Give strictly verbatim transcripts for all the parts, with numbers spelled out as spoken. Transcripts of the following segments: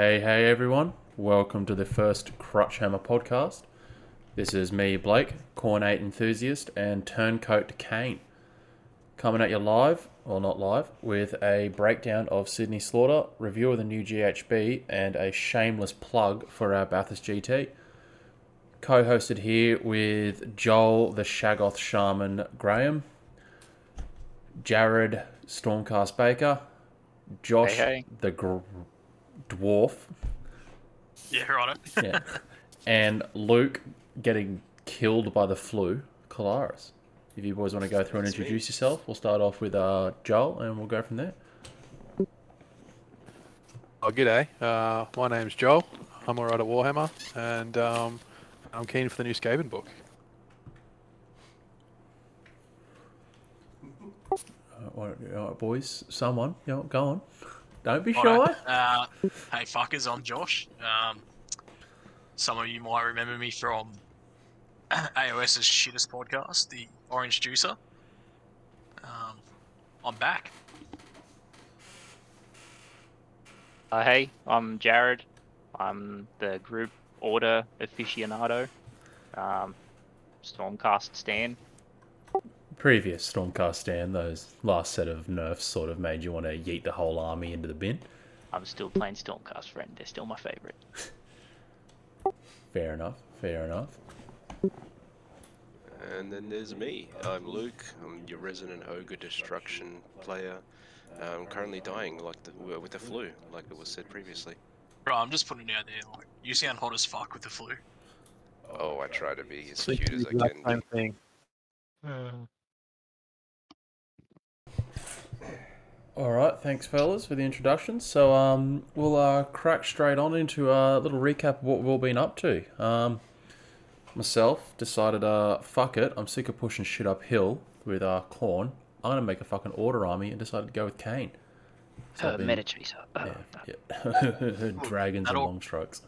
Hey, hey everyone, welcome to the first Crutch Hammer podcast. This is me, Blake, cornate enthusiast and turncoat Kane, coming at you live, or not live, with a breakdown of Sydney Slaughter, review of the new G H B, and a shameless plug for our Bathurst G T. Co-hosted here with Joel the Shaggoth Shaman Graham, Jared Stormcast Baker, Josh hey, hey. the... Gr- Dwarf. Yeah, right. Yeah. And Luke getting killed by the flu, Colaris. If you boys want to go through and introduce yourself, we'll start off with uh, Joel and we'll go from there. Oh, g'day. Uh, my name's Joel. I'm alright at Warhammer and um, I'm keen for the new Skaven book. All right, all right, boys, someone, you know, go on. Don't be shy. Right. Uh, hey fuckers, I'm Josh. Um, some of you might remember me from A O S's shittest podcast, the Orange Juicer. Um, I'm back. Uh, hey, I'm Jared. I'm the group order aficionado. Um, Stormcast Stan. Previous Stormcast Stan, those last set of nerfs sort of made you want to yeet the whole army into the bin. I'm still playing Stormcast Friend, they're still my favourite. Fair enough, fair enough. And then there's me, I'm Luke, I'm your resident ogre destruction player. I'm currently dying like the, with the flu, like it was said previously. Bro, I'm just putting it out there, like, you sound hot as fuck with the flu. Oh, I try to be as cute as I can. Thing. Uh. All right, thanks fellas for the introduction. So um, we'll uh, crack straight on into a little recap of what we've all been up to. Um, myself decided, uh, fuck it, I'm sick of pushing shit uphill with uh, Korn. I'm going to make a fucking order army and decided to go with Kane. So uh, been... Metachaser. Oh. Yeah, yeah. Dragons that and all... long strokes.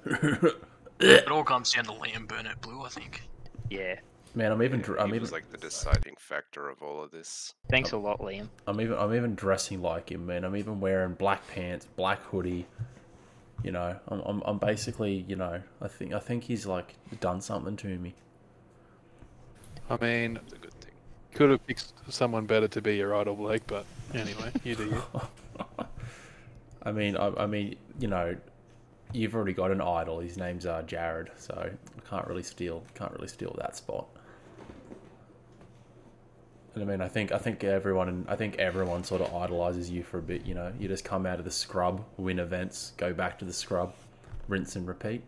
It all comes down to Liam Burnett Blue, I think. Yeah. Man, I'm even. Yeah, I'm he even was like the deciding factor of all of this. Thanks I'm, a lot, Liam. I'm even. I'm even dressing like him, man. I'm even wearing black pants, black hoodie. You know, I'm. I'm, I'm basically. You know, I think. I think he's like done something to me. I mean, that's a good thing. Could have picked someone better to be your idol, Blake. But anyway, you do you. I mean, I, I mean, you know, you've already got an idol. His name's uh, Jared, so I can't really steal. Can't really steal that spot. And I mean, I think I think everyone, I think everyone sort of idolizes you for a bit. You know, you just come out of the scrub, win events, go back to the scrub, rinse and repeat.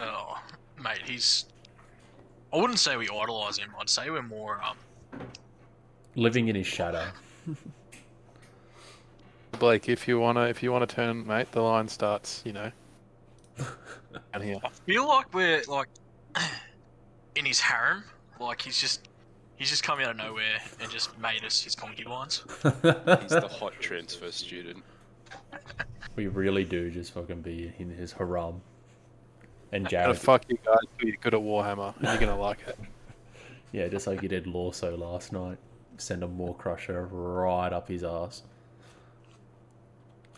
Oh, mate, he's. I wouldn't say we idolize him. I'd say we're more um... living in his shadow. Blake, if you wanna, if you wanna turn, mate, the line starts. You know, down here. I feel like we're like in his harem. Like he's just. He's just come out of nowhere and just made us his concubines. He's the hot transfer student. We really do just fucking be in his haram. And Jared. I'm gonna fuck you guys till you're good at Warhammer and you're gonna like it. Yeah, just like you did Lawso last night. Send a Moor Crusher right up his ass.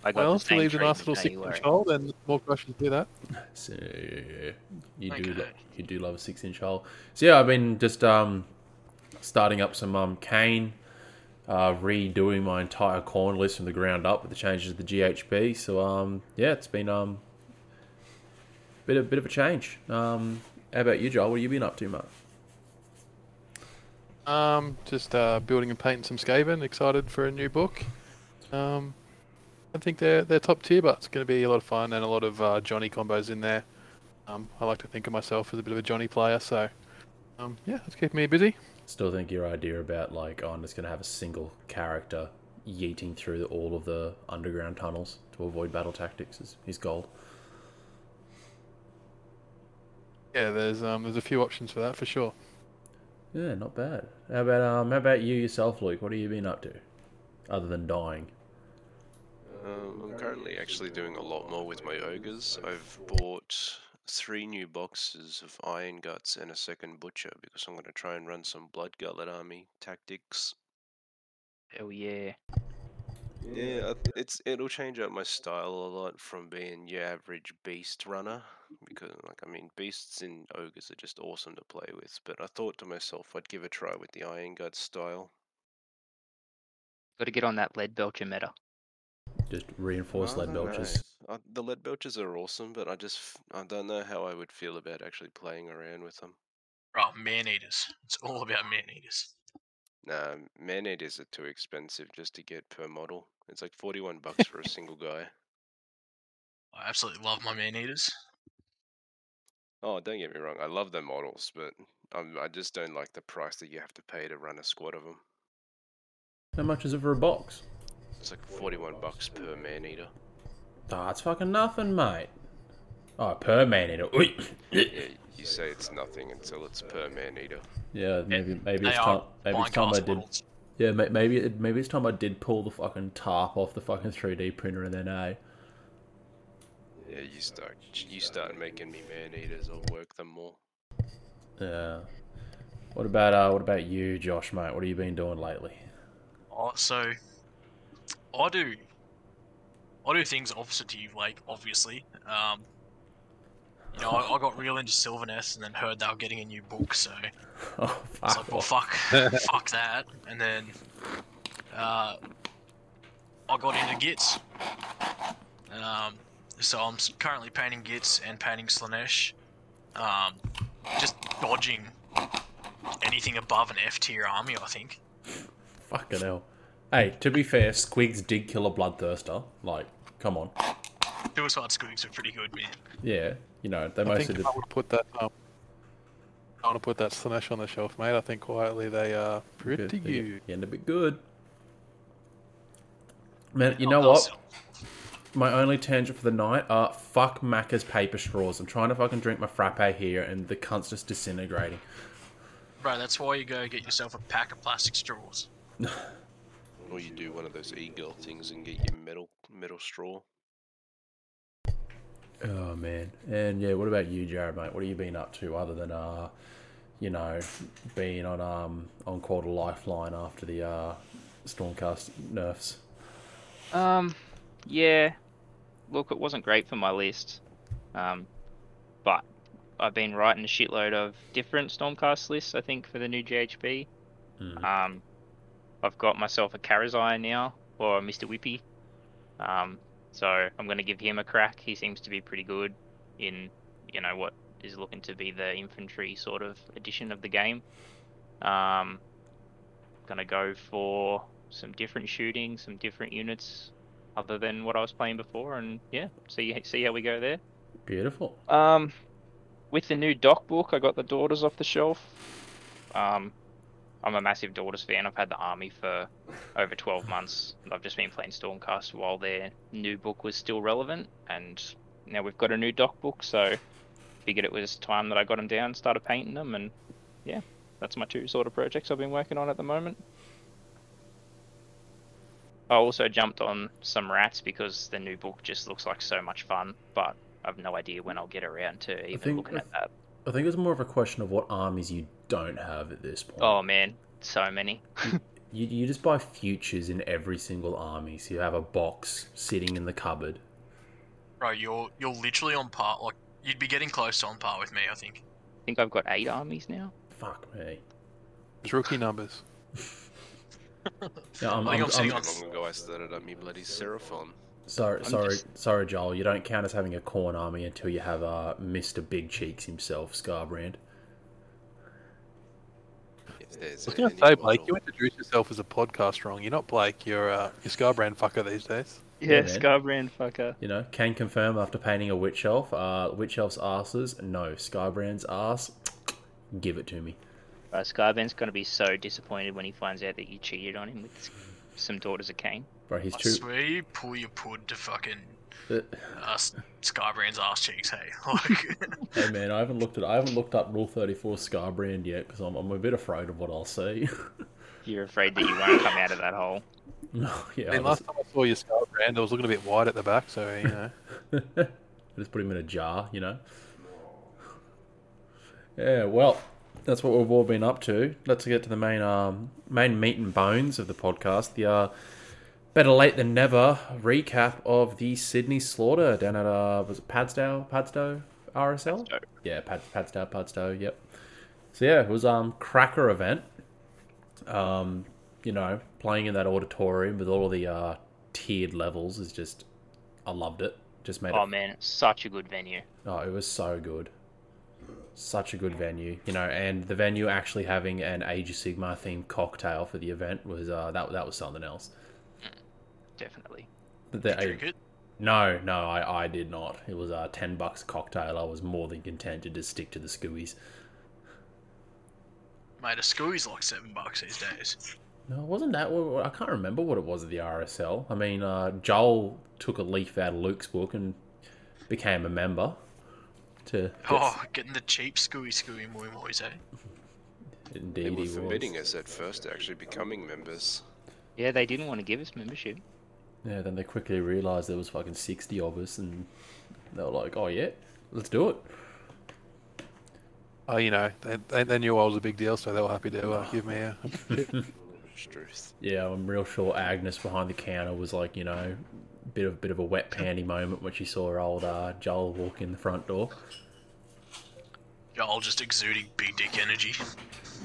I got well, to leave a nice little six inch hole, then more questions do that. So, you okay. do lo- you do love a six inch hole. So yeah, I've been just um starting up some um, Kane, uh, redoing my entire corn list from the ground up with the changes to the G H B. So um, yeah, it's been um, a bit of, bit of a change. Um, how about you, Joel? What have you been up to, mate? Um, just uh, building and painting some Skaven. Excited for a new book. Um, I think they're they're top tier, but it's going to be a lot of fun and a lot of uh, Johnny combos in there. Um, I like to think of myself as a bit of a Johnny player, so um, yeah, it's keeping me busy. Still think your idea about like oh, I'm just gonna have a single character yeeting through the, all of the underground tunnels to avoid battle tactics is, is gold. Yeah, there's um there's a few options for that for sure. Yeah, not bad. How about um how about you yourself, Luke? What have you been up to, other than dying? Um, I'm currently actually doing a lot more with my ogres. I've bought three new boxes of Iron Guts and a second Butcher because I'm going to try and run some Blood Gullet Army tactics. Hell yeah. Yeah, I th- it's it'll change up my style a lot from being your average beast runner, because like I mean beasts and ogres are just awesome to play with, but I thought to myself I'd give a try with the Iron Guard style. Got to get on that lead belcher meta. Just reinforce I lead don't belchers. know. I, the lead belchers are awesome, but I just f- I don't know how I would feel about actually playing around with them. Oh, man eaters. It's all about man eaters. Nah, man eaters are too expensive just to get per model. It's like forty-one bucks for a single guy. I absolutely love my man eaters. Oh, don't get me wrong, I love their models, but um, I just don't like the price that you have to pay to run a squad of them. How much is it for a box? It's like forty-one bucks per man eater. Oh, it's fucking nothing, mate. Oh, per man eater. Oi. Yeah, you say it's nothing until it's per man eater. Yeah, maybe maybe They it's time. are Maybe it's time I fine-cast did. models. Yeah, ma- maybe it, maybe it's time I did pull the fucking tarp off the fucking three D printer and then a. Yeah, you start you start making me man eaters. I'll work them more. Yeah. What about uh? What about you, Josh, mate? What have you been doing lately? Oh, so, I do, I do things opposite to you, Blake, obviously. Um, you know, I, I got real into Sylvaness and then heard they were getting a new book, so I Oh was fuck like, well, off. fuck, fuck that. And then, uh, I got into Gits. Um, so I'm s- currently painting Gits and painting Slanesh. Um, just dodging anything above an F tier army, I think. Fucking hell. Hey, to be fair, Squigs did kill a bloodthirster. Like, come on. Suicide Squigs are pretty good, man. Yeah, you know they I think mostly did. I would put that. Um, I want to put that Slanesh on the shelf, mate. I think quietly they are pretty Good. They good. end up being good. Man, you know what? My only tangent for the night are fuck Macca's paper straws. I'm trying to fucking drink my frappe here, and the cunt's just disintegrating. Bro, that's why you go get yourself a pack of plastic straws. Or you do one of those e-girl things and get your metal metal straw. Oh man. And yeah, what about you, Jared, mate? What have you been up to other than uh, you know, being on um on quarter lifeline after the uh Stormcast nerfs? Um, yeah. Look, it wasn't great for my list, um, but I've been writing a shitload of different Stormcast lists. I think for the new G H B, Mm. um, I've got myself a Karazai now or a Mister Whippy, um, so I'm going to give him a crack. He seems to be pretty good in you know what is looking to be the infantry sort of edition of the game. Um, gonna go for some different shooting, some different units, other than what I was playing before, and yeah, see see how we go there. Beautiful. Um, with the new doc book, I got the Daughters off the shelf. Um, I'm a massive Daughters fan. I've had the army for over twelve months. I've just been playing Stormcast while their new book was still relevant, and now we've got a new doc book, so figured it was time that I got them down, started painting them, and yeah, that's my two sort of projects I've been working on at the moment. I also jumped on some rats because the new book just looks like so much fun, but I've no idea when I'll get around to even think- looking at that. I think it's more of a question of what armies you don't have at this point. Oh man, so many. You you just buy futures in every single army, so you have a box sitting in the cupboard. Bro, you're you're literally on par. Like you'd be getting close to on par with me, I think. I think I've got eight armies now. Fuck me. It's rookie numbers. No, I'm, I think I'm, I'm sitting on. I'm- Long ago I started on me bloody Seraphon. sorry, I'm sorry, just- sorry, Joel. You don't count as having a corn army until you have uh, Mister Big Cheeks himself, Scarbrand. If there's I was going to any say, Blake, model- you introduced yourself as a podcast wrong. You're not Blake. You're uh, you're Scarbrand fucker these days. Yeah, Yeah, man. Scarbrand fucker. You know, can confirm after painting a witch elf. Uh, witch elf's asses, no. Skybrand's ass, give it to me. Uh, Scarbrand's gonna be so disappointed when he finds out that you cheated on him with s- some Daughters of Cain. Bro, he's I too. swear you pull your pud to fucking uh, S- Skybrand's ass cheeks, hey. Like, Hey man, I haven't looked at I haven't looked up Rule thirty-four Scarbrand yet because I'm I'm a bit afraid of what I'll see. You're afraid that you won't come out of that hole. No, yeah, I mean, last just, time I saw your Scarbrand, I was looking a bit wide at the back, so you know. I just put him in a jar, you know. Yeah, well, that's what we've all been up to. Let's get to the main um main meat and bones of the podcast. The uh Better late than never. Recap of the Sydney Slaughter down at uh, was it Padstow? Padstow R S L? Padstow. Yeah, Pad, Padstow, Padstow. Yep. So yeah, it was um cracker event. Um, you know, playing in that auditorium with all of the uh, tiered levels is just, I loved it. Just made. Oh it... man, it's such a good venue. Oh, it was so good. Such a good venue, you know, and the venue actually having an Age of Sigmar themed cocktail for the event was uh, that that was something else. Definitely. But the, did you drink it? No, no, I, I did not. It was uh, ten bucks a cocktail. I was more than content to just stick to the Scooies. Mate, a Scooie's like seven bucks these days. No, it wasn't that. I can't remember what it was at the R S L. I mean, uh, Joel took a leaf out of Luke's book and became a member. To get... Oh, getting the cheap Scooie Scooie Moi Mois, eh? Indeed, they were forbidding us at first to actually becoming members. Yeah, they didn't want to give us membership. Yeah, then they quickly realised there was fucking sixty of us, and they were like, "Oh yeah, let's do it." Oh, you know, they they, they knew I was a big deal, so they were happy to uh, give me a. Yeah, I'm real sure Agnes behind the counter was like, you know, bit of bit of a wet panty moment when she saw old uh, Joel walk in the front door. Joel just exuding big dick energy.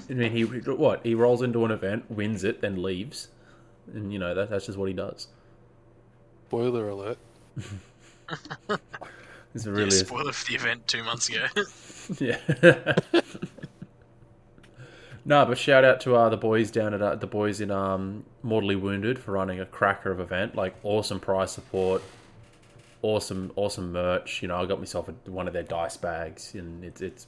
I mean, he what he rolls into an event, wins it, then leaves, and you know that that's just what he does. Spoiler alert. It's really yeah, spoiler a... for the event two months ago. Yeah. No, but shout out to uh, the boys down at uh, the boys in um, Mortally Wounded for running a cracker of event. Like awesome prize support, awesome awesome merch. You know, I got myself a, one of their dice bags, and it's it's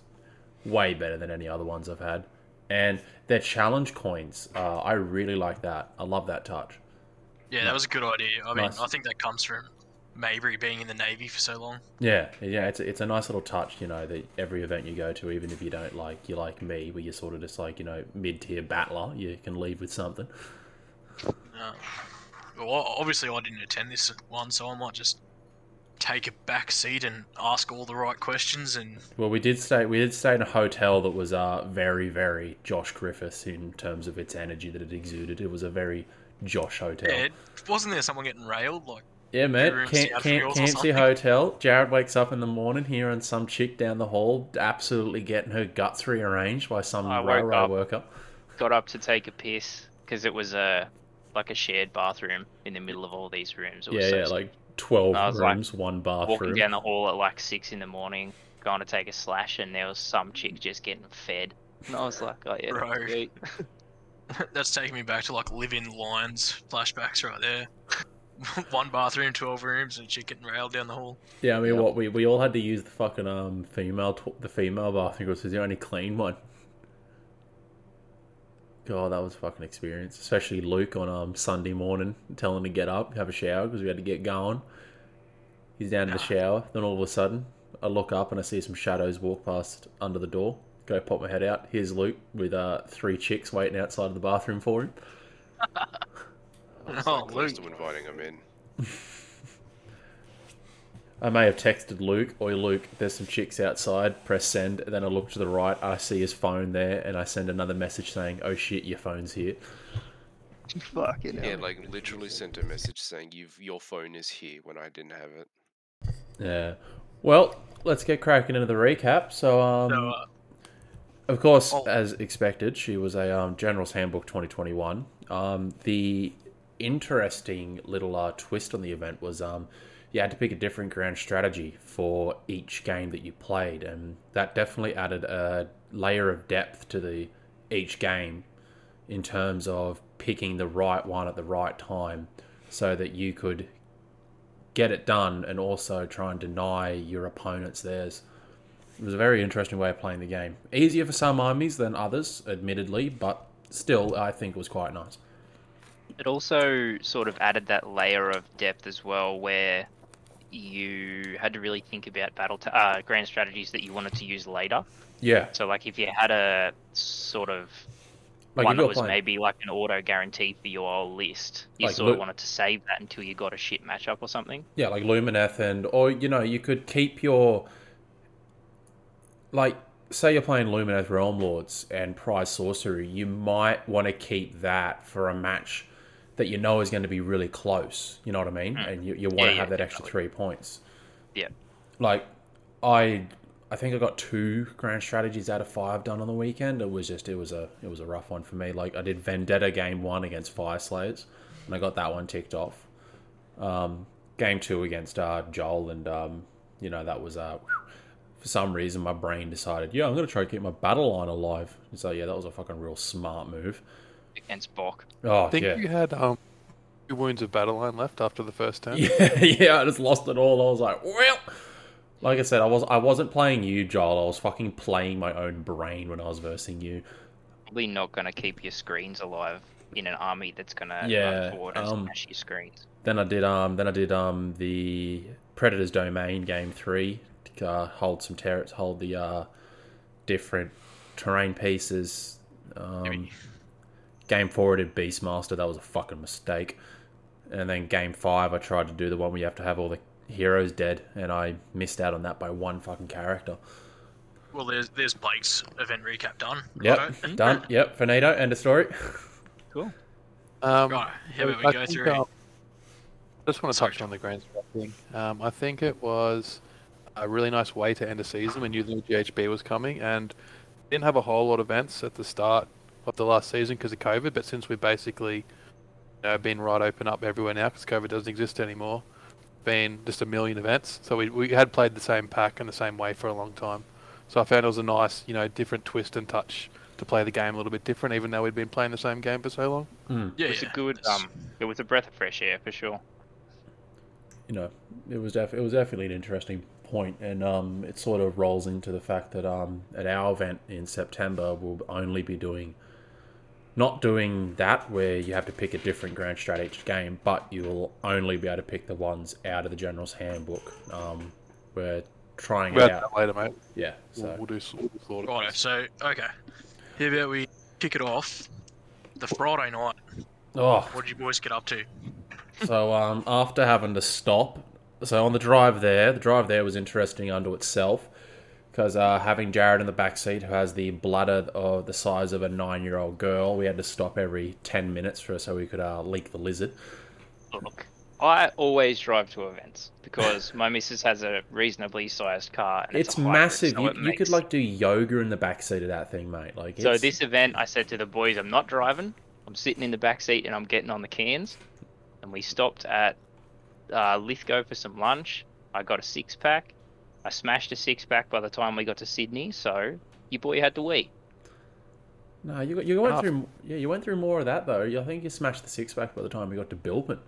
way better than any other ones I've had. And their challenge coins, uh, I really like that. I love that touch. Yeah, that was a good idea. I mean, nice. I think that comes from Mabry being in the Navy for so long. Yeah, yeah, it's a, it's a nice little touch, you know, that every event you go to, even if you don't like, you're like me, where you're sort of just like, you know, mid-tier battler, you can leave with something. Uh, well, obviously I didn't attend this one, so I might just take a back seat and ask all the right questions. And well, we did stay we did stay in a hotel that was uh, very, very Josh Griffiths in terms of its energy that it exuded. It was a very Josh hotel. Yeah, wasn't there someone getting railed? Like, yeah, mate. Campsie Hotel. Jared wakes up in the morning hearing some chick down the hall absolutely getting her guts rearranged by some I railroad up, worker. Got up to take a piss because it was a like a shared bathroom in the middle of all these rooms. It was yeah, so yeah, like twelve rooms, like, one bathroom. Walking down the hall at like six in the morning, going to take a slash, and there was some chick just getting fed, and I was like, oh yeah, bro. That's taking me back to like Live-In Lions flashbacks right there. One bathroom, twelve rooms, and chick getting railed down the hall. Yeah, I mean, yep. what we we all had to use the fucking um female tw- the female bathroom because it was the only clean one. God, that was a fucking experience, especially Luke on um Sunday morning, telling him to get up, have a shower because we had to get going. He's down nah. in the shower, then all of a sudden, I look up and I see some shadows walk past under the door. Go pop my head out. Here's Luke with uh three chicks waiting outside of the bathroom for him. No, like close Luke. To inviting him in. I may have texted Luke, "Oi Luke, there's some chicks outside, press send," and then I look to the right, I see his phone there, and I send another message saying, "Oh shit, your phone's here." Fucking hell. Yeah, like literally sent a message saying, "You've your phone is here," when I didn't have it. Yeah. Well, let's get cracking into the recap. So, um... So, uh... Of course, oh. as expected, she was a um, General's Handbook twenty twenty-one. Um, the interesting little uh, twist on the event was um, you had to pick a different grand strategy for each game that you played, and that definitely added a layer of depth to the each game in terms of picking the right one at the right time so that you could get it done and also try and deny your opponents theirs. It was a very interesting way of playing the game. Easier for some armies than others, admittedly, but still, I think it was quite nice. It also sort of added that layer of depth as well, where you had to really think about battle t- uh, grand strategies that you wanted to use later. Yeah. So, like, if you had a sort of like one that was playing maybe like an auto guarantee for your list, you like sort Lu- of wanted to save that until you got a shit matchup or something. Yeah, like Lumineth, and or you know, you could keep your. Like, say you're playing Lumineth Realm Lords and Prize Sorcery, you might want to keep that for a match that you know is going to be really close. You know what I mean? Mm. And you, you want yeah, to have yeah, that definitely. extra three points. Yeah. Like, I I think I got two grand strategies out of five done on the weekend. It was just, it was a it was a rough one for me. Like, I did Vendetta game one against Fire Slayers, and I got that one ticked off. Um, game two against uh, Joel, and, um, you know, that was... Uh, for some reason, my brain decided, yeah, I'm going to try to keep my battle line alive. And so, yeah, that was a fucking real smart move. Against Bok. Oh, I think yeah. you had um, two wounds of battle line left after the first turn. Yeah, yeah, I just lost it all. I was like, well... Like I said, I, was, I wasn't playing you, Joel. I was fucking playing my own brain when I was versing you. Probably not going to keep your screens alive in an army that's going to yeah, run forward and um, smash your screens. Then I did um, then I did um, the Predator's Domain game three. To, uh, hold some turrets, hold the uh, different terrain pieces. Um, game four, I did Beastmaster. That was a fucking mistake. And then game five, I tried to do the one where you have to have all the heroes dead, and I missed out on that by one fucking character. Well, there's there's Blake's event recap done. Yep, done. Yep, finito, end of story. Cool. Um, right, here we I go through. I'll, I just want to Sorry. touch on the grand strategy thing. Um, I think it was a really nice way to end a season. We knew the G H B was coming, and didn't have a whole lot of events at the start of the last season because of COVID, but since we've basically you know, been right open up everywhere now because COVID doesn't exist anymore, been just a million events, so we we had played the same pack and the same way for a long time. So I found it was a nice, you know, different twist and touch to play the game a little bit different, even though we'd been playing the same game for so long. Mm. Yeah, it was yeah. a good. Um, it was a breath of fresh air for sure. You know, it was def- it was definitely an interesting point, and um, it sort of rolls into the fact that um, at our event in September, we'll only be doing, not doing that where you have to pick a different grand strat each game, but you'll only be able to pick the ones out of the General's Handbook. Um, we're trying we'll it out. We'll have that later, mate. Yeah. So. We'll do sort of thought Righto, so, okay. Here about we kick it off the Friday night. Oh. What did you boys get up to? So, um, after having to stop, so on the drive there, the drive there was interesting unto itself, because uh, having Jared in the backseat, who has the bladder of the size of a nine-year-old girl, we had to stop every ten minutes for so we could uh, leak the lizard. Look, I always drive to events because my missus has a reasonably sized car. And it's it's hybrid, massive. So you, it you makes... could like do yoga in the backseat of that thing, mate. Like, it's... So this event, I said to the boys, I'm not driving. I'm sitting in the backseat and I'm getting on the cans. And we stopped at uh, Lithgow for some lunch. I got a six-pack. I smashed a six-pack by the time we got to Sydney, so your boy had to wee. No, you you went Enough. through yeah you went through more of that though. I think you smashed the six-pack by the time we got to Bilpin.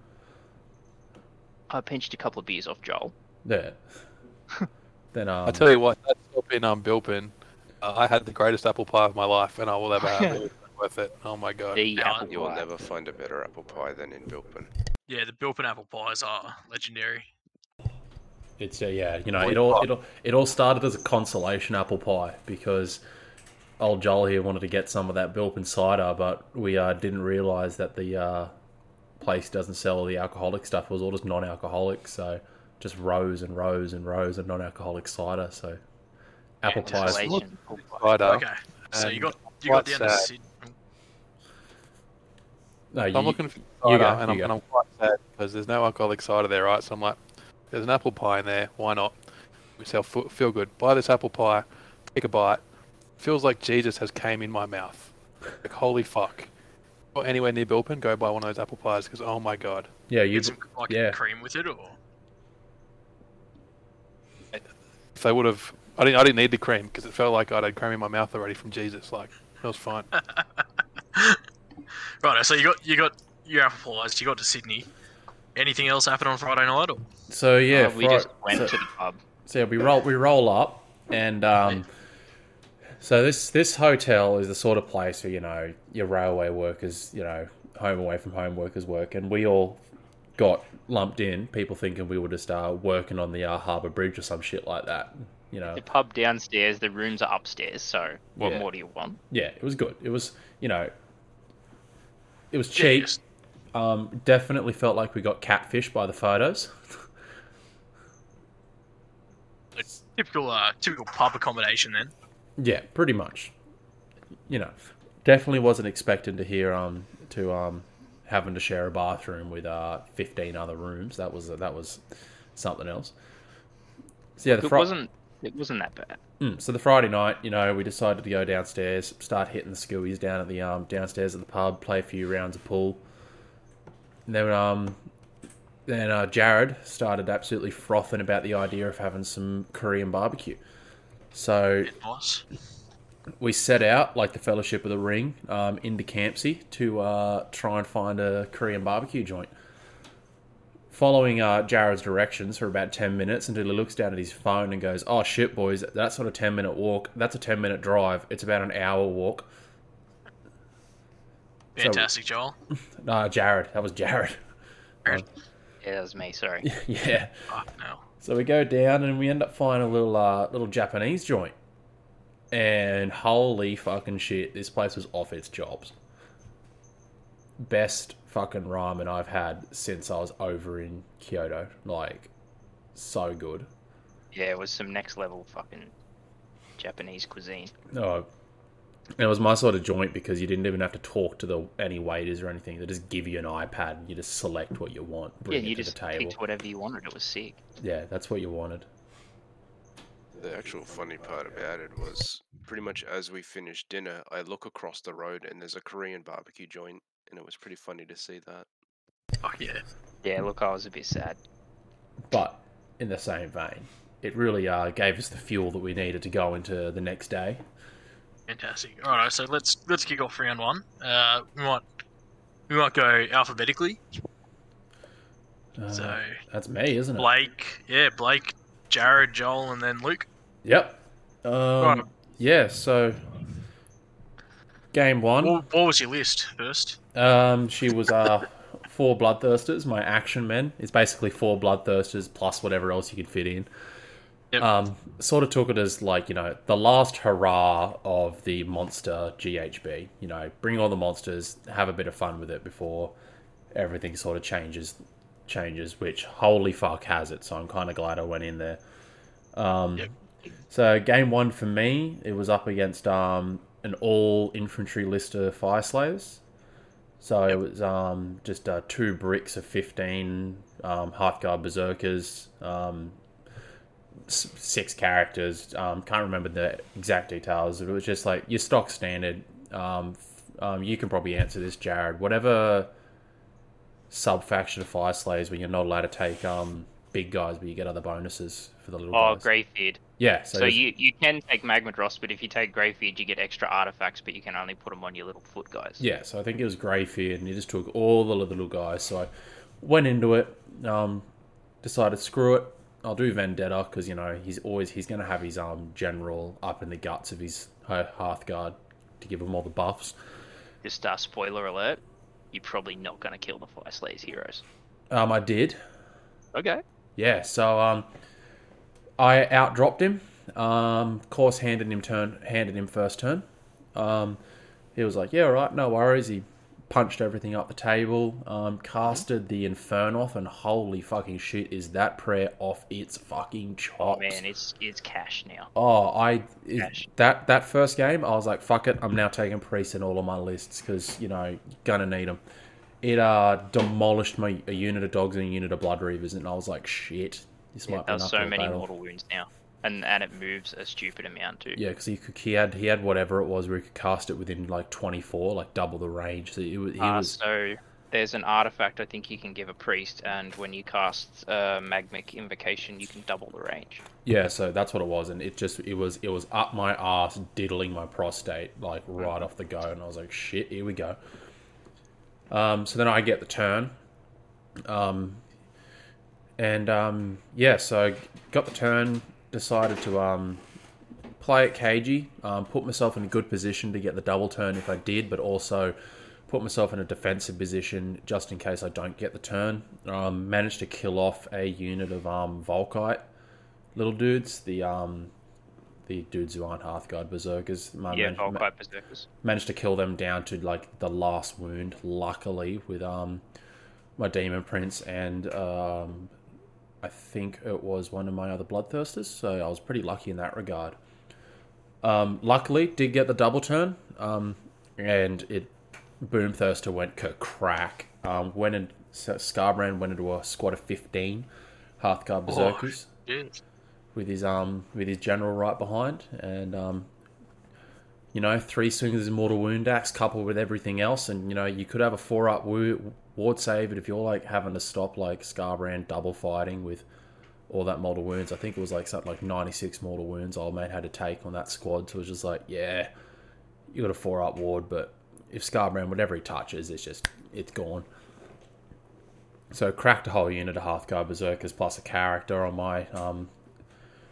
I pinched a couple of beers off Joel. Yeah. Then um... I tell you what, that stop in um, Bilpin, uh, I had the greatest apple pie of my life, and I will never have it. Worth it. Oh my god! Yeah, you will never find a better apple pie than in Bilpin. Yeah, the Bilpin apple pies are legendary. It's uh, yeah, you know, it all it all it all started as a consolation apple pie because old Joel here wanted to get some of that Bilpin cider, but we uh, didn't realise that the uh, place doesn't sell all the alcoholic stuff. It was all just non-alcoholic, so just rows and rows and rows of non-alcoholic cider. So apple yeah, pies, cider. Okay, so you got you got down to Sydney. No, you, I'm looking for cider, go, and, I'm, and I'm quite sad because there's no alcoholic cider there, right? So I'm like, there's an apple pie in there. Why not? We sell feel good. Buy this apple pie. Take a bite. Feels like Jesus has came in my mouth. Like, holy fuck. Or anywhere near Bilpin, go buy one of those apple pies because, oh my god. Yeah, you... Get some like, yeah. cream with it, or...? If they would have... I didn't, I didn't need the cream because it felt like I'd had cream in my mouth already from Jesus. Like, it was fine. Right, so you got you got your apple pies, you got to Sydney. Anything else happen on Friday night? Or? So yeah, uh, we Friday, just went so, to the pub. So yeah, we roll we roll up, and um, so this this hotel is the sort of place where you know your railway workers, you know, home away from home workers work, and we all got lumped in. People thinking we were just uh, working on the uh, Harbour Bridge or some shit like that. You know, the pub downstairs, the rooms are upstairs. So what yeah. more do you want? Yeah, it was good. It was you know. It was cheap. Yes. Um, definitely felt like we got catfished by the photos. A typical, uh, typical pub accommodation then. Yeah, pretty much. You know, definitely wasn't expecting to hear um to um having to share a bathroom with uh, fifteen other rooms. That was a, that was something else. So yeah, the it fr- wasn't it wasn't that bad. Mm, so the Friday night, you know, we decided to go downstairs, start hitting the skewies down at the um downstairs at the pub, play a few rounds of pool. And then um, then uh, Jared started absolutely frothing about the idea of having some Korean barbecue. So it was. We set out, like the Fellowship of the Ring, um, into Campsie to uh, try and find a Korean barbecue joint. Following uh, Jared's directions for about ten minutes until he looks down at his phone and goes, "Oh shit, boys, that's not a ten-minute walk. That's a ten-minute drive. It's about an hour walk." Fantastic, so, Joel. No, uh, Jared. That was Jared. Jared. Um, yeah, that was me, sorry. Yeah. Oh, no. So we go down and we end up finding a little, uh, little Japanese joint. And holy fucking shit, this place was off its chops. Best fucking ramen I've had since I was over in Kyoto. Like, so good. Yeah, it was some next level fucking Japanese cuisine. Oh, and it was my sort of joint because you didn't even have to talk to the any waiters or anything. They just give you an iPad and you just select what you want. Bring yeah, you it to just the table. Picked whatever you wanted. It was sick. Yeah, that's what you wanted. The actual funny part about it was pretty much as we finished dinner, I look across the road and there's a Korean barbecue joint, and it was pretty funny to see that. Oh, yeah. Yeah, look, I was a bit sad. But in the same vein, it really uh, gave us the fuel that we needed to go into the next day. Fantastic. All right, so let's let's kick off round one. Uh, we might we might go alphabetically. Uh, so that's me, isn't it? Blake, yeah, Blake. Jared, Joel, and then Luke. Yep. Um, right. Yeah, so game one. What, what was your list first? Um, she was uh, four bloodthirsters, my action men. It's basically four bloodthirsters plus whatever else you could fit in. Yep. Um, sort of took it as like, you know, the last hurrah of the monster G H B. You know, bring all the monsters, have a bit of fun with it before everything sort of changes. changes, which holy fuck has it, so I'm kind of glad I went in there. Um, yep. So game one for me, it was up against um, an all infantry list of fire slayers. So yep. It was um, just uh, two bricks of fifteen um, half guard berserkers, um, s- six characters, um, can't remember the exact details, but it was just like your stock standard. Um, f- um, you can probably answer this, Jared. Whatever sub-faction of fire slayers where you're not allowed to take um big guys, but you get other bonuses for the little oh, guys. Oh, Greybeard. Yeah. So, so you, you can take Magmadross, but if you take Greybeard, you get extra artifacts, but you can only put them on your little foot guys. Yeah, so I think it was Greybeard, and you just took all the little guys. So I went into it, um, decided, screw it, I'll do Vendetta, because, you know, he's always, he's going to have his um general up in the guts of his Hearthguard to give him all the buffs. Just uh, spoiler alert. You're probably not going to kill the Fire Slayers heroes. Um, I did. Okay. Yeah, so um, I outdropped him. Um, of course, handed him turn, handed him first turn. Um, he was like, "Yeah, all right, no worries." He punched everything up the table. Um, casted the Infernoth, and holy fucking shit, is that prayer off its fucking chops? Oh man, it's it's cash now. Oh, I it, that that first game, I was like, "Fuck it, I'm now taking priests in all of my lists because you know gonna need them." It uh demolished my a unit of dogs and a unit of blood reavers, and I was like, "Shit, this yeah, might be enough." There's so many battle. Mortal wounds now. And and it moves a stupid amount too. Yeah, because he could, he had he had whatever it was where he could cast it within like twenty-four, like double the range. So he, he uh, was. So there's an artifact I think you can give a priest, and when you cast uh, Magmic Invocation, you can double the range. Yeah, so that's what it was, and it just it was it was up my ass, diddling my prostate like right mm-hmm. off the go, and I was like, shit, here we go. Um, so then I get the turn. Um, and um, yeah, so got the turn. Decided to um, play it cagey, um, put myself in a good position to get the double turn if I did, but also put myself in a defensive position just in case I don't get the turn. Um, managed to kill off a unit of um, Volkite little dudes, the um, the dudes who aren't Hearthguard Berserkers. Yeah, managed, Volkite Berserkers. Managed to kill them down to like the last wound, luckily, with um, my Demon Prince and... Um, I think it was one of my other bloodthirsters, so I was pretty lucky in that regard. Um, luckily, did get the double turn, um, and it boomthirster went crack um, went and Scarbrand went into a squad of fifteen Hearthguard Berserkers oh, with his um with his general right behind, and um you know three swings of Mortal Wound Axe coupled with everything else, and you know you could have a four up woo, ward save, but if you're like having to stop like Scarbrand double fighting with all that mortal wounds, I think it was like something like ninety-six mortal wounds old mate had to take on that squad, so it was just like, yeah, you got a four up ward, but if Scarbrand, whatever he touches, it's just it's gone. So cracked a whole unit of Hearthguard Berserkers plus a character on my um,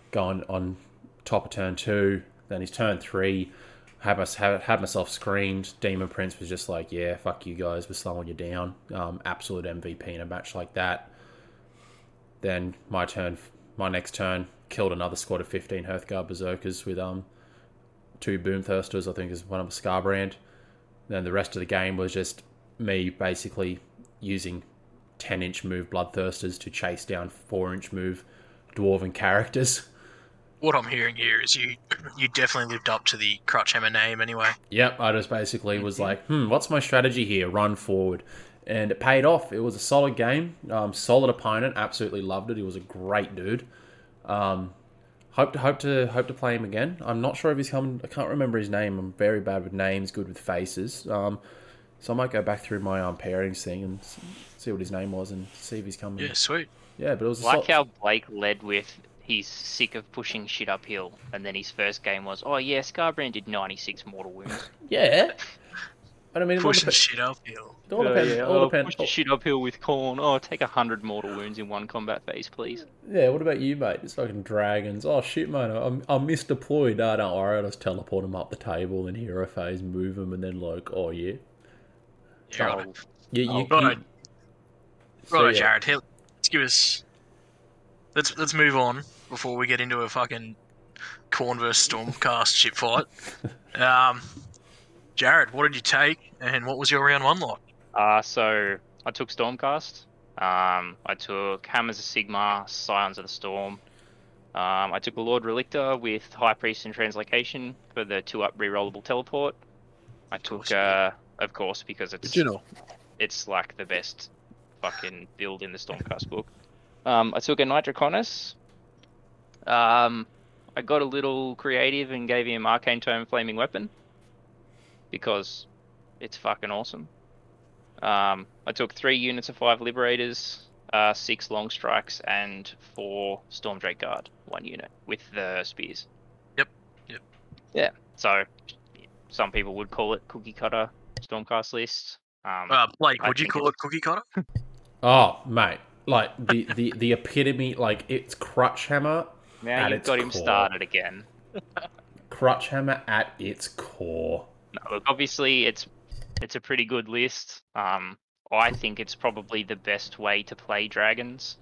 going on top of turn two. Then his turn three, had, us, had, had myself screened. Demon Prince was just like, yeah, fuck you guys, we're slowing you down. Um, absolute M V P in a match like that. Then my turn, my next turn, killed another squad of fifteen Hearthguard Berserkers with um two Boomthirsters, I think is one of the Scarbrand. Then the rest of the game was just me basically using ten inch move Bloodthirsters to chase down four inch move Dwarven characters. What I'm hearing here is you you definitely lived up to the Crutchhammer name anyway. Yep, I just basically was like, hmm, what's my strategy here? Run forward. And it paid off. It was a solid game. Um, solid opponent. Absolutely loved it. He was a great dude. Um, hope to hope to hope to play him again. I'm not sure if he's coming. I can't remember his name. I'm very bad with names, good with faces. Um, so I might go back through my um, pairings thing and see what his name was and see if he's coming. Yeah, sweet. Yeah, but it was like a sol- how Blake led with. He's sick of pushing shit uphill, and then his first game was, oh yeah, Scarbrand did ninety-six mortal wounds. Yeah. I mean, pushing shit uphill. It all depends. Uh, yeah. all oh, depends. Push the shit uphill with corn. Oh, take a hundred mortal wounds in one combat phase, please. Yeah, what about you, mate? It's fucking dragons. Oh, shit, mate. I'm, I'm misdeployed. Oh, don't worry. I'll just teleport him up the table in hero phase, move him, and then, like, oh, yeah. Yeah, oh, right. You, you, oh, you, right. So, right, yeah. Jared. Here, let's give us... Let's, let's move on before we get into a fucking corn versus Stormcast shit fight. Um... Jared, what did you take, and what was your round one like? Uh, so, I took Stormcast. Um, I took Hammers of Sigma, Scions of the Storm. Um, I took a Lord Relictor with High Priest and Translocation for the two-up rerollable teleport. I took, uh, of course, because it's you know? it's like the best fucking build in the Stormcast book. Um, I took a Knight Draconis. Um, I got a little creative and gave him Arcane Tome Flaming Weapon. Because it's fucking awesome. Um, I took three units of five Liberators, uh, six Long Strikes, and four Stormdrake Guard, one unit, with the Spears. Yep, yep. Yeah, so some people would call it Cookie Cutter Stormcast list. Um, uh, Blake, I would you call it Cookie Cutter? Oh, mate. Like, the, the, the epitome, like, it's Crutchhammer now at its core. Now you've got him started again. Crutchhammer at its core. No, look, obviously it's it's a pretty good list. Um, I think it's probably the best way to play dragons.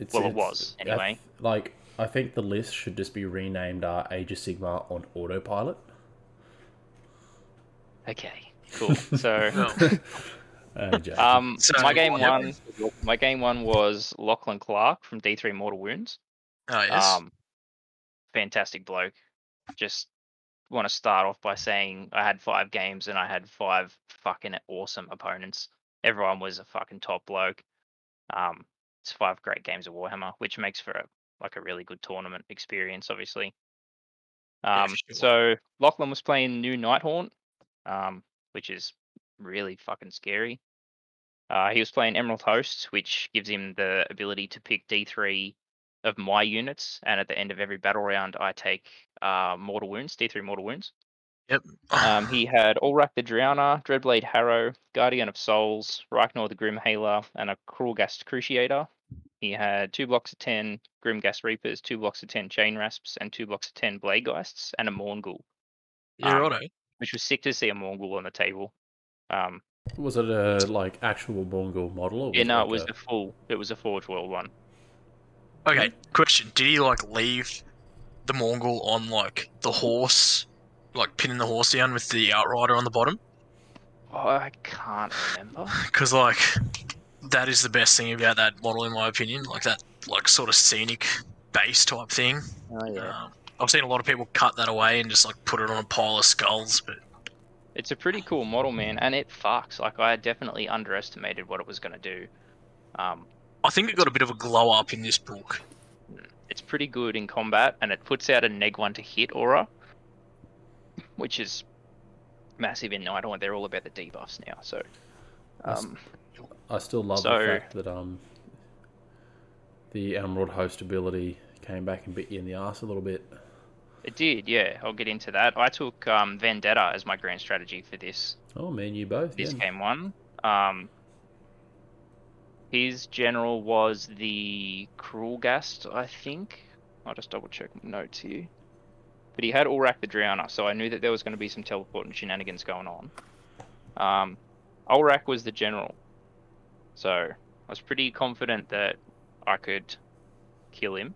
It's, well, it's, it was anyway. I th- like I think the list should just be renamed uh, Age of Sigmar on autopilot. Okay, cool. So, um, so my game one, my game one was Lachlan Clark from D three Mortal Wounds. Oh yes, um, fantastic bloke. Just. Want to start off by saying I had five games and I had five fucking awesome opponents. Everyone was a fucking top bloke. Um, it's five great games of Warhammer, which makes for a, like a really good tournament experience, obviously. Um, yeah, sure. So Lachlan was playing new Nighthaunt, um, which is really fucking scary. Uh, he was playing Emerald Hosts, which gives him the ability to pick D three of my units, and at the end of every battle round I take uh, Mortal Wounds, D three Mortal Wounds. Yep. um, he had Ulrak the Drowner, Dreadblade Harrow, Guardian of Souls, Ryknor the Grimhaler, and a Cruelghast Cruciator. He had two blocks of ten Grimghast Reapers, two blocks of ten Chain Rasps, and two blocks of ten Bladegeists, and a Morgul. Yeah, um, righto. Which was sick to see a Morgul on the table. Um, was it a like actual Morgul model? Or yeah, no, it, like it was a... a full. It was a Forge World one. Okay, question. Did he, like, leave the Morgul on, like, the horse, like, pinning the horse down with the Outrider on the bottom? Oh, I can't remember. Because, like, that is the best thing about that model, in my opinion. Like, that, like, sort of scenic base type thing. Oh, yeah. Um, I've seen a lot of people cut that away and just, like, put it on a pile of skulls, but... It's a pretty cool model, man, and it fucks. Like, I definitely underestimated what it was going to do. Um, I think it got a bit of a glow up in this book. It's pretty good in combat, and it puts out a neg one to hit aura, which is massive in Nidalee. They're all about the debuffs now, so... Um, I still love so, the fact that um, the Emerald Host ability came back and bit you in the arse a little bit. It did, yeah. I'll get into that. I took um, Vendetta as my grand strategy for this. Oh, man, you both. This yeah. game one. Um, his general was the Cruelghast, I think. I'll just double-check notes here. But he had Ulrak the Drowner, so I knew that there was going to be some teleport and shenanigans going on. Um, Ulrak was the general. So I was pretty confident that I could kill him.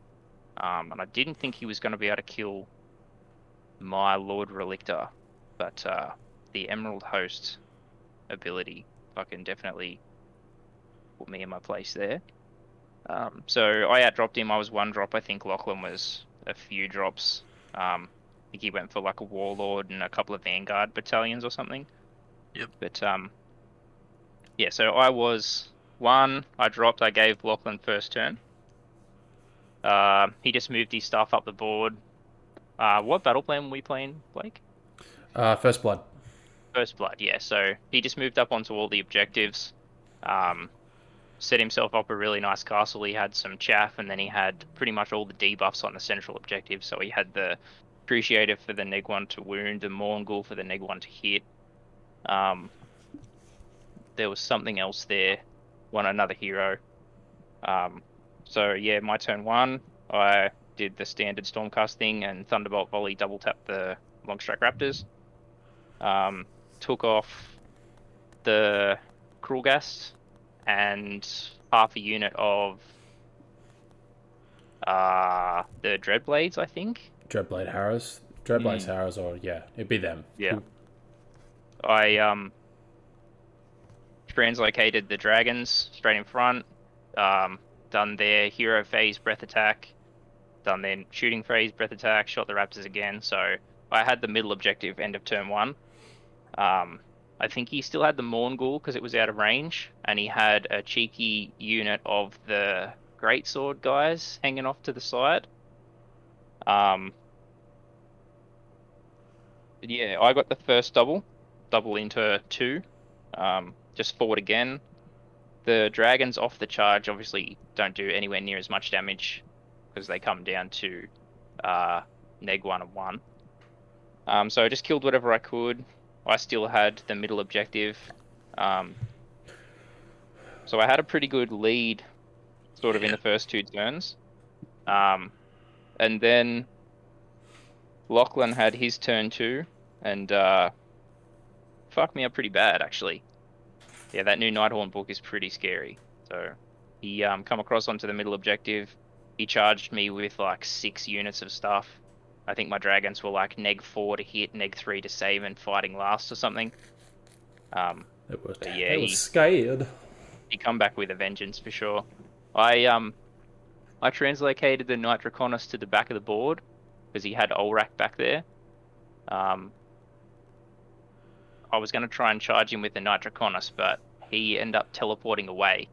Um, and I didn't think he was going to be able to kill my Lord Relictor, but uh, the Emerald Host ability fucking definitely put me in my place there. Um, so I outdropped him. I was one drop. I think Lachlan was a few drops. Um, I think he went for like a Warlord and a couple of Vanguard battalions or something. Yep. But um, yeah, so I was one. I dropped. I gave Lachlan first turn. Uh, he just moved his stuff up the board. Uh, what battle plan were we playing, Blake? Uh, First Blood. First Blood, yeah. So he just moved up onto all the objectives, um, set himself up a really nice castle. He had some chaff, and then he had pretty much all the debuffs on the central objective. So he had the Cruciator for the neg one to wound, the Morgul for the neg one to hit. Um, there was something else there. One another hero. Um... So, yeah, my turn one, I did the standard Stormcast thing and Thunderbolt Volley double-tap the Longstrike Raptors. Um, took off the Cruelghast and half a unit of uh, the Dreadblades, I think. Dreadblade Harrows. Dreadblades mm. Harrows, or, yeah, it'd be them. Yeah. Cool. I um, translocated the Dragons straight in front. Um... Done their hero phase breath attack, done their shooting phase breath attack, shot the Raptors again. So I had the middle objective end of turn one. Um, I think he still had the Morgul because it was out of range, and he had a cheeky unit of the Greatsword guys hanging off to the side. Um, yeah, I got the first double, double into two, um, just forward again. The Dragons off the charge obviously don't do anywhere near as much damage because they come down to uh, neg one and one. Um, so I just killed whatever I could. I still had the middle objective. Um, so I had a pretty good lead sort of in the first two turns. Um, and then Lachlan had his turn too and uh, fucked me up pretty bad actually. Yeah, that new Nighthorn book is pretty scary. So he um, come across onto the middle objective. He charged me with like six units of stuff. I think my Dragons were like neg four to hit, neg three to save, and fighting last or something. Um, it was, yeah, it was he, scared. He come back with a vengeance for sure. I um, I translocated the Knight Draconis to the back of the board because he had Ulrak back there. Um. I was going to try and charge him with the Knight Draconis, but he ended up teleporting away,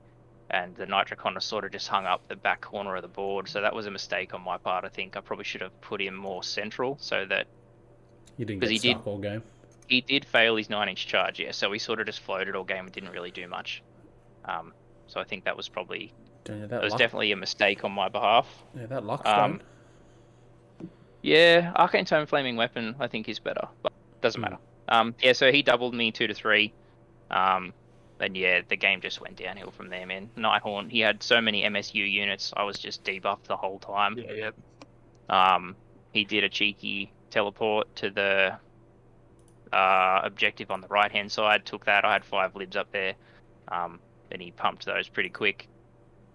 and the Knight Draconis sort of just hung up the back corner of the board, so that was a mistake on my part, I think. I probably should have put him more central, so that... You didn't get he stuck did, all game? He did fail his nine-inch charge, yeah, so he sort of just floated all game and didn't really do much. Um, so I think that was probably... Damn, that, that was luck. Definitely a mistake on my behalf. Yeah, that luck's um, fun. Yeah, Arcane Tome Flaming Weapon, I think, is better, but doesn't mm. matter. Um, yeah, so he doubled me two to three, um, and yeah, the game just went downhill from there, man. Nighthorn, he had so many M S U units, I was just debuffed the whole time. Yeah, yeah. Um, he did a cheeky teleport to the uh, objective on the right-hand side, took that, I had five libs up there, um, and he pumped those pretty quick.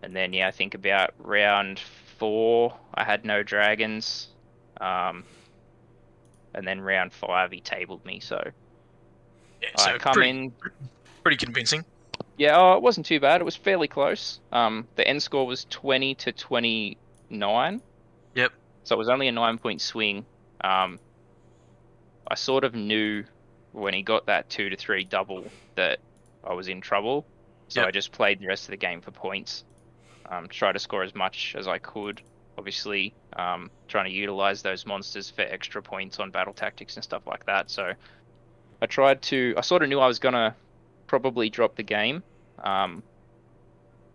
And then, yeah, I think about round four, I had no dragons, um... And then round five, he tabled me, so... Yeah, so I come pretty, in... Pretty convincing. Yeah, oh, it wasn't too bad. It was fairly close. Um, the end score was twenty to twenty-nine. Yep. So it was only a nine-point swing. Um, I sort of knew when he got that two to three double that I was in trouble. So yep. I just played the rest of the game for points. Um, try to score as much as I could. Obviously, um, trying to utilize those monsters for extra points on battle tactics and stuff like that. So I tried to... I sort of knew I was going to probably drop the game, um,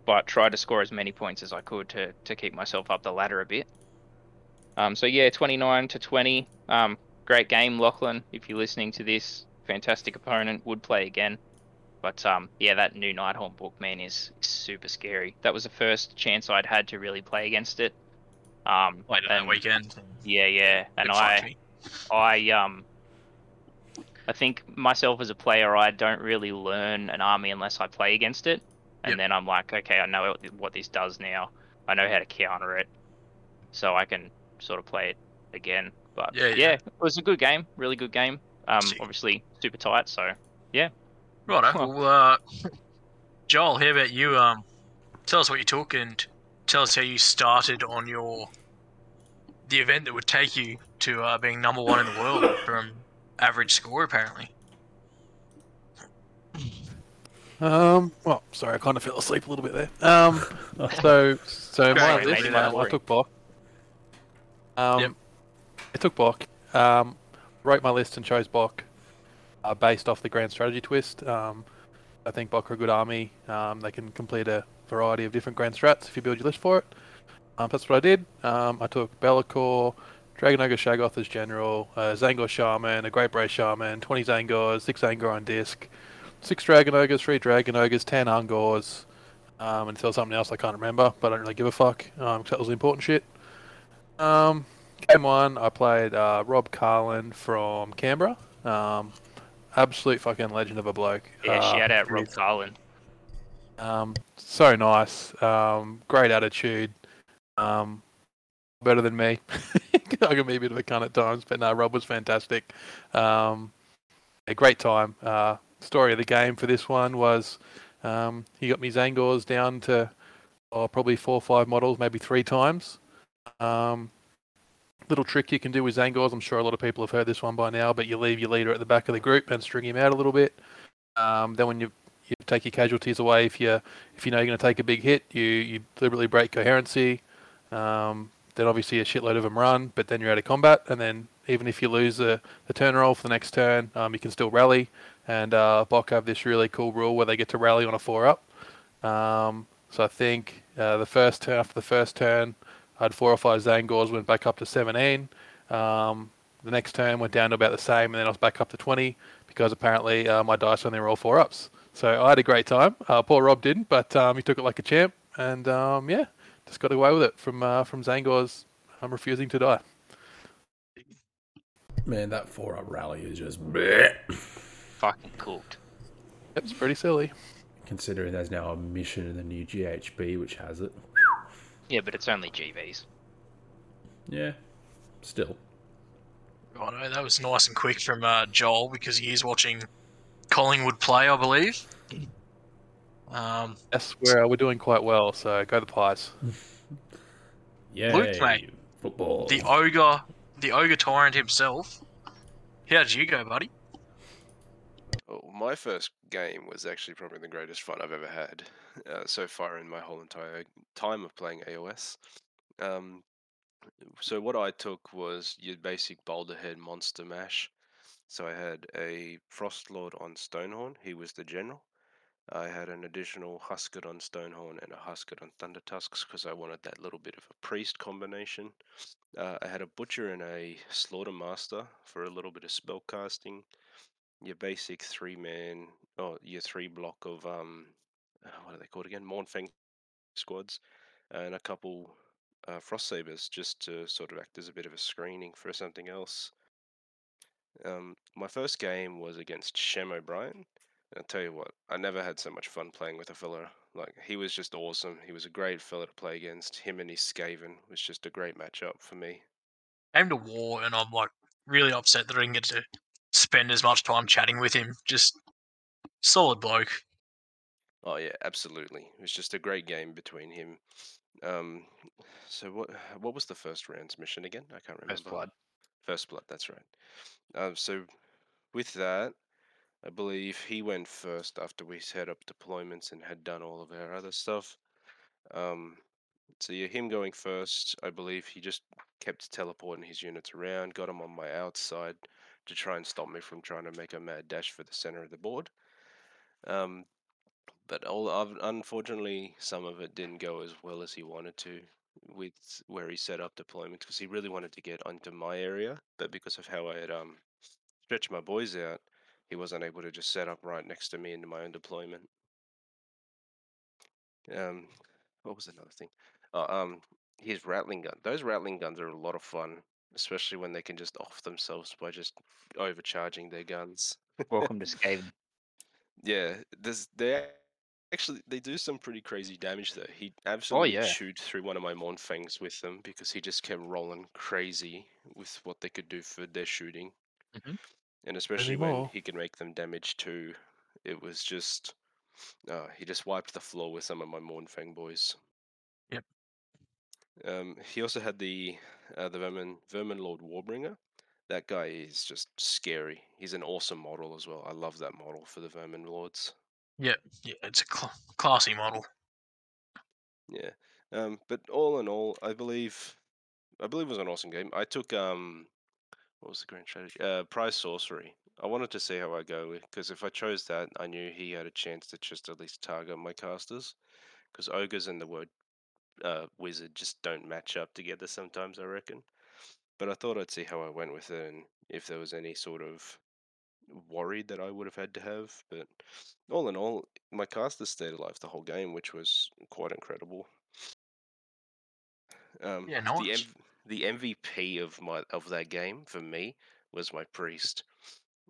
but tried to score as many points as I could to, to keep myself up the ladder a bit. Um, so yeah, twenty-nine to twenty. Um, great game, Lachlan. If you're listening to this, fantastic opponent. Would play again. But um, yeah, that new Nighthaunt book, man, is super scary. That was the first chance I'd had to really play against it. Um, Played it on the weekend. Yeah, yeah. And I, I, um, I think myself as a player, I don't really learn an army unless I play against it. And yep. then I'm like, okay, I know what this does now. I know how to counter it. So I can sort of play it again. But yeah, yeah. yeah it was a good game. Really good game. Um, obviously, super tight. So, yeah. Righto. Well, uh, Joel, how about you? Um, tell us what you took and tell us how you started on your the event that would take you to uh, being number one in the world from average score, apparently. Um. Well, sorry, I kind of fell asleep a little bit there. Um. So, so my list, I, I took Bok. Um, yep. I took Bok. Um, wrote my list and chose Bok. Uh, based off the grand strategy twist. Um, I think Bok are a good army. Um, they can complete a variety of different grand strats if you build your list for it. Um, that's what I did. Um, I took Belakor, Dragon Ogre Shoggoth as general, uh, Zangor Shaman, a Great Brace Shaman, twenty Zangors, six Zangor on disc, six Dragon Ogres, three Dragon Ogres, ten Ungors, um, and until something else I can't remember, but I don't really give a fuck, um, because that was the important shit. Um, game one, I played uh, Rob Carlin from Canberra. Um, Absolute fucking legend of a bloke. Yeah, um, shout out Rob Carlin. Um, so nice. Um, great attitude. Um, better than me. I can be a bit of a cunt at times, but no, Rob was fantastic. Um, a great time. Uh, story of the game for this one was um, he got me Zangors down to oh, probably four or five models, maybe three times. Um, Little trick you can do with Zangors, I'm sure a lot of people have heard this one by now, but you leave your leader at the back of the group and string him out a little bit. Um, then when you, you take your casualties away, if you if you know you're going to take a big hit, you, you deliberately break coherency. Um, then obviously a shitload of them run, but then you're out of combat. And then even if you lose the, the turn roll for the next turn, um, you can still rally. And uh, Bok have this really cool rule where they get to rally on a four-up. Um, so I think uh, the first turn, after the first turn, I had four or five Zangors, went back up to seventeen. Um, the next turn went down to about the same, and then I was back up to twenty because apparently uh, my dice only roll four ups. So I had a great time. Uh, poor Rob didn't, but um, he took it like a champ, and um, yeah, just got away with it from uh, from Zangors. I'm refusing to die. Man, that four up rally is just bleh. Fucking cooked. Yep, it's pretty silly. Considering there's now a mission in the new G H B which has it. Yeah, but it's only G Vs. Yeah, still. Oh, no, that was nice and quick from uh, Joel because he is watching Collingwood play, I believe. Um, That's where we're doing quite well, so go the Pies. Yeah, Luke, mate. Football. The ogre, the ogre tyrant himself. How did you go, buddy? Well, my first game was actually probably the greatest fun I've ever had uh, so far in my whole entire time of playing A O S. Um, so what I took was your basic Boulderhead monster mash. So I had a Frostlord on Stonehorn. He was the general. I had an additional Huskard on Stonehorn and a Huskard on Thundertusks because I wanted that little bit of a priest combination. Uh, I had a Butcher and a Slaughtermaster for a little bit of spellcasting. Your basic three-man, or your three-block of, um, what are they called again? Mornfang squads, and a couple uh, Frostsabers, just to sort of act as a bit of a screening for something else. Um, my first game was against Shem O'Brien, and I'll tell you what, I never had so much fun playing with a fella. Like, he was just awesome. He was a great fella to play against. Him and his Skaven was just a great matchup for me. Came to war, and I'm, like, really upset that I didn't get to spend as much time chatting with him. Just solid bloke. Oh yeah, absolutely. It was just a great game between him. Um, so what what was the first round's mission again? I can't remember. First Blood. First Blood, that's right. Um, so with that, I believe he went first after we set up deployments and had done all of our other stuff. Um, so yeah, him going first, I believe he just kept teleporting his units around, got him on my outside to try and stop me from trying to make a mad dash for the center of the board. Um, but all, unfortunately, some of it didn't go as well as he wanted to with where he set up deployments, because he really wanted to get onto my area, but because of how I had um, stretched my boys out, he wasn't able to just set up right next to me into my own deployment. Um, what was another thing? Oh, um, his rattling gun. Those rattling guns are a lot of fun, especially when they can just off themselves by just overcharging their guns. Welcome to Skaven. Yeah, there's they actually they do some pretty crazy damage though. He absolutely oh, yeah. chewed through one of my Mornfangs with them because he just kept rolling crazy with what they could do for their shooting. Mm-hmm. And especially Anymore. when he could make them damage too, it was just uh, he just wiped the floor with some of my Mornfang boys. Yep. Um, he also had the uh, the Vermin Vermin Lord Warbringer. That guy is just scary. He's an awesome model as well. I love that model for the Vermin Lords. Yeah, yeah, it's a cl- classy model. Yeah, um, but all in all, I believe, I believe it was an awesome game. I took um. What was the grand strategy? Uh, prize sorcery. I wanted to see how I go with, because if I chose that, I knew he had a chance to just at least target my casters, because ogres and the word uh, wizard just don't match up together sometimes, I reckon. But I thought I'd see how I went with it and if there was any sort of worry that I would have had to have. But all in all, my casters stayed alive the whole game, which was quite incredible. Um, yeah, nice. The M- The M V P of my of that game for me was my priest.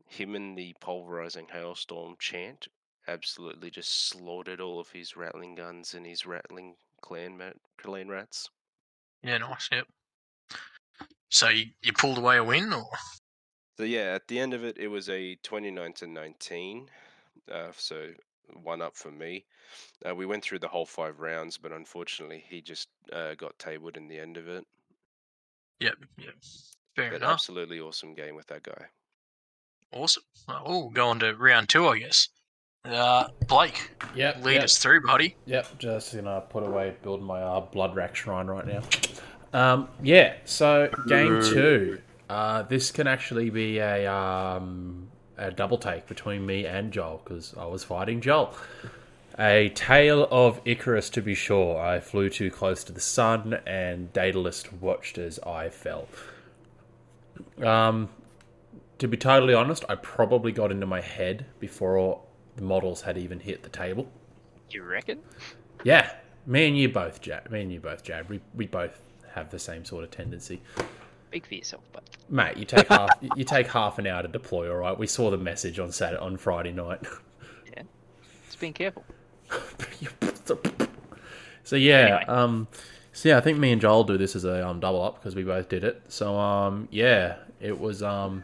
Him and the pulverizing hailstorm chant absolutely just slaughtered all of his rattling guns and his rattling clan mat, clan rats. Yeah, nice. Yep. So you, you pulled away a win, or? So yeah, at the end of it, it was a twenty-nine to nineteen. Uh, so. One up for me. Uh, we went through the whole five rounds, but unfortunately, he just uh, got tabled in the end of it. Yep, yep. Fair but enough. Absolutely awesome game with that guy. Awesome. Well, we'll go on to round two, I guess. Uh, Blake, yep, lead yep. us through, buddy. Yep, just gonna put away building my uh, Bloodrack Shrine right now. Um, yeah, so game two. Uh, this can actually be a um. a double take between me and Joel, because I was fighting Joel. A Tale of Icarus, to be sure. I flew too close to the sun, and Daedalus watched as I fell. Um, to be totally honest, I probably got into my head before the models had even hit the table. You reckon? Yeah. Me and you both, Jad. Me and you both, Jad. We, we both have the same sort of tendency. Speak for yourself, but mate, you take half you take half an hour to deploy. All right, we saw the message on Saturday, on Friday night. Yeah, it's being careful. so yeah, anyway. um, so yeah, I think me and Joel do this as a um, double up because we both did it. So um, yeah, it was um,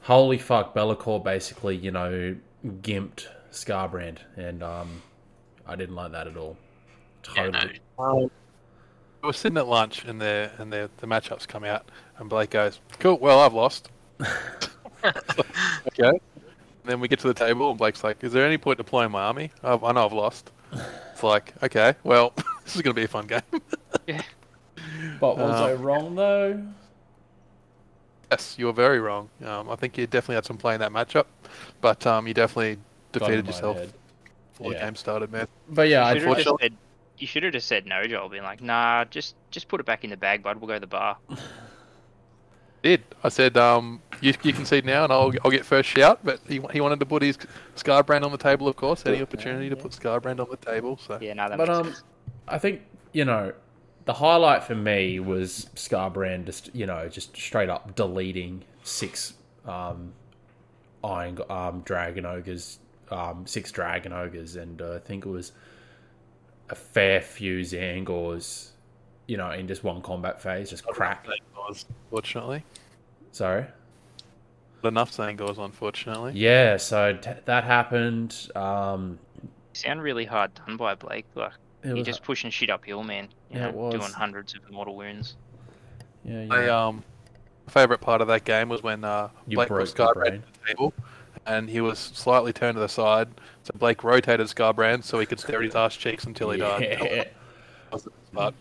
holy fuck, Bellacor basically, you know, gimped Scarbrand, and um, I didn't like that at all. Totally. Yeah, no. We were sitting at lunch, and the and the the matchups come out, and Blake goes, "Cool, well, I've lost." Okay. And then we get to the table, and Blake's like, "Is there any point deploying my army? I, I know I've lost." It's like, okay, well, this is going to be a fun game. Yeah. But was um, I wrong though? Yes, you were very wrong. Um, I think you definitely had some play in that matchup, but um, you definitely defeated yourself head. before yeah. the game started, man. But yeah, I thought. You should have just said no, Joel, being like, nah, just just put it back in the bag, bud. We'll go to the bar. Did. I said, um, you you concede now and I'll I'll get first shout, but he he wanted to put his Scarbrand on the table, of course. Any opportunity yeah, yeah. to put Scarbrand on the table. So Yeah, no, that But makes um, sense. I think, you know, the highlight for me was Scarbrand just, you know, just straight up deleting six um, Iron um, Dragon Ogres, um, six Dragon Ogres, and uh, I think it was a fair few Zangors, you know, in just one combat phase, just crack. Zangors, unfortunately. Sorry? Not enough Zangors, unfortunately. Yeah, so t- that happened. Um, you sound really hard done by, Blake. Like, you're was, just pushing shit uphill, man. You yeah, know, it was. Doing hundreds of mortal wounds. Yeah, yeah. My um, favourite part of that game was when uh, Blake put Scarbrand to the table and he was slightly turned to the side, so Blake rotated Scarbrand so he could stare at his ass cheeks until he yeah. died. But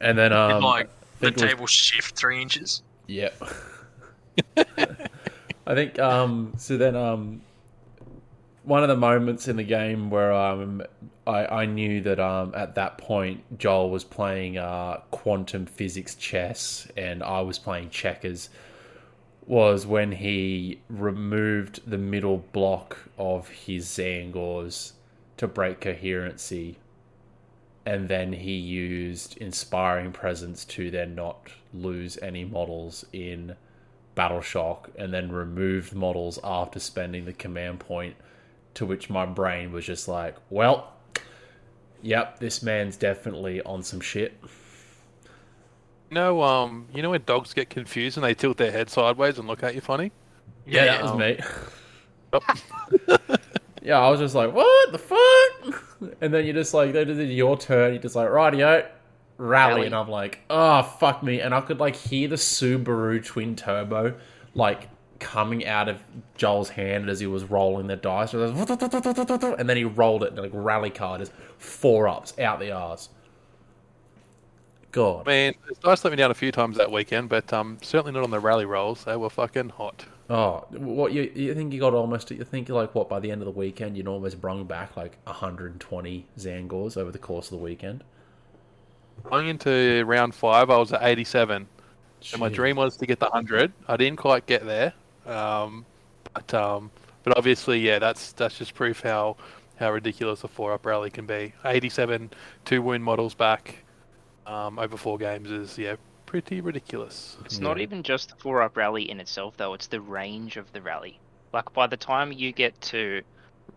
and then um, and like the table was... shift three inches. Yep. I think um, so. Then um, one of the moments in the game where um, I, I knew that um, at that point Joel was playing uh, quantum physics chess and I was playing checkers was when he removed the middle block of his Zangors to break coherency, and then he used Inspiring Presence to then not lose any models in Battle Shock, and then removed models after spending the command point, to which my brain was just like, well, yep, this man's definitely on some shit. No, um, you know when dogs get confused and they tilt their head sideways and look at you funny? Yeah, yeah that um, was me. Yep. Yeah, I was just like, what the fuck? And then you just like, they did your turn, you're just like, rightio, rally. rally. And I'm like, oh, fuck me. And I could like hear the Subaru twin turbo like coming out of Joel's hand as he was rolling the dice. And then he rolled it and like rally card is four ups out the arse. God. I mean, his dice let me down a few times that weekend, but um, certainly not on the rally rolls. They were fucking hot. Oh, what you you think you got almost, you think like what, by the end of the weekend, you'd almost brung back like one hundred twenty Zangors over the course of the weekend? Going into round five, I was at eighty-seven. Jeez. And my dream was to get the one hundred. I didn't quite get there. Um, but um, but obviously, yeah, that's that's just proof how, how ridiculous a four-up rally can be. eighty-seven, two wound models back. Um, over four games is, yeah, pretty ridiculous. It's not even just the four-up rally in itself, though. It's the range of the rally. Like, by the time you get to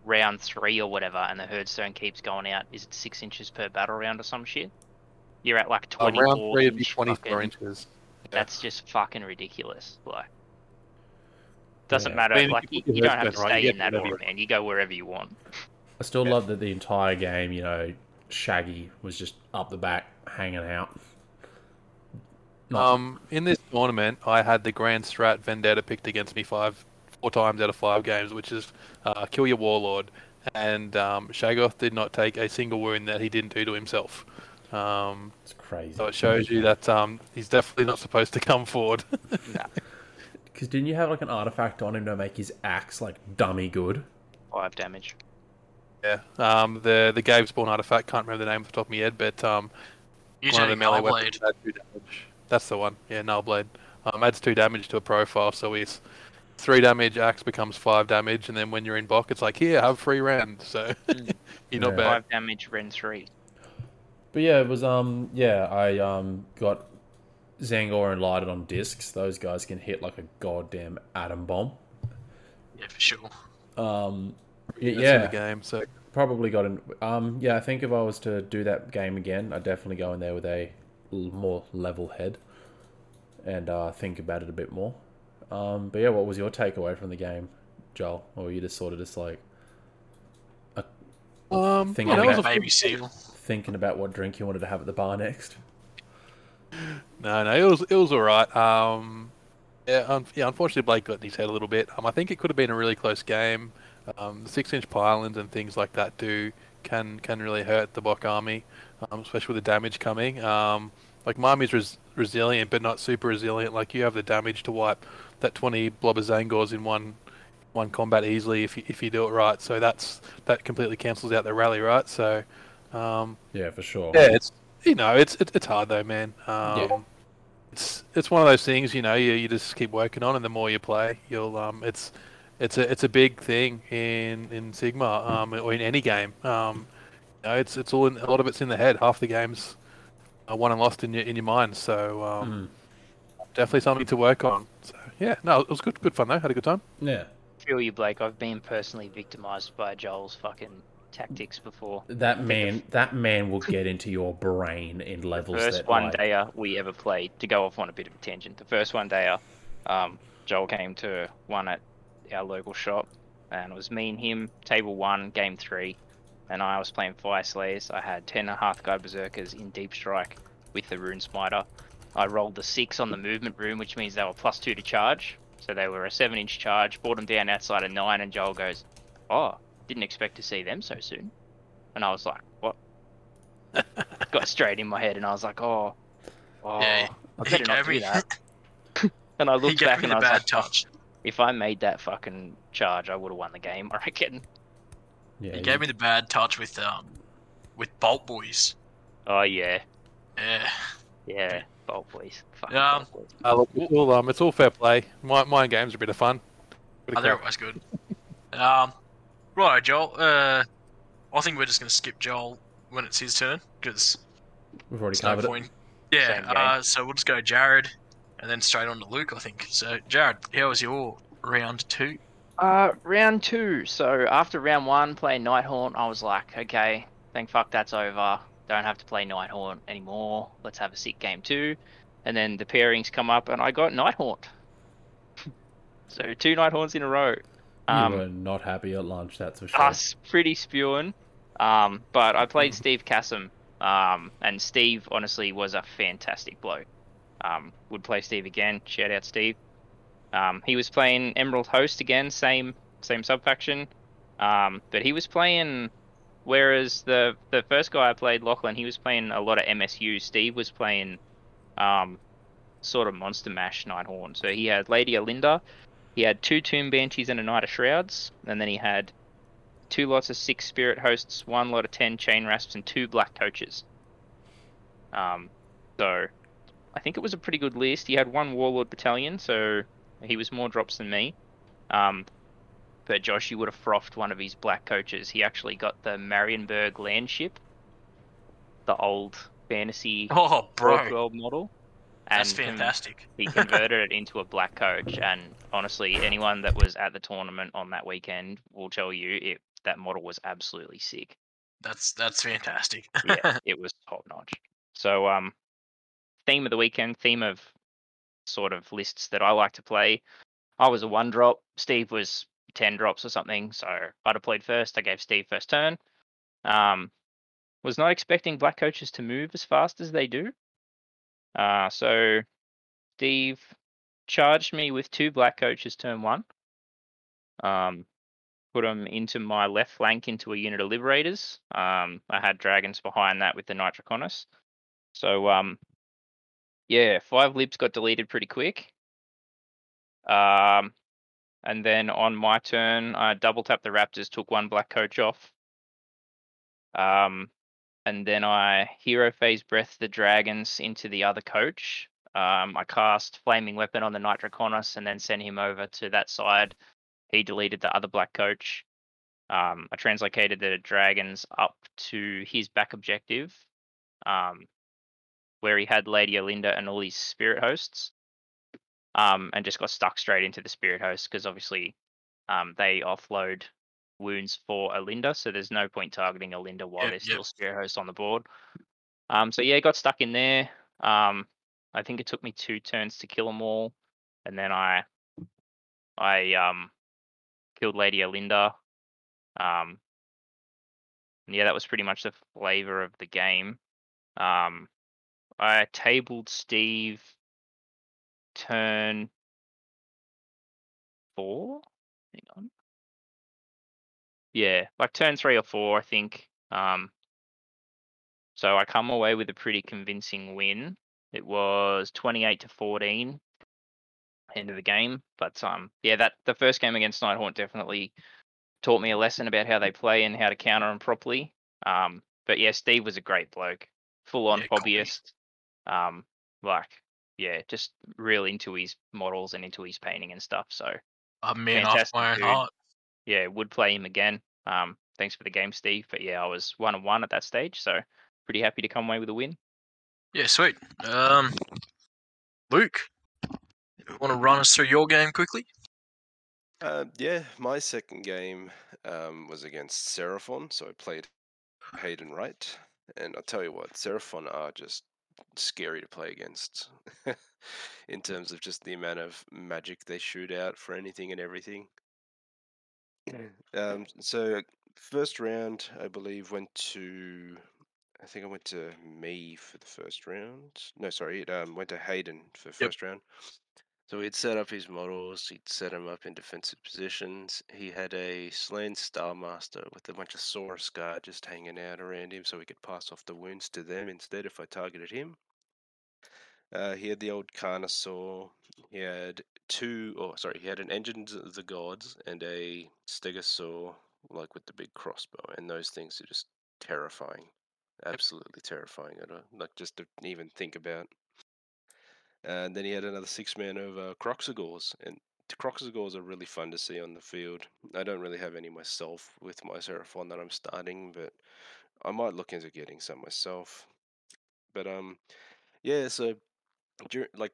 round three or whatever, and the Herdstone keeps going out, is it six inches per battle round or some shit? You're at, like, twenty-four inches. Uh, round three would be twenty-four inches. Yeah. That's just fucking ridiculous. Like, doesn't yeah. matter. I mean, like, you, you don't have to stay right, in that order, man. You go wherever you want. I still yeah. love that the entire game, you know, Shaggy was just up the back, hanging out. Not... Um, in this tournament, I had the Grand Strat Vendetta picked against me five, four times out of five games, which is uh, kill your warlord, and um, Shaggoth did not take a single wound that he didn't do to himself. Um, it's crazy. So it shows you that um, he's definitely not supposed to come forward. Nah. Because didn't you have like an artifact on him to make his axe like dummy good? Five damage. Yeah. Um, the the Gavesborn artifact, can't remember the name off the top of my head, but um. Usually one of the melee weapons adds two damage. That's the one. Yeah, Nullblade. Um, adds two damage to a profile, so his three damage axe becomes five damage, and then when you're in Bok, it's like, here, have free rend. So you're not yeah. bad. Five damage, rend three. But yeah, it was um yeah I um got Zangor and Lighted on discs. Those guys can hit like a goddamn atom bomb. Yeah, for sure. Um, yeah. yeah. In the game, so. Probably got an... Um, yeah, I think if I was to do that game again, I'd definitely go in there with a more level head and uh, think about it a bit more. Um, but yeah, what was your takeaway from the game, Joel? Or were you just sort of just like... A, um, thinking, yeah, about, baby thinking about what drink you wanted to have at the bar next? No, no, it was it was all right. Um, yeah, un- yeah, unfortunately, Blake got in his head a little bit. Um, I think it could have been a really close game. Um, the six-inch pylons and things like that do can can really hurt the Bok army, um, especially with the damage coming. Um, like, my army's res- resilient, but not super resilient. Like, you have the damage to wipe that twenty blob of Zangors in one one combat easily if you, if you do it right. So that's that completely cancels out the rally, right? So um, yeah, for sure. Yeah, it's you know it's it, it's hard though, man. Um, yeah. It's it's one of those things you know you you just keep working on, and the more you play, you'll um it's. It's a it's a big thing in, in Sigma um, or in any game. Um, you know, it's it's all in, a lot of it's in the head. Half the games are won and lost in your in your mind. So um, mm. definitely something to work on. So yeah, no, it was good good fun though. Had a good time. Yeah. I feel you, Blake. I've been personally victimized by Joel's fucking tactics before. That man, that man will get into your brain in levels. The first that one I... dayer we ever played, to go off on a bit of a tangent. The first one dayer, um, Joel came to one at our local shop, and it was me and him, table one, game three, and I was playing Fire Slayers. I had ten Hearthguard Berserkers in Deep Strike with the Rune Smiter. I rolled the six on the movement rune, which means they were plus two to charge, So they were a seven inch charge, brought them down outside a nine, and Joel goes, oh, didn't expect to see them so soon. And I was like, what? Got straight in my head, and I was like, oh, oh yeah, I better not do that. And I looked back, and I was like, touch. If I made that fucking charge, I would have won the game, I reckon. Yeah, he yeah. gave me the bad touch with um, with Bolt Boys. Oh, yeah. Yeah. Yeah, Bolt Boys. Fucking um, Bolt Boys. Uh, look, it's, all, um, it's all fair play. My, my games are a bit of fun. Bit of oh, there it was good. um, right, Joel. Uh, I think we're just going to skip Joel when it's his turn, because we've already covered no it. Yeah, uh, so we'll just go Jared, and then straight on to Luke, I think. So, Jared, how was your round two? Uh, round two. So, after round one, playing Nighthaunt, I was like, okay, thank fuck that's over. Don't have to play Nighthaunt anymore. Let's have a sick game too. And then the pairings come up, and I got Nighthaunt. So, two Nighthaunts in a row. Um, you were not happy at lunch, that's for sure. I was pretty spewing. Um, but I played Steve Kassam, um, and Steve, honestly, was a fantastic bloke. Um, would play Steve again. Shout out Steve. Um, he was playing Emerald Host again, same same sub-faction. Um, but he was playing, whereas the, the first guy I played, Lachlan, he was playing a lot of M S U. Steve was playing um, sort of Monster Mash Nighthorn. So he had Lady Alinda, he had two Tomb Banshees and a Knight of Shrouds, and then he had two lots of six Spirit Hosts, one lot of ten Chain Rasps, and two Black Coaches. Um, so... I think it was a pretty good list. He had one Warlord Battalion, so he was more drops than me. Um, but Josh, you would have frothed one of his Black Coaches. He actually got the Marienburg land ship, the old fantasy oh, bro. world model. And that's fantastic. He converted it into a Black Coach, and honestly, anyone that was at the tournament on that weekend will tell you it, that model was absolutely sick. That's that's fantastic. Yeah, it was top notch. So, um. Theme of the weekend, theme of sort of lists that I like to play. I was a one drop. Steve was ten drops or something. So I deployed first. I gave Steve first turn. Um, was not expecting Black Coaches to move as fast as they do. Uh, so Steve charged me with two Black Coaches turn one. Um, put them into my left flank into a unit of Liberators. Um, I had Dragons behind that with the Nitroconus. So, um, yeah, five libs got deleted pretty quick. Um, and then on my turn, I double tapped the Raptors, took one Black Coach off. Um, and then I hero phase breath the Dragons into the other coach. Um, I cast Flaming Weapon on the Nitroconus and then sent him over to that side. He deleted the other Black Coach. Um, I translocated the Dragons up to his back objective. Um, where he had Lady Alinda and all these Spirit Hosts, um, and just got stuck straight into the Spirit Hosts, because obviously um, they offload wounds for Alinda, so there's no point targeting Alinda while yep, there's yep. still Spirit Hosts on the board. Um, so yeah, got stuck in there. Um, I think it took me two turns to kill them all, and then I I um, killed Lady Alinda. Um, yeah, that was pretty much the flavour of the game. Um, I tabled Steve turn four. Hang on. Yeah, like turn three or four, I think. Um, so I come away with a pretty convincing win. It was twenty-eight to fourteen end of the game. But um, yeah, that the first game against Nighthaunt definitely taught me a lesson about how they play and how to counter them properly. Um, but yeah, Steve was a great bloke, full on yeah, hobbyist. Copy. Um, like, yeah, just real into his models and into his painting and stuff. So, I mean, I yeah, would play him again. Um, thanks for the game, Steve. But yeah, I was one and one at that stage, so pretty happy to come away with a win. Yeah, sweet. Um, Luke, want to run us through your game quickly? Uh, yeah, my second game um was against Seraphon, so I played Hayden Wright, and I'll tell you what, Seraphon are just scary to play against in terms of just the amount of magic they shoot out for anything and everything. Um, so first round, I believe, went to... I think I went to me for the first round. No, sorry, it um, went to Hayden for first yep. round. So he'd set up his models, he'd set him up in defensive positions. He had a slain Star Master with a bunch of Saurus Guard just hanging out around him so he could pass off the wounds to them instead if I targeted him. Uh, he had the old Carnosaur. He had two, oh sorry, he had an Engine of the Gods and a Stegosaur, like with the big crossbow, and those things are just terrifying. Absolutely terrifying, I don't like just to even think about. And then he had another six-man of uh, Croxagores, and Croxagores are really fun to see on the field. I don't really have any myself with my Seraphon that I'm starting, but I might look into getting some myself. But um, yeah, so dur- like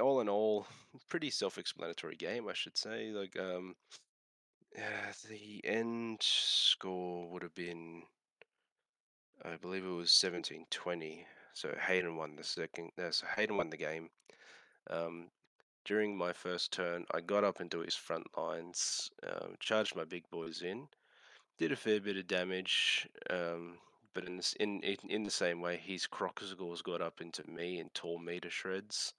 all in all, pretty self-explanatory game, I should say. Like um, uh, the end score would have been, I believe it was seventeen twenty. So Hayden won the second. Uh, so Hayden won the game. Um, during my first turn, I got up into his front lines, um, charged my big boys in, did a fair bit of damage. Um, but in, this, in in in the same way, his Croxagores got up into me and tore me to shreds.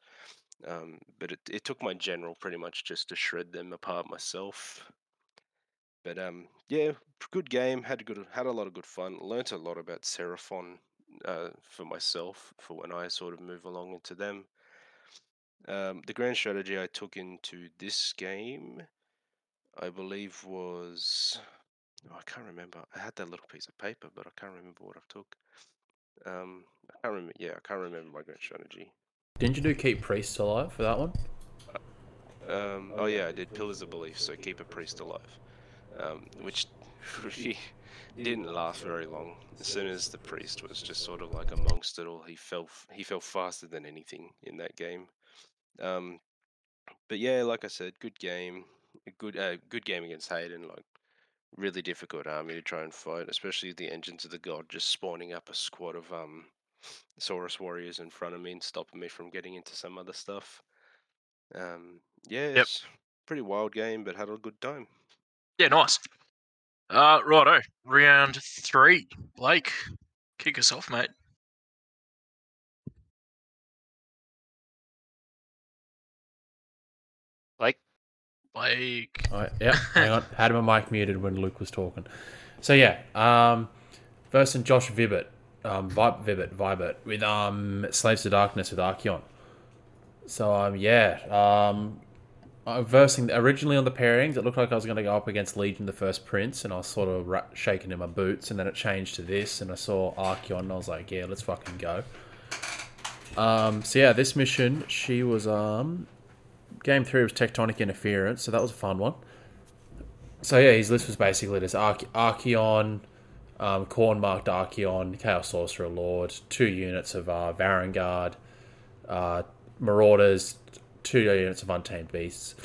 Um, but it it took my general pretty much just to shred them apart myself. But um, yeah, good game. Had a good had a lot of good fun. Learnt a lot about Seraphon. Uh, for myself, for when I sort of move along into them. Um, the grand strategy I took into this game, I believe was, oh, I can't remember. I had that little piece of paper, but I can't remember what I took. Um, I can't remember. Yeah, I can't remember my grand strategy. Didn't you do keep priests alive for that one? Um, oh yeah, I did pillars of belief, so keep a priest alive, um, which. Didn't last very long. As soon as the priest was just sort of like amongst it all, he fell he fell faster than anything in that game. Um, but yeah, like I said, good game, good uh, good game against Hayden. Like really difficult army to try and fight, especially the Engines of the God just spawning up a squad of um Saurus warriors in front of me and stopping me from getting into some other stuff. Um, yeah, yep. It's pretty wild game, but had a good time. Yeah, nice. Uh, righto. Round three. Blake, kick us off, mate. Blake? Blake. All right, yeah, hang on. Had my mic muted when Luke was talking. So, yeah, um, versus Josh Vibert, um, Vi- Vibert, Vibert, with, um, Slaves to Darkness with Archeon. So, um, yeah, um... Uh, versing originally on the pairings, it looked like I was going to go up against Legion, the First Prince, and I was sort of ra- shaking in my boots, and then it changed to this, and I saw Archeon, and I was like, yeah, let's fucking go. Um, so yeah, this mission, she was, um, game three was Tectonic Interference, so that was a fun one. So yeah, his list was basically just Arche- Archeon, um, Corn-marked Archeon, Chaos Sorcerer Lord, two units of, uh, Varangard, uh, Marauders, two units of Untamed Beasts.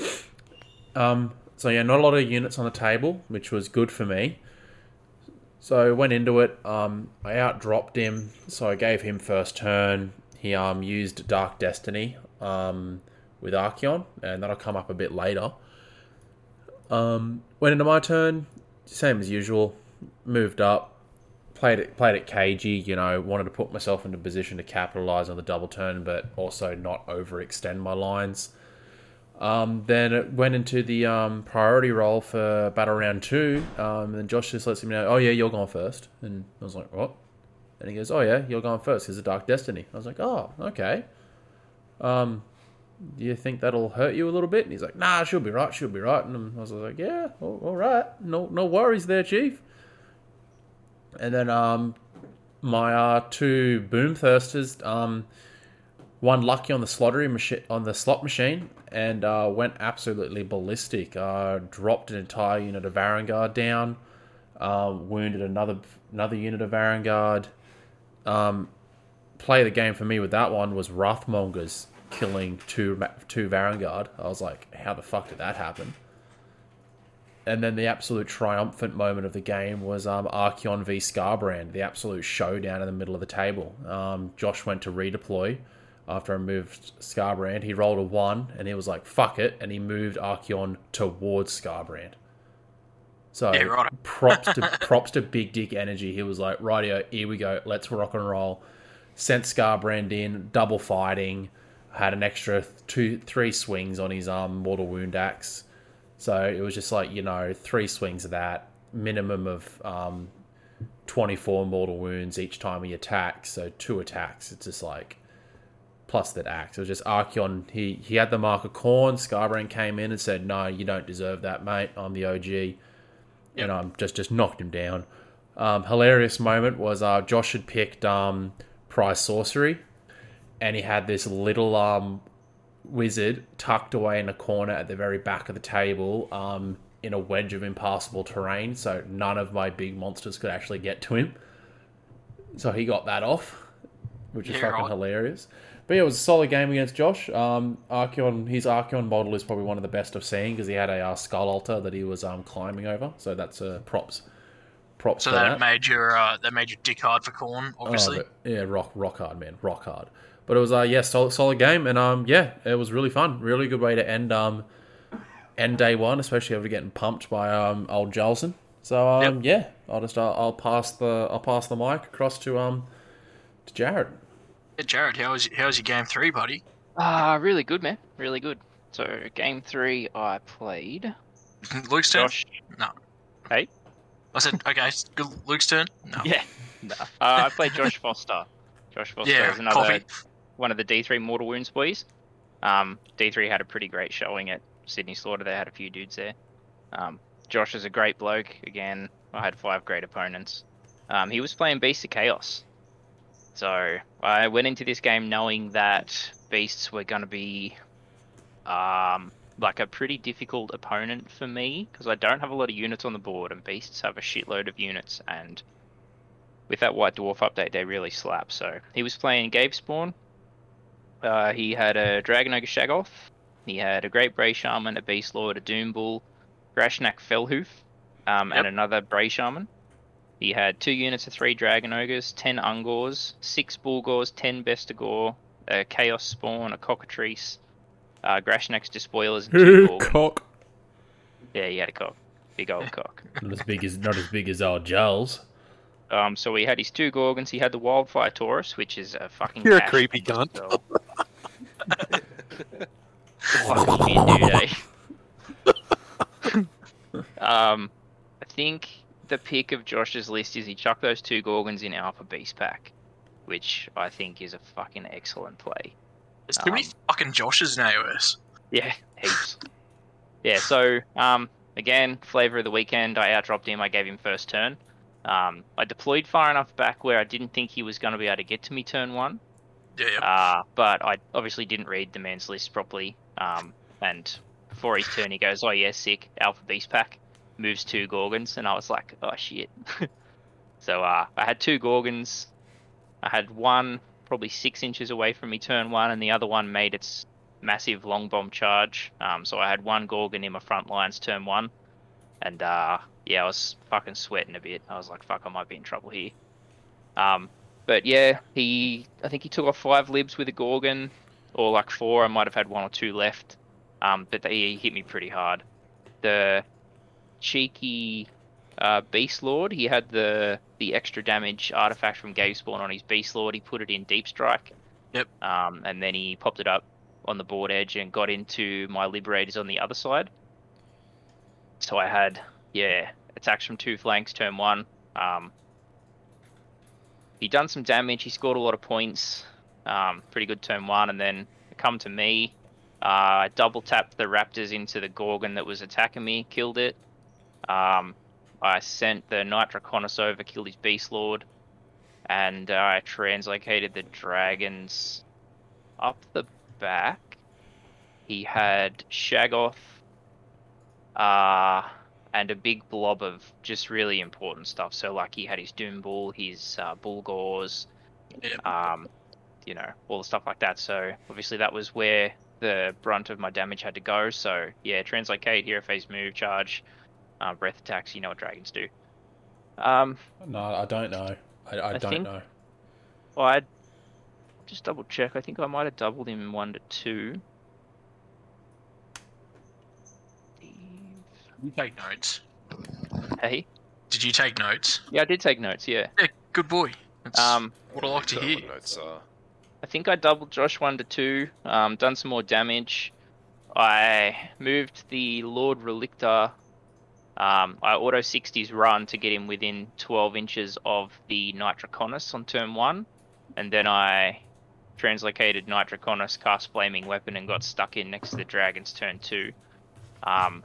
Um, so yeah, not a lot of units on the table, which was good for me. So I went into it, um, I outdropped him, so I gave him first turn. He um, used Dark Destiny um, with Archeon, and that'll come up a bit later. Um, went into my turn, same as usual, moved up, played it, played it cagey, you know, wanted to put myself into position to capitalize on the double turn, but also not overextend my lines. Um, then it went into the um, priority roll for battle round two, um, and Josh just lets me know, oh yeah, you're going first. And I was like, what? And he goes, oh yeah, you're going first, because of Dark Destiny. I was like, oh, okay. Um, do you think that'll hurt you a little bit? And he's like, nah, she'll be right, she'll be right. And I was like, yeah, all right, no, no worries there, Chief. And then um, my uh, two Boomthirsters, um, one lucky on the slottery machi- on the slot machine, and uh, went absolutely ballistic. Uh, dropped an entire unit of Varangard down, uh, wounded another another unit of Varangard. Um, play of the game for me with that one was Wrathmongers killing two two Varangard. I was like, how the fuck did that happen? And then the absolute triumphant moment of the game was um, Archeon v Scarbrand, the absolute showdown in the middle of the table. Um, Josh went to redeploy after I moved Scarbrand. He rolled a one, and he was like, fuck it, and he moved Archeon towards Scarbrand. So yeah, right. props to props to Big Dick Energy. He was like, rightio, here we go, let's rock and roll. Sent Scarbrand in, double fighting. had an extra two, three swings on his um, Mortal Wound Axe. So it was just like, you know, three swings of that, minimum of um, twenty-four mortal wounds each time he attacks. So two attacks. It's just like, plus that axe. It was just Archeon. He, he had the Mark of Khorne. Skybrand came in and said, no, you don't deserve that, mate. I'm the O G. Yep. And I'm um, just, just knocked him down. Um, hilarious moment was uh, Josh had picked um, Prize Sorcery. And he had this little um, wizard tucked away in a corner at the very back of the table um, in a wedge of impassable terrain. So none of my big monsters could actually get to him. So he got that off, which is yeah. fucking hilarious. But yeah, it was a solid game against Josh. Um, Archeon, his Archeon model is probably one of the best I've seen because he had a uh, skull altar that he was um, climbing over. So that's uh, props. Props. So that, that made your uh, that made your dick hard for Khorne, obviously. Oh, but, yeah, rock rock hard, man, rock hard. But it was, uh, yeah, solid, solid game. And, um, yeah, it was really fun. Really good way to end um, end day one, especially after getting pumped by um, old Jolson. So, um, yep. yeah, I'll just uh, I'll pass the I'll pass the mic across to um to Jared. Yeah, Jared, how was, how was your game three, buddy? Uh, really good, man. Really good. So, game three, I played... Luke's turn? Josh. No. Hey? I said, okay, Luke's turn? No. Yeah. No. Uh, I played Josh Foster. Josh Foster yeah, is another... Coffee. One of the D three Mortal Wounds boys. Um, D three had a pretty great showing at Sydney Slaughter. They had a few dudes there. Um, Josh is a great bloke. Again, I had five great opponents. Um, he was playing Beasts of Chaos. So I went into this game knowing that Beasts were going to be um, like a pretty difficult opponent for me because I don't have a lot of units on the board and Beasts have a shitload of units. And with that White Dwarf update, they really slap. So he was playing Gabe Spawn. Uh, he had a Dragon Ogre Shaggoth, he had a Great Bray Shaman, a Beast Lord, a Doom Bull, Grashnak Fellhoof, um, yep. and another Bray Shaman. He had two units of three Dragon Ogres, ten Ungors, six Bulgors, ten Bestagore, a Chaos Spawn, a Cockatrice, uh, Grashnak's Despoilers, and two Gorgon. Cock. Yeah, he had a cock. Big old cock. Not as big as not as big as old Giles. Um, so he had his two Gorgons, he had the Wildfire Taurus, which is a fucking... You're a creepy cunt. Fucking new day. um, I think the pick of Josh's list is he chucked those two Gorgons in Alpha Beast Pack, which I think is a fucking excellent play. There's too um, many fucking Joshes in A O S. Yeah, heaps. yeah, so, um, again, flavour of the weekend, I outdropped him, I gave him first turn. Um, I deployed far enough back where I didn't think he was going to be able to get to me turn one. Yeah, yeah. Uh, but I obviously didn't read the man's list properly. Um, and before his turn, he goes, oh yeah, sick, Alpha Beast Pack, moves two Gorgons. And I was like, oh shit. so uh, I had two Gorgons. I had one probably six inches away from me turn one, and the other one made its massive long bomb charge. Um, so I had one Gorgon in my front lines turn one. And, uh, yeah, I was fucking sweating a bit. I was like, fuck, I might be in trouble here. Um, but, yeah, he... I think he took off five libs with a Gorgon, or, like, four. I might have had one or two left. Um, but they, he hit me pretty hard. The cheeky uh, Beast Lord, he had the, the extra damage artifact from Gavespawn on his Beast Lord. He put it in Deep Strike. Yep. Um, and then he popped it up on the board edge and got into my Liberators on the other side. So I had, yeah, attacks from two flanks, turn one. Um, he done some damage. He scored a lot of points. Um, pretty good turn one. And then come to me. Uh, I double tapped the Raptors into the Gorgon that was attacking me. Killed it. Um, I sent the Knight Draconis over. Killed his Beast Lord. And uh, I translocated the Dragons up the back. He had Shaggoth. Uh, and a big blob of just really important stuff. So, like, he had his Doom Bull, his uh, Bulgors, um, you know, all the stuff like that. So, obviously, that was where the brunt of my damage had to go. So, yeah, translocate, hero phase move, charge, uh, breath attacks. You know what dragons do. Um, no, I don't know. I, I, I don't think, know. Well, I'd just double check. I think I might have doubled him one to two. You take notes. Hey? Did you take notes? Yeah, I did take notes, yeah. Yeah, good boy. That's um, what I like to hear. Notes are. I think I doubled Josh one to two, um, done some more damage. I moved the Lord Relictor. Um, I auto-sixed his run to get him within twelve inches of the Nitroconus on turn one. And then I translocated Nitroconus, cast Flaming Weapon, and got stuck in next to the Dragon's turn two. Um,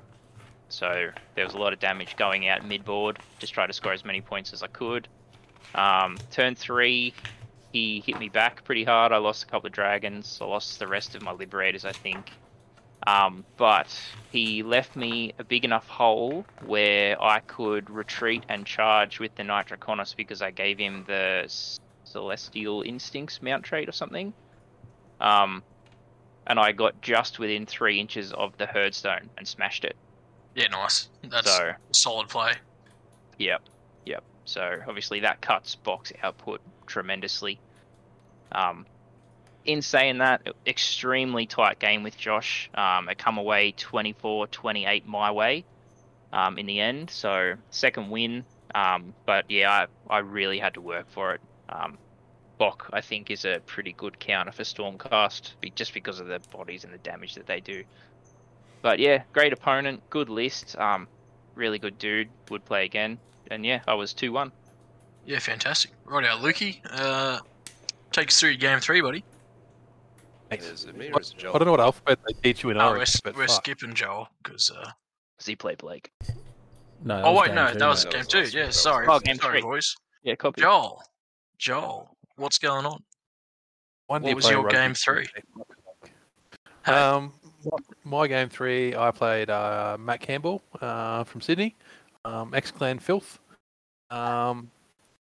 so there was a lot of damage going out mid-board. Just try to score as many points as I could. Um, turn three, he hit me back pretty hard. I lost a couple of dragons. I lost the rest of my Liberators, I think. Um, but he left me a big enough hole where I could retreat and charge with the Nitroconus because I gave him the Celestial Instincts mount trait or something. Um, and I got just within three inches of the Herdstone and smashed it. Yeah, nice. That's so, solid play. Yep, yep. So obviously that cuts box output tremendously. Um, in saying that, extremely tight game with Josh. Um, I come away twenty-four twenty-eight my way um, in the end. So second win. Um, but yeah, I, I really had to work for it. Um, Bok, I think, is a pretty good counter for Stormcast just because of the bodies and the damage that they do. But yeah, great opponent, good list, um, really good dude, would play again. And yeah, I was two one. Yeah, fantastic. Right out, Lukey. Uh, take us through game three, buddy. Thanks. Is it me or is it Joel? I don't know what alphabet they teach you in no, Orange. We're, we're skipping Joel, because... Uh... Does he play Blake? No. Oh, wait, no, that was game two. That was game two. Yeah, sorry. Oh, game sorry, three. Boys. Yeah, copy. Joel. Joel, what's going on? When what was your game three? Hey. Um, my game three, I played uh, Matt Campbell uh, from Sydney, um, ex-Clan Filth. Um,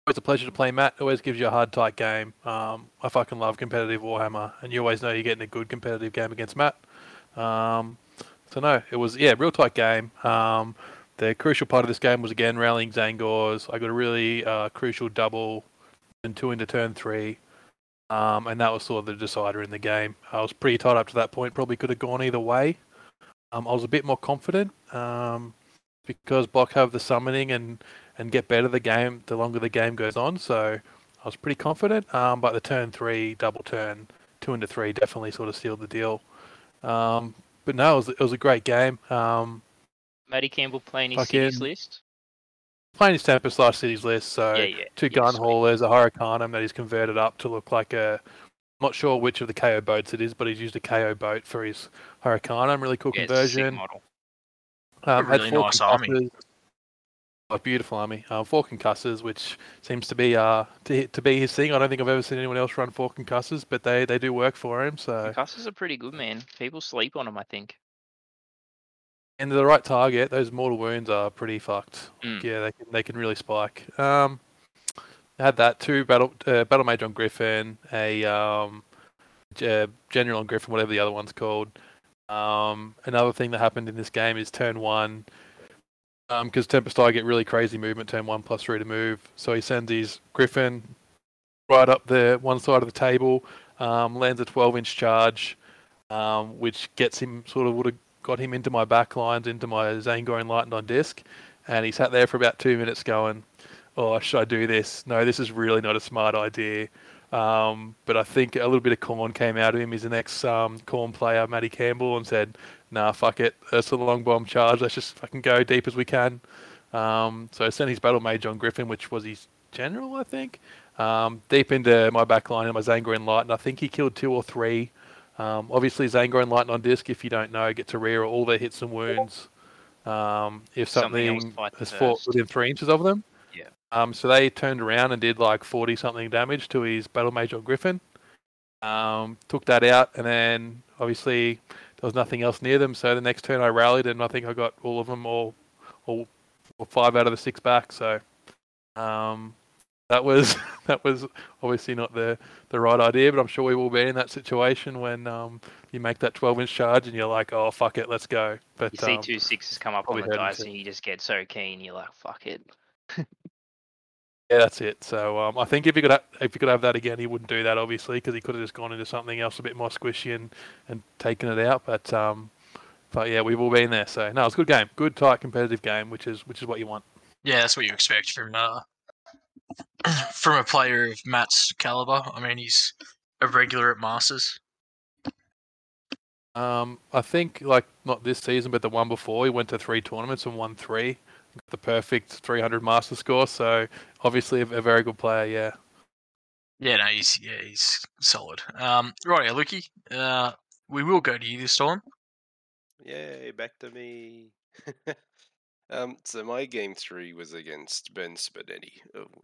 it's a pleasure to play Matt. Always gives you a hard, tight game. Um, I fucking love competitive Warhammer, and you always know you're getting a good competitive game against Matt. Um, so no, it was yeah, real tight game. Um, the crucial part of this game was again rallying Zangors. I got a really uh, crucial double. And two into turn three, um, and that was sort of the decider in the game. I was pretty tight up to that point, probably could have gone either way. Um, I was a bit more confident um, because Bok have the summoning and, and get better the game the longer the game goes on, so I was pretty confident, um, but the turn three, double turn, two into three definitely sort of sealed the deal. Um, but no, it was, it was a great game. Um, Matty Campbell playing his cities list? Playing his temper slash cities list, so yeah, yeah. two yeah, gun haulers, a Hurricanum that he's converted up to look like a... I'm not sure which of the K O boats it is, but he's used a K O boat for his Hurricanum. Really cool yeah, conversion. Model. Um, a really nice army. A beautiful army. Um, four concussors, which seems to be uh to, to be his thing. I don't think I've ever seen anyone else run four concussors, but they, they do work for him. So concussors are pretty good, man. People sleep on them, I think. And to the right target, those mortal wounds are pretty fucked. Mm. Yeah, they can they can really spike. Um, I had that two battle uh, battle mage on Griffin, a um, uh, general on Griffin, whatever the other one's called. Um, another thing that happened in this game is turn one, because um, Tempestai get really crazy movement. Turn one plus three to move, so he sends his Griffin right up the one side of the table, um, lands a twelve inch charge, um, which gets him sort of would have. Got him into my back lines, into my Zangor Enlightened on disc, and he sat there for about two minutes going, oh, should I do this? No, this is really not a smart idea. Um, but I think a little bit of corn came out of him. He's an ex-corn um, player, Matty Campbell, and said, nah, fuck it. That's a long bomb charge. Let's just fucking go deep as we can. Um, so I sent his battle mage on Griffin, which was his general, I think, um, deep into my back line and my Zangor Enlightened. I think he killed two or three. Um, obviously, Zangor Enlightened on disc, if you don't know, gets to rear all their hits and wounds um, if something, something has fought within three inches of them. Yeah. Um, so they turned around and did like forty-something damage to his Battle Mage on Griffin. Um, took that out, and then obviously there was nothing else near them, so the next turn I rallied, and I think I got all of them, all, all, all five out of the six back, so... Um, That was that was obviously not the, the right idea, but I'm sure we've all been in that situation when um, you make that twelve inch charge and you're like, oh, fuck it, let's go. But you see um, two sixes come up on the dice and you just get so keen, you're like, fuck it. Yeah, that's it. So um, I think if you could ha- if you could have that again, he wouldn't do that, obviously, because he could have just gone into something else a bit more squishy and, and taken it out. But um, but yeah, we've all been there. So no, it's a good game, good tight competitive game, which is which is what you want. Yeah, that's what you expect from. Uh... From a player of Matt's caliber, I mean, he's irregular at Masters? Um, I think, like, not this season, but the one before, he went to three tournaments and won three. Got the perfect three hundred Masters score, so obviously a very good player, yeah. Yeah, no, he's, yeah, he's solid. Um, right, Aluki, uh, we will go to you this time. Yay, back to me. um, so my game three was against Ben Spinetti,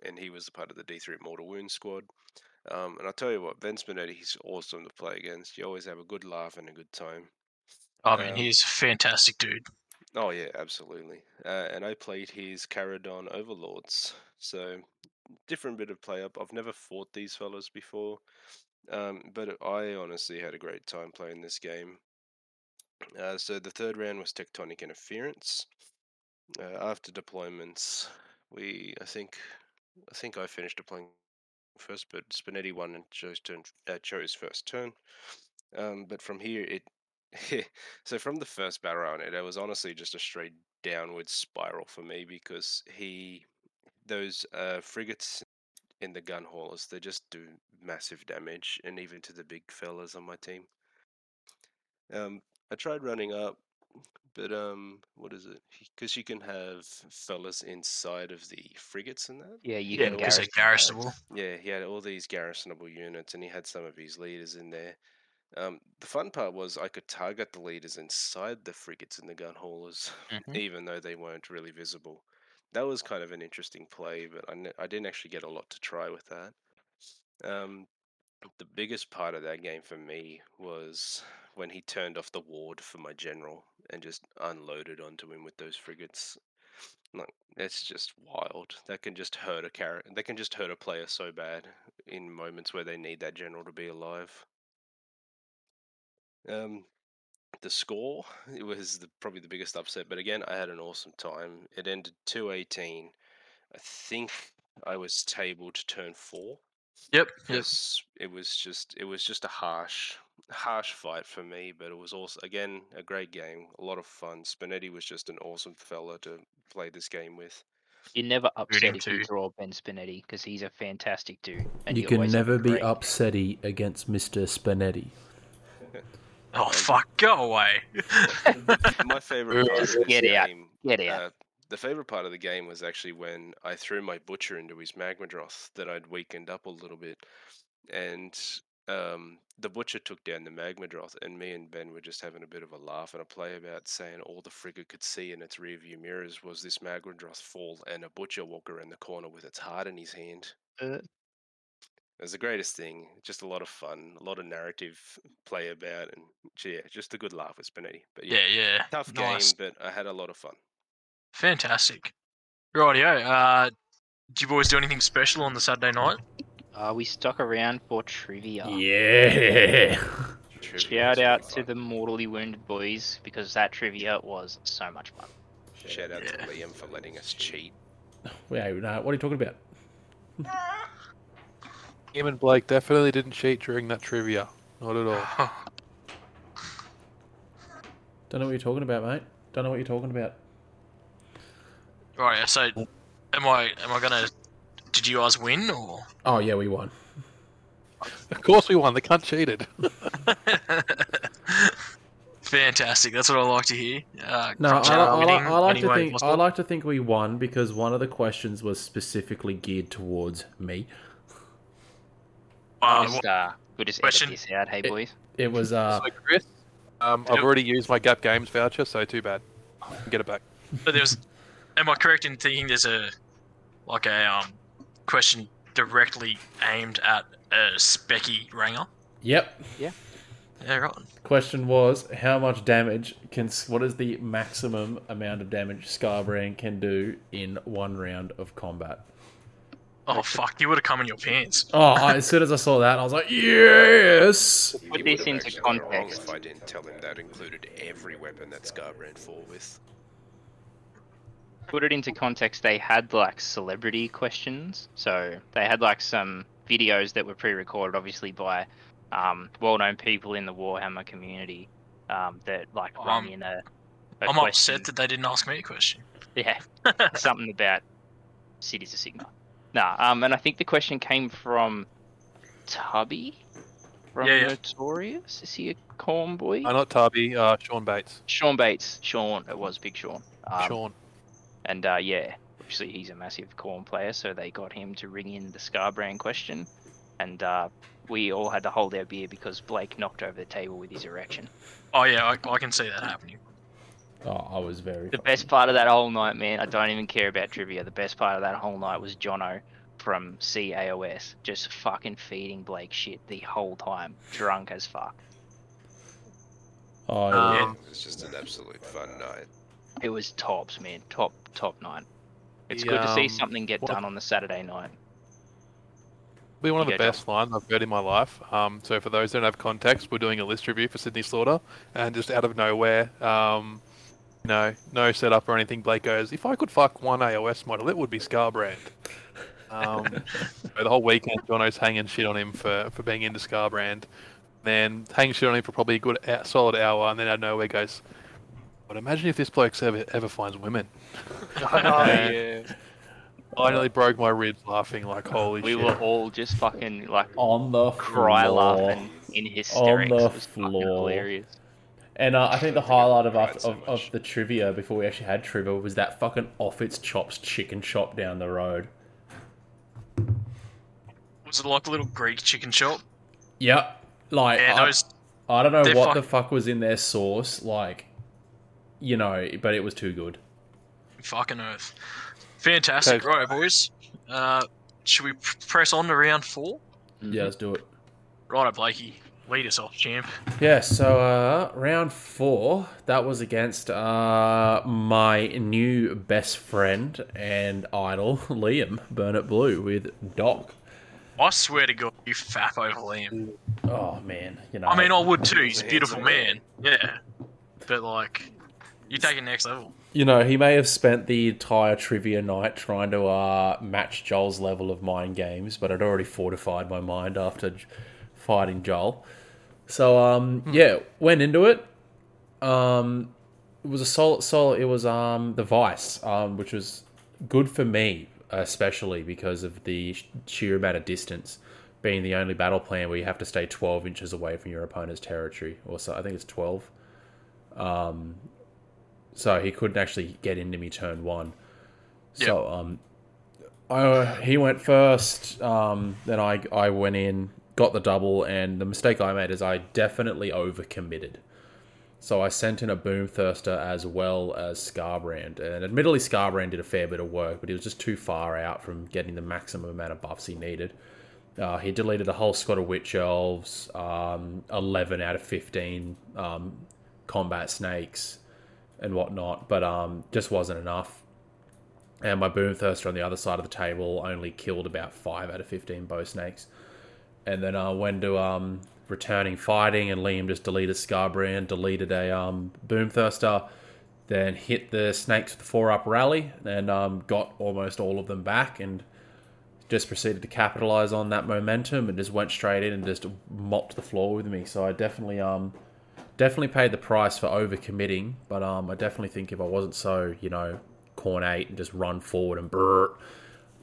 and he was a part of the D three Mortal Wound squad. Um, and I'll tell you what, Ben Spinetti, he's awesome to play against. You always have a good laugh and a good time. I mean, um, he's a fantastic dude. Oh, yeah, absolutely. Uh, and I played his Caradon Overlords. So, different bit of play-up. I've never fought these fellas before. Um, but I honestly had a great time playing this game. Uh, so, the third round was Tectonic Interference. Uh, after deployments, we, I think, I think I finished deploying first, but Spinetti won and chose, turn, uh, chose first turn. Um, but from here, it so from the first battle round, it was honestly just a straight downward spiral for me because he, those uh, frigates in the gun haulers, they just do massive damage, and even to the big fellas on my team. Um, I tried running up, but um, what is it? Because you can have fellas inside of the frigates and that. Yeah, you can. Yeah, because they're garrisonable. Yeah, he had all these garrisonable units, and he had some of his leaders in there. Um, the fun part was I could target the leaders inside the frigates and the gun haulers, mm-hmm. even though they weren't really visible. That was kind of an interesting play, but I, ne- I didn't actually get a lot to try with that. Um, the biggest part of that game for me was when he turned off the ward for my general and just unloaded onto him with those frigates. Like, that's just wild. That can just hurt a car- That can just hurt a player so bad in moments where they need that general to be alive. Um, the score, it was the, probably the biggest upset, but again, I had an awesome time. It ended two eighteen. I think I was tabled to turn four. Yep. Yes. It was just, it was just a harsh, harsh fight for me, but it was also, again, a great game, a lot of fun. Spinetti was just an awesome fella to play this game with. You're never upset if you draw Ben Spinetti because he's a fantastic dude. And you can never be upsetty against Mister Spinetti. Oh, um, fuck, go away. My favourite part of the game... Get out. Uh, the favourite part of the game was actually when I threw my Butcher into his Magmadroth that I'd weakened up a little bit. And um, the Butcher took down the Magmadroth, and me and Ben were just having a bit of a laugh and a play about saying all the frigate could see in its rearview mirrors was this Magmadroth fall and a Butcher walk around the corner with its heart in his hand. Uh. It was the greatest thing. Just a lot of fun, a lot of narrative play about, and yeah, just a good laugh with Spinetti. But yeah, yeah, yeah. Tough nice. Game, but I had a lot of fun. Fantastic. Rightio. Uh, did you boys do anything special on the Saturday night? Uh, we stuck around for trivia. Yeah. Trivia. Shout out to fun. The Mortally Wounded boys because that trivia was so much fun. Shout out yeah. to Liam for letting us cheat. Wait, no, what are you talking about? Him and Blake definitely didn't cheat during that trivia. Not at all. Don't know what you're talking about, mate. Don't know what you're talking about. Right, so am I am I gonna did you guys win or oh yeah, we won. Of course we won, the cunt cheated. Fantastic, that's what I like to hear. Uh, no, I, I, winning, I, I like anyway, to think possible. I like to think we won because one of the questions was specifically geared towards me. Wow. Just, uh, we'll just edit this out, hey boys. It, it was uh. So Chris, um, I've already used my Gap Games voucher, so too bad. I can get it back. But there's, am I correct in thinking there's a, like a um, question directly aimed at a Specky Ranger? Yep. Yeah. Yeah, right. Question was, how much damage can? What is the maximum amount of damage Scarbrand can do in one round of combat? Oh, fuck, you would have come in your pants. Oh, I, as soon as I saw that, I was like, yes! Put he this into context. If I didn't tell him that included every weapon that Scarbrand fought with. Put it into context, they had, like, celebrity questions. So, they had, like, some videos that were pre-recorded, obviously, by um, well-known people in the Warhammer community um, that, like, um, run in a, a I'm question. Upset that they didn't ask me a question. Yeah, something about Cities of Sigmar. Nah, um, and I think the question came from Tubby, from yeah, yeah. Notorious. Is he a corn boy? Uh, not Tarby, uh, Sean Bates. Sean Bates. Sean, it was Big Sean. Um, Sean. And, uh, yeah, obviously he's a massive corn player, so they got him to ring in the Scarbrand question. And uh, we all had to hold our beer because Blake knocked over the table with his erection. Oh, yeah, I, I can see that happening. Oh, I was very... The funny. Best part of that whole night, man, I don't even care about trivia. The best part of that whole night was Jono from C A O S just fucking feeding Blake shit the whole time, drunk as fuck. Oh, yeah. Um, it was just an absolute fun night. It was tops, man. Top, top night. It's the, good to see something get um, done on the Saturday night. Be one of you the best down. lines I've heard in my life. Um, so for those who don't have context, we're doing a list review for Sydney Slaughter, and just out of nowhere... Um, You know, no setup or anything. Blake goes, if I could fuck one A O S model, it would be Scarbrand. Um, so the whole weekend, Jono's hanging shit on him for, for being into Scarbrand. Then hanging shit on him for probably a good solid hour, and then out of nowhere goes, but imagine if this bloke ever, ever finds women. Oh, yeah. I nearly broke my ribs laughing, like, holy we shit. We were all just fucking, like, on the cry floor. laughing in hysterics. On the it was floor. Fucking hilarious. And uh, I think the highlight of, of, of, of the trivia, before we actually had trivia, was that fucking Off Its Chops chicken shop down the road. Was it like a little Greek chicken shop? Yep. Like, yeah, I, those, I don't know what fuck... the fuck was in their sauce, like, you know, but it was too good. Fucking earth. Fantastic. Right, boys. Uh, should we press on to round four? Yeah, let's do it. Righto, Blakey. Lead us off, champ. Yeah, so uh, round four, that was against uh, my new best friend and idol, Liam Burnett Blue, with Doc. I swear to God, you faff over Liam. Oh, man. You know, I mean, I would too. He's a beautiful man. Yeah. But, like, you take it next level. You know, he may have spent the entire trivia night trying to uh, match Joel's level of mind games, but I'd already fortified my mind after fighting Joel. So, um, yeah, went into it. Um, it was a solid, solid, it was, um, the Vice, um, which was good for me, especially because of the sheer amount of distance being the only battle plan where you have to stay twelve inches away from your opponent's territory. Or so, I think it's twelve. Um, so he couldn't actually get into me turn one. Yep. So, um, I, he went first. Um, then I, I went in. Got the double, and the mistake I made is I definitely overcommitted. So I sent in a Boomthirster as well as Scarbrand, and admittedly Scarbrand did a fair bit of work, but he was just too far out from getting the maximum amount of buffs he needed. Uh, he deleted a whole squad of Witch Elves, um, eleven out of fifteen um, combat snakes and whatnot, but um, just wasn't enough. And my Boomthirster on the other side of the table only killed about five out of fifteen bow snakes. And then I went to um, returning fighting, and Liam just deleted Scarbrand, deleted a um, Boomthirster, then hit the snakes with the four-up rally, and um, got almost all of them back, and just proceeded to capitalize on that momentum, and just went straight in and just mopped the floor with me. So I definitely, um, definitely paid the price for overcommitting, but um, I definitely think if I wasn't so, you know, cornate and just run forward and brrr,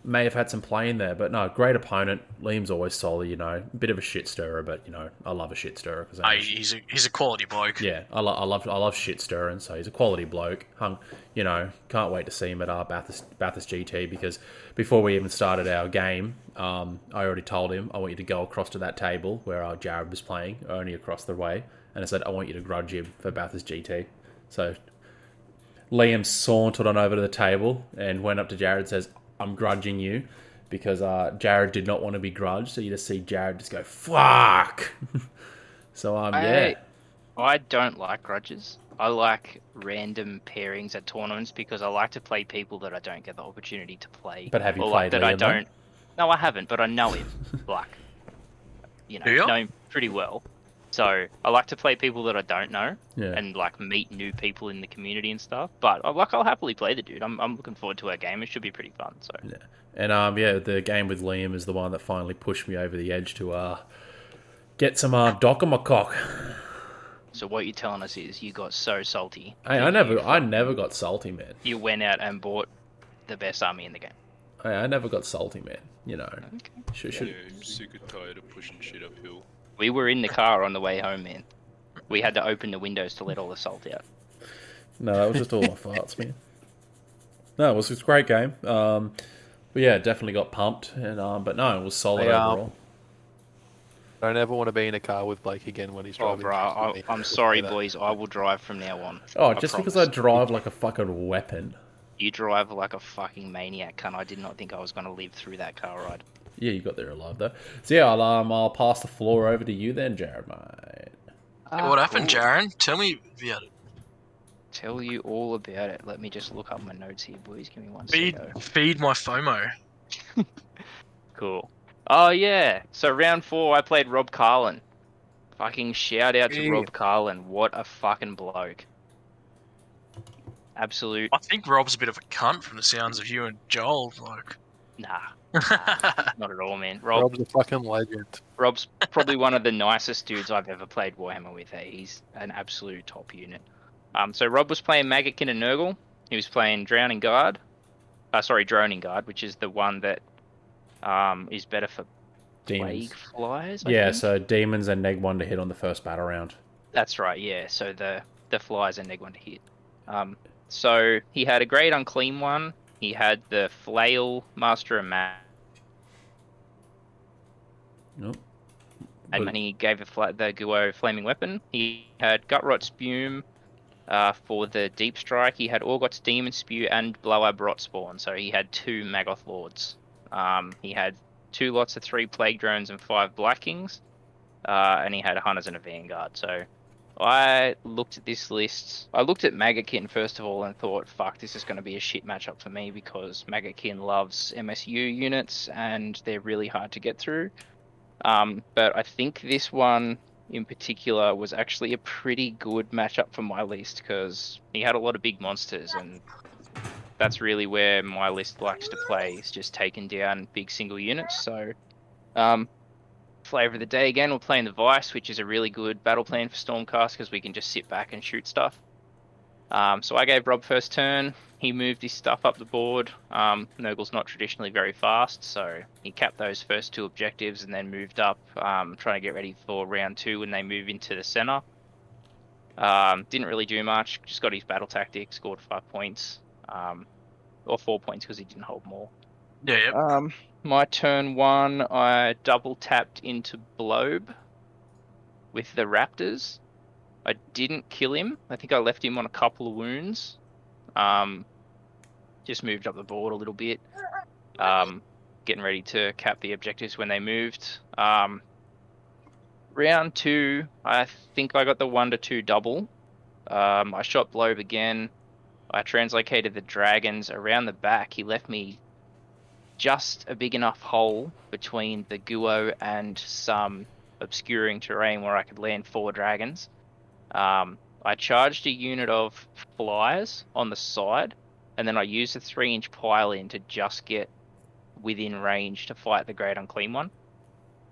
may have had some play in there, but no, great opponent. Liam's always solid, you know. Bit of a shit stirrer, but you know, I love a shit stirrer because hey, he's a he's a quality bloke. Yeah, I, lo- I love I love shit stirring, so he's a quality bloke. Hung, you know, can't wait to see him at our Bathurst Bathurst G T because before we even started our game, um, I already told him I want you to go across to that table where our Jared was playing, only across the way, and I said I want you to grudge him for Bathurst G T. So Liam sauntered on over to the table and went up to Jared and says, I'm grudging you because uh, Jared did not want to be grudged. So you just see Jared just go, fuck. so, um, I, yeah. I don't like grudges. I like random pairings at tournaments because I like to play people that I don't get the opportunity to play. But have you or played like that Liam, I don't. Though? No, I haven't, but I know him. like, you know, yeah. know him pretty well. So I like to play people that I don't know yeah. and like meet new people in the community and stuff. But I like I'll happily play the dude. I'm I'm looking forward to our game. It should be pretty fun. So yeah. And um yeah, the game with Liam is the one that finally pushed me over the edge to uh get some uh dock on my cock. So what you're telling us is you got so salty. Hey, I never you, I never got salty, man. You went out and bought the best army in the game. Hey, I never got salty, man. You know. Okay. Should, yeah, should... I'm super tired of pushing shit uphill. We were in the car on the way home, man. We had to open the windows to let all the salt out. No, that was just all my farts, man. No, it was, it was a great game. Um, but yeah, definitely got pumped. And um, but no, it was solid hey, um, overall. I don't ever want to be in a car with Blake again when he's driving. Oh, bro, I, I'm sorry, boys. I will drive from now on. Oh, I just promise. Because I drive like a fucking weapon. You drive like a fucking maniac, cunt. I did not think I was going to live through that car ride. Yeah, you got there alive, though. So yeah, I'll, um, I'll pass the floor over to you then, Jared, mate. Uh, hey, what happened, cool. Jared? Tell me about it. Tell you all about it. Let me just look up my notes here, boys. Give me one feed, second. Feed my FOMO. Cool. Oh, yeah. So round four, I played Rob Carlin. Fucking shout out to yeah. Rob Carlin. What a fucking bloke. Absolute. I think Rob's a bit of a cunt from the sounds of you and Joel, like. Nah. nah not at all, man. Rob, Rob's a fucking legend. Rob's probably one of the nicest dudes I've ever played Warhammer with. Eh? He's an absolute top unit. Um, so Rob was playing Magotkin and Nurgle. He was playing Drowning Guard. Uh, sorry, Droning Guard, which is the one that. Um, is better for demons. Plague flyers. I yeah, think. So demons and neg one to hit on the first battle round. That's right. Yeah, so the the flyers and neg one to hit. Um, so he had a great unclean one. He had the flail master and man. Nope. And then he gave a fla- the Guo flaming weapon. He had Gutrot Spume uh, for the deep strike. He had Orgot's demon spew and Bloab rot spawn. So he had two Maggoth lords. Um, he had two lots of three Plague Drones and five Black Kings, uh, and he had Hunters and a Vanguard. So I looked at this list. I looked at Magotkin first of all and thought, fuck, this is going to be a shit matchup for me because Magotkin loves M S U units and they're really hard to get through. Um, but I think this one in particular was actually a pretty good matchup for my list because he had a lot of big monsters and... That's really where my list likes to play. It's just taking down big single units. So, um, flavor of the day again, we're playing the Vice, which is a really good battle plan for Stormcast because we can just sit back and shoot stuff. Um, so I gave Rob first turn. He moved his stuff up the board. Um, Nurgle's not traditionally very fast, so he capped those first two objectives and then moved up, um, trying to get ready for round two when they move into the center. Um, didn't really do much. Just got his battle tactic, scored five points. Um, or four points because he didn't hold more. Yeah, yep. Um, my turn one, I double tapped into Blobe with the Raptors. I didn't kill him. I think I left him on a couple of wounds. Um, just moved up the board a little bit. Um, getting ready to cap the objectives when they moved. Um, round two, I think I got the one to two double. Um, I shot Blobe again. I translocated the dragons around the back. He left me just a big enough hole between the Guo and some obscuring terrain where I could land four dragons. Um, I charged a unit of flyers on the side, and then I used a three-inch pile in to just get within range to fight the Great Unclean One.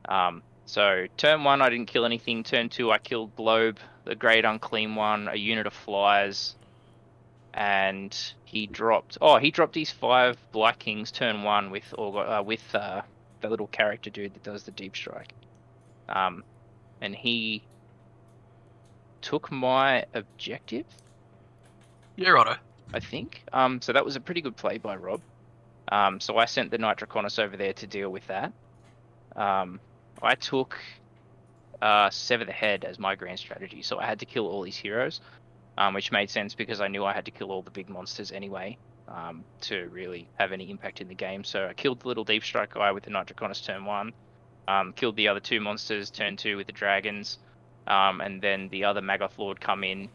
Um, so turn one, I didn't kill anything. Turn two, I killed Blobe, the Great Unclean One, a unit of flyers... And he dropped... Oh, he dropped his five Black Kings turn one with uh, with uh, the little character dude that does the deep strike. Um, and he took my objective? Yeah, righto. I think. Um, so that was a pretty good play by Rob. Um, so I sent the Nitroconus over there to deal with that. Um, I took uh, Sever the Head as my grand strategy, so I had to kill all these heroes. Um, which made sense because I knew I had to kill all the big monsters anyway um, to really have any impact in the game. So I killed the little Deep Strike guy with the Nitroconus turn one, um, killed the other two monsters turn two with the dragons, um, and then the other Maggoth Lord come in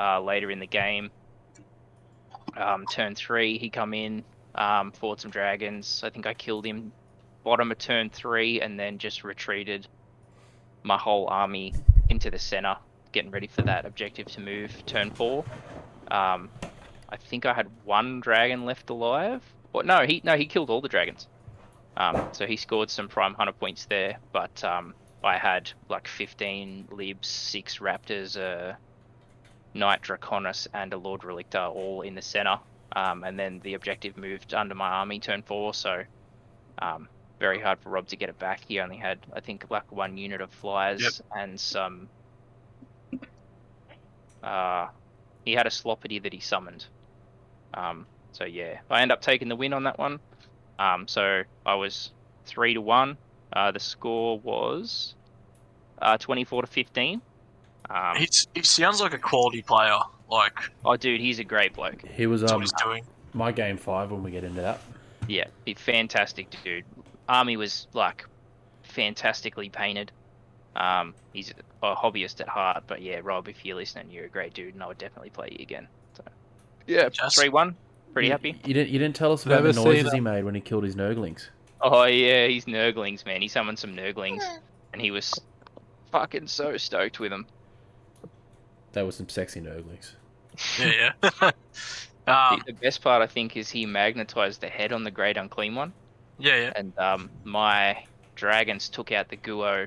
uh, later in the game. Um, turn three, he come in, um, fought some dragons. I think I killed him bottom of turn three and then just retreated my whole army into the center. Getting ready for that objective to move turn four. Um, I think I had one dragon left alive. Or, no, he no he killed all the dragons. Um, so he scored some prime hunter points there, but um, I had like fifteen libs, six raptors, a uh, knight Draconis, and a lord relictor all in the center. Um, and then the objective moved under my army turn four, so um, very hard for Rob to get it back. He only had, I think, like one unit of flyers yep. and some... Uh, he had a Sloppity that he summoned. Um, so, yeah. I end up taking the win on that one. Um, so, I was three to one. Uh, the score was uh, twenty-four to fifteen. Um, he's, he sounds like a quality player. Like, oh, dude, he's a great bloke. He was, That's um, what he's doing. My game five when we get into that. Yeah, he's fantastic, dude. Army was, like, fantastically painted. Um, he's a hobbyist at heart, but yeah, Rob, if you're listening, you're a great dude, and I would definitely play you again. So, yeah, three one. Pretty you, happy. You didn't, you didn't tell us about Never the noises he made when he killed his Nurglings. Oh yeah, he's Nurglings, man. He summoned some Nurglings, and he was fucking so stoked with them. They were some sexy Nurglings. Yeah, yeah. Um, the best part, I think, is he magnetized the head on the Great Unclean one. Yeah, yeah. And um, my dragons took out the Guo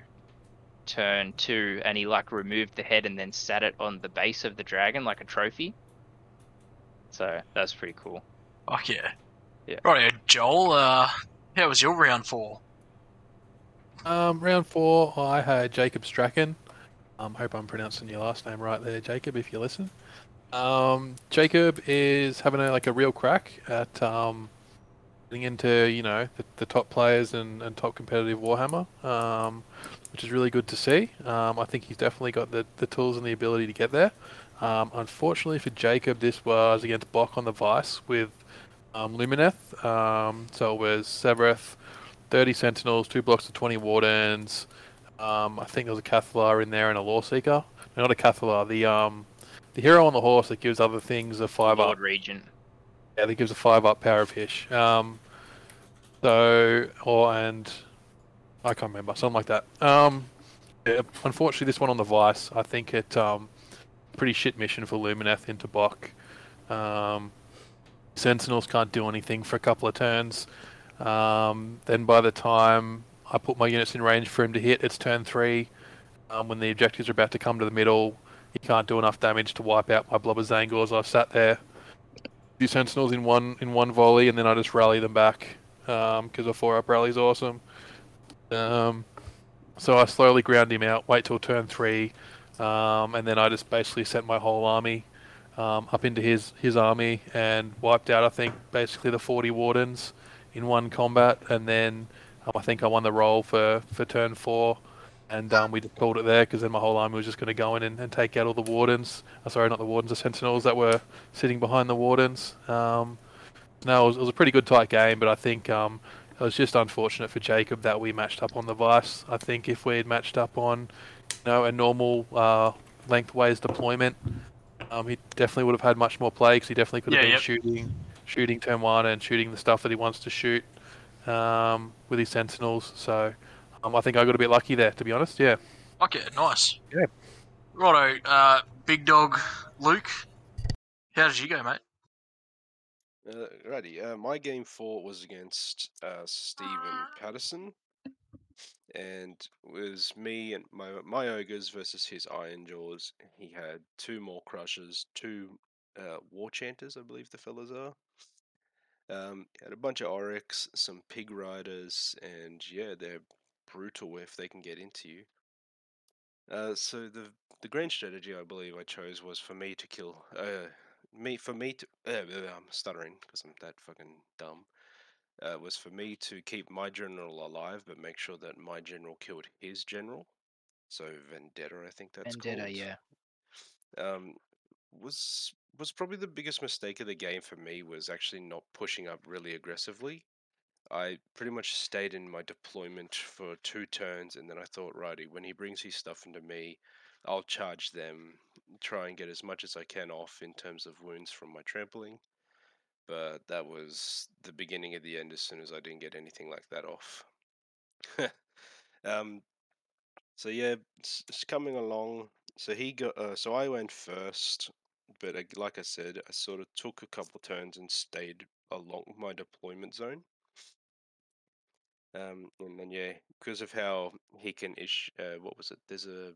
turn two, and he, like, removed the head and then sat it on the base of the dragon like a trophy. So, that's pretty cool. Fuck yeah. Yeah. Right, Joel, uh, how was your round four? Um, round four, I had Jacob Strachan. I um, hope I'm pronouncing your last name right there, Jacob, if you listen. Um, Jacob is having a, like a real crack at um, getting into, you know, the, the top players and, and top competitive Warhammer, um, which is really good to see. Um, I think he's definitely got the, the tools and the ability to get there. Um, unfortunately for Jacob, this was against Bok on the Vice with um, Lumineth. Um, so it was Severeth, thirty Sentinels, two blocks of twenty Wardens. Um, I think there was a Cathalar in there and a Law Seeker. No, not a Cathalar, the... Um, The hero on the horse that gives other things a five Lord up. Lord Regent. Yeah, that gives a five up power of Hish. Um, so, or, and I can't remember, something like that. Um, yeah, unfortunately, this one on the Vice, I think it, um, pretty shit mission for Lumineth into Bok. Um, Sentinels can't do anything for a couple of turns. Um, then by the time I put my units in range for him to hit, it's turn three. Um, when the objectives are about to come to the middle, he can't do enough damage to wipe out my Blubber Zangors. I've sat there, few Sentinels in one in one volley, and then I just rally them back because um, a four-up rally is awesome. Um, so I slowly ground him out, wait till turn three, um, and then I just basically sent my whole army um, up into his, his army and wiped out, I think, basically the forty Wardens in one combat, and then um, I think I won the roll for, for turn four. And um, we just called it there because then my whole army was just going to go in and, and take out all the Wardens. Oh, sorry, not the Wardens, the Sentinels that were sitting behind the Wardens. Um, no, it was, it was a pretty good tight game, but I think um, it was just unfortunate for Jacob that we matched up on the Vice. I think if we had matched up on you know, a normal uh, lengthways deployment, um, he definitely would have had much more play because he definitely could have yeah, been yep. shooting, shooting turn one and shooting the stuff that he wants to shoot um, with his Sentinels. So... Um, I think I got a bit lucky there, to be honest, yeah. Okay, nice. Yeah. Righto, uh, Big Dog Luke, how did you go, mate? Uh, righty, uh, my game four was against uh, Stephen Patterson, and it was me and my, my Ogres versus his Iron Jaws. He had two more Crushers, two uh, War Chanters, I believe the fellas are. Um, had a bunch of Oryx, some Pig Riders, and yeah, they're brutal if they can get into you. Uh, so the the grand strategy I believe I chose was for me to kill. Uh, me for me to. Uh, I'm stuttering because I'm that fucking dumb. Uh, was for me to keep my general alive, but make sure that my general killed his general. So Vendetta, I think that's Vendetta, called. Vendetta, yeah. Um, was was probably the biggest mistake of the game for me was actually not pushing up really aggressively. I pretty much stayed in my deployment for two turns, and then I thought, righty, when he brings his stuff into me, I'll charge them, try and get as much as I can off in terms of wounds from my trampling. But that was the beginning of the end as soon as I didn't get anything like that off. um, so yeah, it's, it's coming along. So he got. Uh, so I went first, but I, like I said, I sort of took a couple turns and stayed along my deployment zone. Um, and then yeah, because of how he can ish, uh, what was it? There's a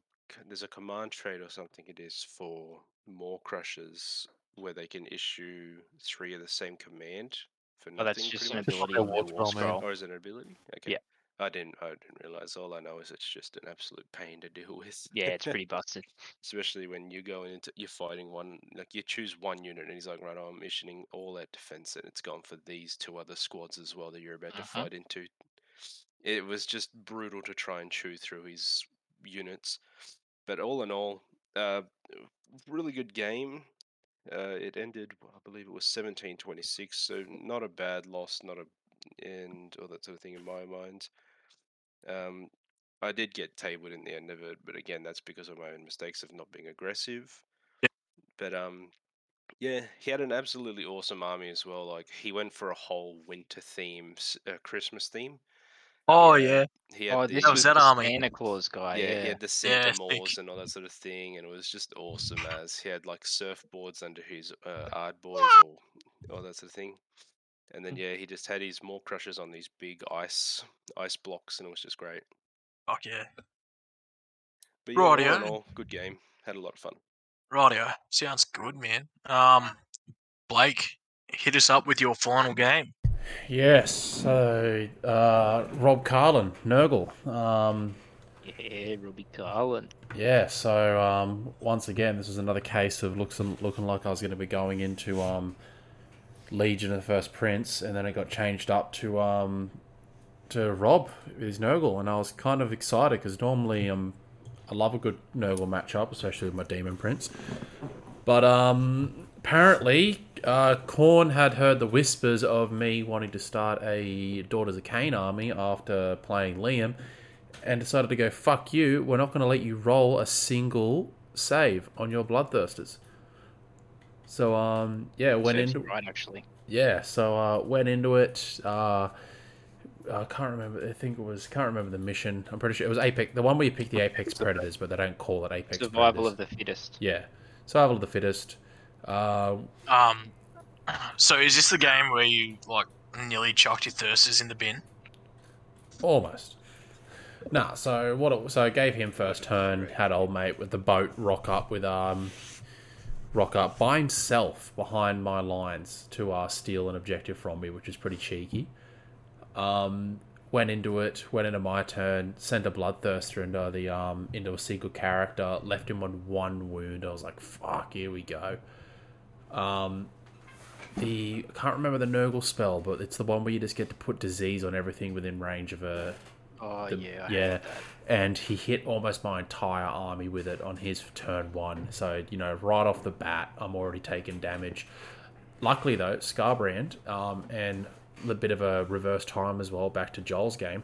there's a command trait or something it is for more Crushers where they can issue three of the same command for nothing. Oh, that's just an ability on the wall scroll. Or is it an ability? Okay. Yeah. I didn't. I didn't realize. All I know is it's just an absolute pain to deal with. Yeah, it's pretty busted. Especially when you're going into, you're fighting one, like you choose one unit, and he's like, right, I'm missioning all that defense, and it's gone for these two other squads as well that you're about uh-huh. to fight into. It was just brutal to try and chew through his units, but all in all, uh, really good game. Uh, it ended, I believe it was seventeen twenty-six, so not a bad loss, not a end or that sort of thing in my mind. Um, I did get tabled in the end of it, but again, that's because of my own mistakes of not being aggressive. Yeah. But um, yeah, he had an absolutely awesome army as well. Like he went for a whole winter theme, uh, Christmas theme. Oh yeah, yeah. He had oh, the, that was that army Santa Claus guy. Yeah, yeah. He had the Santa yeah. Moors and all that sort of thing, and it was just awesome. As he had like surfboards under his uh, ardboards or all that sort of thing. And then, yeah, he just had his more crushes on these big ice ice blocks, and it was just great. Fuck yeah. But yeah, rightio. All in all, good game. Had a lot of fun. Rightio. Sounds good, man. Um, Blake, hit us up with your final game. Yes. So, uh, Rob Carlin, Nurgle. Um, yeah, Robbie Carlin. Yeah, so um, once again, this is another case of looks looking like I was going to be going into... Um, Legion of the First Prince, and then it got changed up to um to Rob, his Nurgle, and I was kind of excited because normally um I love a good Nurgle matchup, especially with my Demon Prince. But um apparently uh Korn had heard the whispers of me wanting to start a Daughters of Cain army after playing Liam, and decided to go, fuck you, we're not going to let you roll a single save on your Bloodthirsters. So um yeah went Serves into right actually yeah so uh went into it uh I can't remember I think it was can't remember the mission I'm pretty sure it was Apex, the one where you pick the Apex Predators, but they don't call it Apex Survival Predators. of the Fittest yeah Survival of the Fittest uh, um so is this the game where you like nearly chucked your thirsters in the bin? Almost. Nah, so what it, so I gave him first turn, had old mate with the boat rock up with um rock up by himself behind my lines to uh, steal an objective from me, which is pretty cheeky. Um, went into it, went into my turn, sent a Bloodthirster into the um, into a single character, left him on one wound. I was like, fuck, here we go. Um, the I can't remember the Nurgle spell, but it's the one where you just get to put disease on everything within range of a... Oh, the, yeah. I yeah. And he hit almost my entire army with it on his turn one. So, you know, right off the bat, I'm already taking damage. Luckily, though, Scarbrand, um, and a bit of a reverse time as well, back to Joel's game,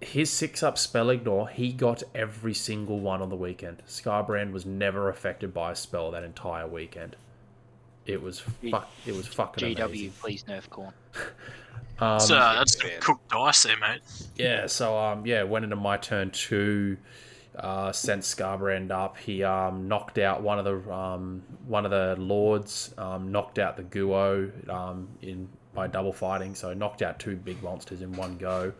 his six-up spell ignore, he got every single one on the weekend. Scarbrand was never affected by a spell that entire weekend. It was, fuck, it was fucking G W, amazing. Please nerf Korn. Um, so that's yeah. cooked dice there, mate. Yeah, so um, yeah, went into my turn two, uh, sent Scarbrand up. He um, knocked out one of the um, one of the lords, um, knocked out the Guo um, in by double fighting, so knocked out two big monsters in one go.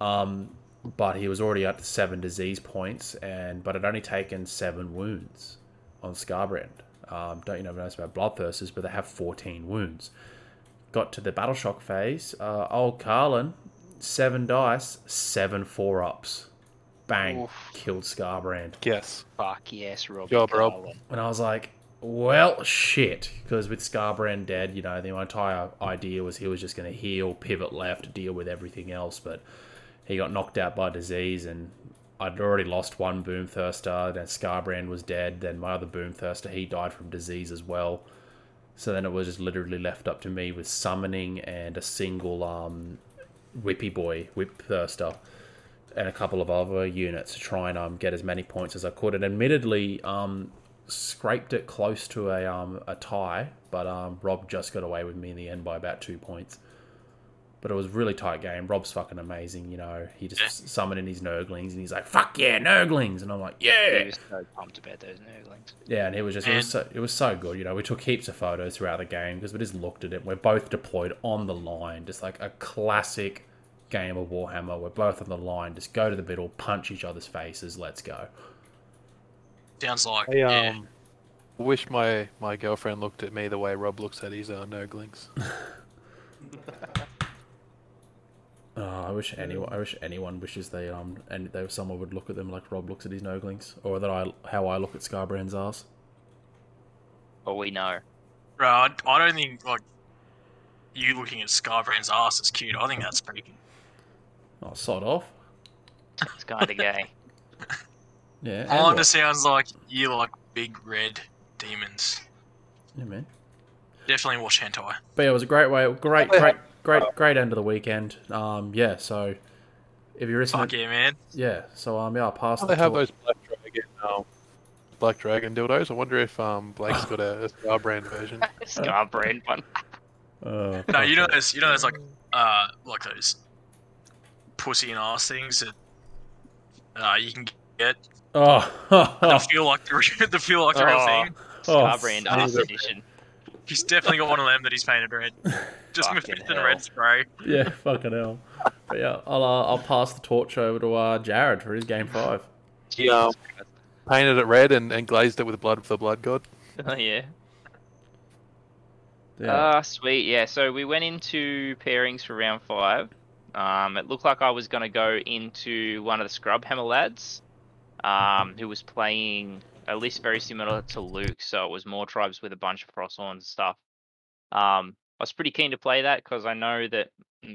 Um, but he was already up to seven disease points, and but had only taken seven wounds on Scarbrand. Um, don't you know about Bloodthirsters, but they have fourteen wounds. Got to the battle shock phase. Uh, old Carlin, seven dice, seven four ups, bang, Oof. killed Scarbrand. Yes, fuck yes, Rob. Job, Rob. And I was like, well, shit, because with Scarbrand dead, you know, the entire idea was he was just going to heal, pivot left, deal with everything else, but he got knocked out by disease, and I'd already lost one Boomthirster. Then Scarbrand was dead. Then my other Boomthirster, he died from disease as well. So then it was just literally left up to me with summoning and a single um, Whippy Boy, Whipthirster, and a couple of other units to try and um, get as many points as I could. And admittedly, um, scraped it close to a um, a tie, but um, Rob just got away with me in the end by about two points. But it was a really tight game. Rob's fucking amazing, you know. He just summoned in his Nurglings, and he's like, fuck yeah, Nurglings! And I'm like, yeah! He was so pumped about those Nurglings. Yeah, and it was just, it was, so, it was so good, you know. We took heaps of photos throughout the game, because we just looked at it. We're both deployed on the line, just like a classic game of Warhammer. We're both on the line, just go to the middle, punch each other's faces, let's go. Sounds like, I, um, yeah. I wish my, my girlfriend looked at me the way Rob looks at his uh, Nurglings. I wish anyone. I wish anyone wishes they um and they someone would look at them like Rob looks at his Noglings, or that I how I look at Scarbrand's arse. Oh, we know, bro. I, I don't think like you looking at Scarbrand's arse is cute. I think that's pretty. Oh, sod off. It's kind of gay. Yeah. Oh, it just sounds like you like big red demons. Yeah, man. Definitely watch hentai. But yeah, it was a great way, great, great, great, great end of the weekend. Um, yeah. So if you're listening, fuck yeah, man. Yeah. So um, yeah, I'll pass. Oh, they have those black dragon, um, black dragon dildos. I wonder if um, Blake's got a, a Scarbrand version. Scarbrand one. Uh, no, you know those, you know those like, uh, like those pussy and ass things that uh, you can get. Oh. They feel like the they feel like the real oh. thing. Scarbrand oh, ass edition. He's definitely got one of them that he's painted red. Just with in red spray. Yeah, fucking hell. But yeah, I'll uh, I'll pass the torch over to uh, Jared for his game five. Yeah, painted it red and, and glazed it with blood of the blood god. Oh yeah. Ah, yeah. uh, sweet. Yeah. So we went into pairings for round five. Um, it looked like I was gonna go into one of the Scrub Hammer lads, um, who was playing a list very similar to Luke, so it was more tribes with a bunch of Frosthorns and stuff. Um, I was pretty keen to play that because I know that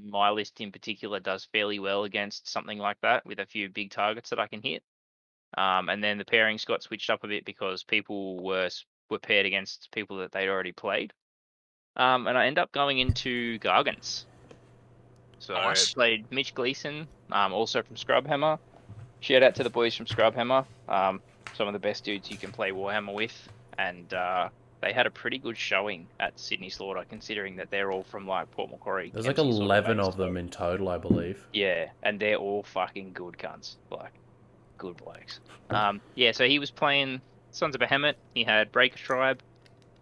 my list in particular does fairly well against something like that with a few big targets that I can hit. Um, and then the pairings got switched up a bit because people were were paired against people that they'd already played. Um, and I end up going into Gargants. So nice. I played Mitch Gleason, um, also from Scrubhammer. Shout out to the boys from Scrubhammer. Um, some of the best dudes you can play Warhammer with, and uh, they had a pretty good showing at Sydney Slaughter, considering that they're all from like Port Macquarie. There's like eleven of them in total, I believe. Yeah, and they're all fucking good cunts, like good blokes. Um, yeah, so he was playing Sons of Behemoth. He had Breaker Tribe.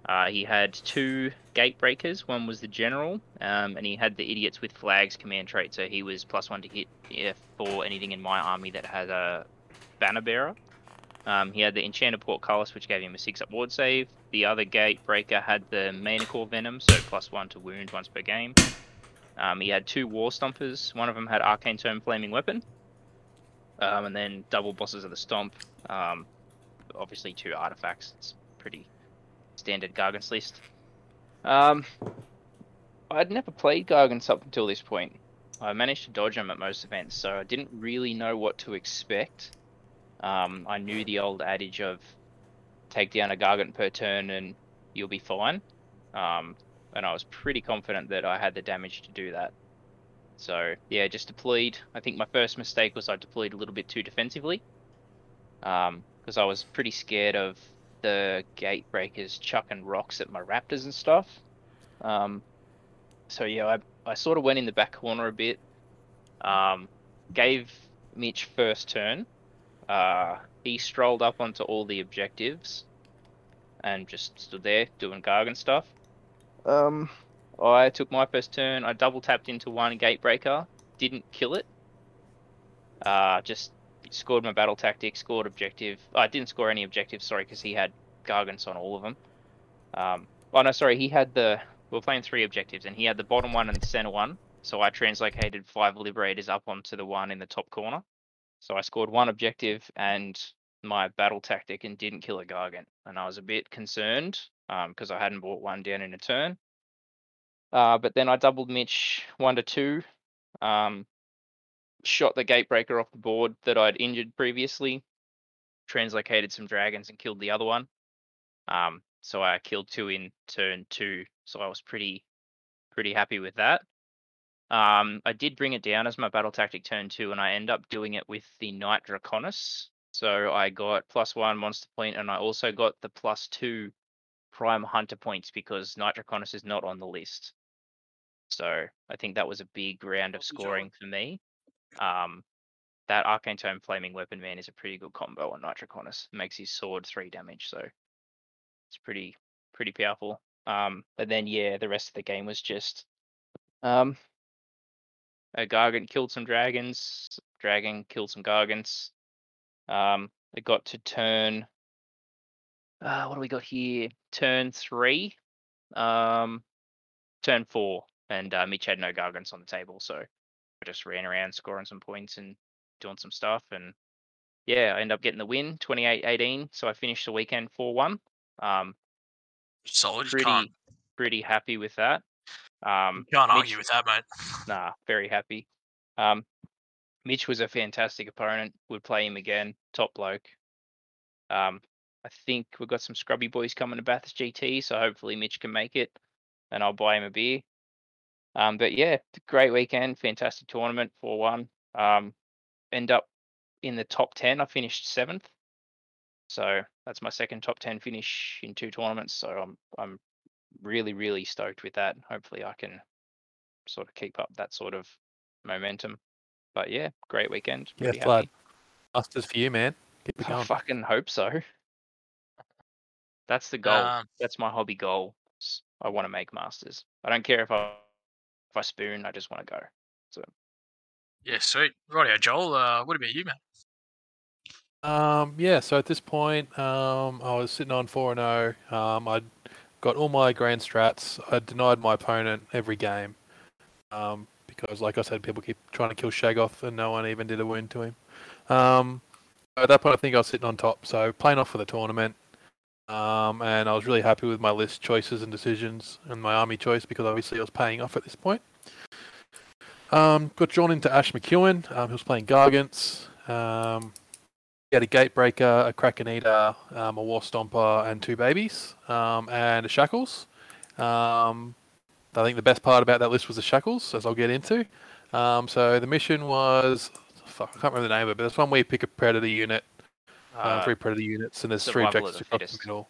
Uh, he had two Gate Breakers. One was the General, um, and he had the Idiots with Flags command trait. So he was plus one to hit yeah, for anything in my army that had a Banner Bearer. Um, he had the Enchanted Portcullis, which gave him a six-up ward save. The other Gate Breaker had the Manicore Venom, so plus one to wound once per game. Um, he had two War Stompers. One of them had Arcane Tome Flaming Weapon. Um, and then double bosses of the Stomp. Um, obviously two artifacts. It's pretty standard Gargants list. Um, I'd never played Gargants up until this point. I managed to dodge them at most events, so I didn't really know what to expect. Um, I knew the old adage of take down a Gargant per turn and you'll be fine. Um, and I was pretty confident that I had the damage to do that. So, yeah, just deployed. I think my first mistake was I deployed a little bit too defensively. Um, because I was pretty scared of the Gate Breakers chucking rocks at my Raptors and stuff. Um, so, yeah, I, I sort of went in the back corner a bit. Um, gave Mitch first turn. Uh, he strolled up onto all the objectives and just stood there doing Gargan stuff. Um, I took my first turn. I double tapped into one Gatebreaker, didn't kill it. Uh, just scored my battle tactic, scored objective. I oh, didn't score any objectives, sorry, because he had Gargants on all of them. Um, oh no, sorry, he had the. We were playing three objectives, and he had the bottom one and the center one. So I translocated five Liberators up onto the one in the top corner. So I scored one objective and my battle tactic and didn't kill a Gargant. And I was a bit concerned because um, I hadn't brought one down in a turn. Uh, but then I doubled Mitch one to two, um, shot the Gatebreaker off the board that I'd injured previously, translocated some dragons and killed the other one. Um, so I killed two in turn two. So I was pretty, pretty happy with that. Um, I did bring it down as my battle tactic turn two, and I end up doing it with the Knight Draconis. So I got plus one monster point, and I also got the plus two prime hunter points because Knight Draconis is not on the list. So I think that was a big round of scoring for me. Um, that Arcane Tome Flaming Weapon Man is a pretty good combo on Knight Draconis. It makes his sword three damage, so it's pretty, pretty powerful. Um, and then yeah, the rest of the game was just, um. A Gargant killed some dragons. Dragon killed some Gargants. Um, it got to turn. Uh, what do we got here? Turn three, um, turn four, and uh, Mitch had no Gargants on the table, so just ran around scoring some points and doing some stuff. And yeah, I ended up getting the win, twenty-eight eighteen. So I finished the weekend four one. Um, Solid. Pretty, can't. pretty happy with that. Um, you can't Mitch, argue with that, mate. Nah, very happy. Um, Mitch was a fantastic opponent. Would play him again. Top bloke. Um, I think we've got some scrubby boys coming to Bathurst G T, so hopefully Mitch can make it, and I'll buy him a beer. Um, but yeah, great weekend, fantastic tournament, four one. Um, end up in the top ten. I finished seventh, so that's my second top ten finish in two tournaments. So I'm I'm really really stoked with that. Hopefully I can sort of keep up that sort of momentum. But yeah, great weekend. Pretty yeah, Flood. Masters for you, man. Keep it going. I fucking hope so. That's the goal. Um, That's my hobby goal. I want to make Masters. I don't care if I if I spoon. I just want to go. So, yeah, sweet. Rightio, Joel. Uh, what about you, man? Um, yeah. So at this point, um, I was sitting on four and zero. Um, I got all my grand strats. I denied my opponent every game. Um, because like I said, people keep trying to kill Shagoth, and no one even did a wound to him. Um, at that point, I think I was sitting on top. So playing off for the tournament. Um, and I was really happy with my list choices and decisions and my army choice because obviously I was paying off at this point. Um, got drawn into Ash McEwen, um, who was playing Gargants. Um, he had a Gatebreaker, a Kraken Eater, um, a War Stomper, and two babies, um, and a Shackles. Um, I think the best part about that list was the Shackles, as I'll get into. Um, so the mission was, fuck, I can't remember the name of it, but it's one where you pick a Predator unit. Uh, three Predator units, and there's three objectives across the middle.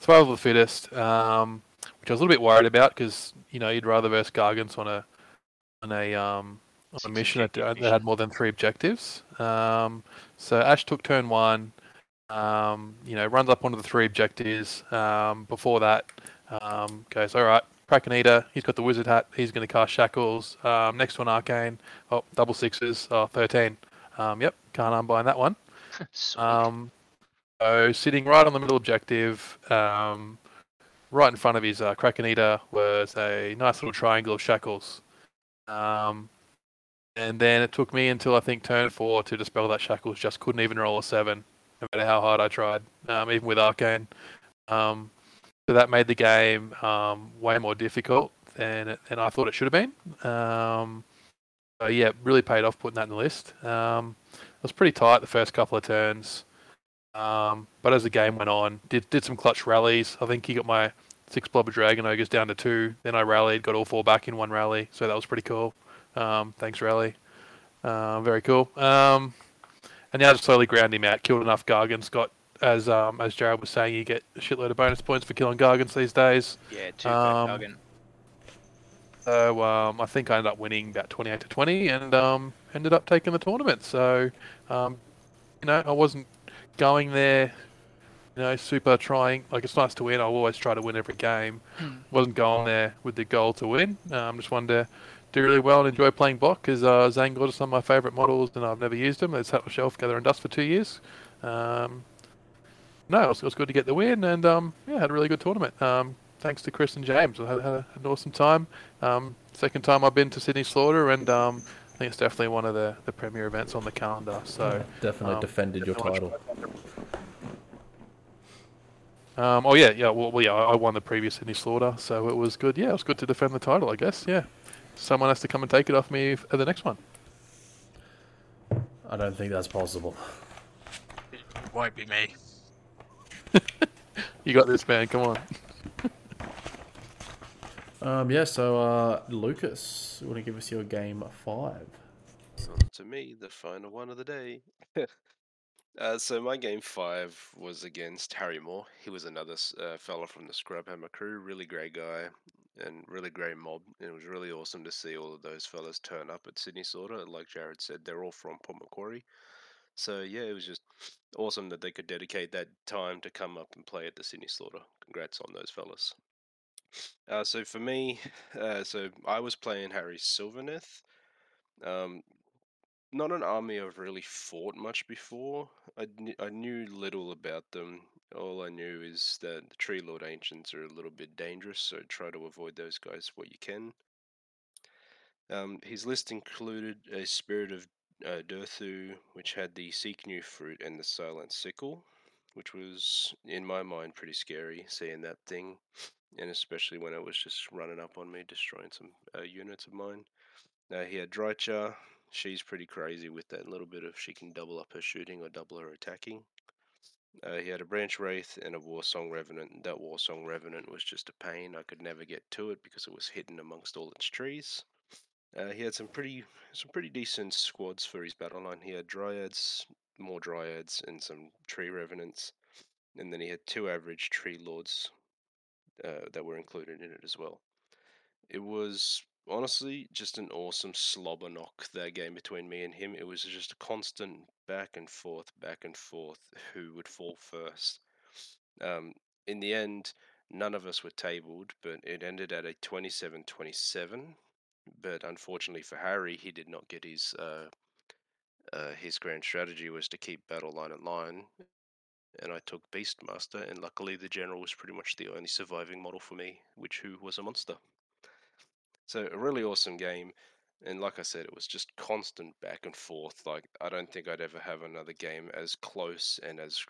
Survival of the Fittest, um, which I was a little bit worried about because you know you'd rather verse Gargants on a on a um, on a mission that, that had more than three objectives. Um, so Ash took turn one, um, you know, runs up onto the three objectives. Um, before that, um, goes all right. Kraken Eater, he's got the Wizard Hat. He's going to cast Shackles. Um, next one, Arcane. Oh, double sixes. Oh, thirteen. Um, yep, can't unbind that one. Um, so sitting right on the middle objective, um, right in front of his uh, Kraken Eater was a nice little triangle of Shackles. Um, and then it took me until I think turn four to dispel that Shackles. Just couldn't even roll a seven, no matter how hard I tried, um, even with Arcane. Um, so that made the game um, way more difficult than, it, than I thought it should have been. Um, so yeah, really paid off putting that in the list. Um, It was pretty tight the first couple of turns, um, but as the game went on, did did some clutch rallies. I think he got my six blobber dragon ogres down to two. Then I rallied, got all four back in one rally, so that was pretty cool. Um, thanks, rally, uh, very cool. Um, and now just slowly ground him out. Killed enough Gargants. Got as um, as Jared was saying, you get a shitload of bonus points for killing Gargants these days. Yeah, two um, Gargant. So um, I think I ended up winning about twenty-eight to twenty, and um, ended up taking the tournament. So, um, you know, I wasn't going there, you know, super trying. Like, it's nice to win. I always try to win every game. Hmm. Wasn't going there with the goal to win. Um, just wanted to do really well and enjoy playing Block because uh, Zangor is some of my favourite models, and I've never used them. They sat on the shelf, Gather and Dust for two years. Um, no, it was, it was good to get the win, and um, yeah, had a really good tournament. Um, thanks to Chris and James. I had, had an awesome time. Um, second time I've been to Sydney Slaughter, and um, I think it's definitely one of the, the premier events on the calendar. So yeah, definitely um, defended your title. Um, oh yeah, yeah. Well, well, yeah. I won the previous Sydney Slaughter, so it was good. Yeah, it was good to defend the title, I guess. Yeah, someone has to come and take it off me at the next one. I don't think that's possible. It won't be me. You got this, man. Come on. Um, yeah, so uh, Lucas, you want to give us your game five? Sounds to me the final one of the day. uh, so my game five was against Harry Moore. He was another uh, fella from the Scrubhammer crew, really great guy and really great mob. And it was really awesome to see all of those fellas turn up at Sydney Slaughter. Like Jared said, they're all from Port Macquarie. So yeah, it was just awesome that they could dedicate that time to come up and play at the Sydney Slaughter. Congrats on those fellas. Uh, so for me, uh, so I was playing Harry Sylvaneth. Um, not an army I've really fought much before. I, kn- I knew little about them. All I knew is that the Tree Lord Ancients are a little bit dangerous, so try to avoid those guys what you can. Um, his list included a spirit of uh, Dirthu, which had the Seek New Fruit and the Silent Sickle, which was, in my mind, pretty scary, seeing that thing, and especially when it was just running up on me, destroying some uh, units of mine. Uh, he had Drycha. She's pretty crazy with that little bit of she can double up her shooting or double her attacking. Uh, he had a Branch Wraith and a Warsong Revenant, and that Warsong Revenant was just a pain. I could never get to it because it was hidden amongst all its trees. Uh, he had some pretty some pretty decent squads for his battle line. He had Dryads, more Dryads, and some Tree Revenants. And then he had two average Tree Lords uh, that were included in it as well. It was honestly just an awesome slobber knock, that game between me and him. It was just a constant back and forth, back and forth, who would fall first. Um, in the end, none of us were tabled, but it ended at a twenty-seven twenty-seven. But unfortunately for Harry, he did not get his, uh, uh, his grand strategy was to keep battle line at line. And I took Beastmaster, and luckily the general was pretty much the only surviving model for me, which who was a monster. So a really awesome game. And like I said, it was just constant back and forth. Like, I don't think I'd ever have another game as close and as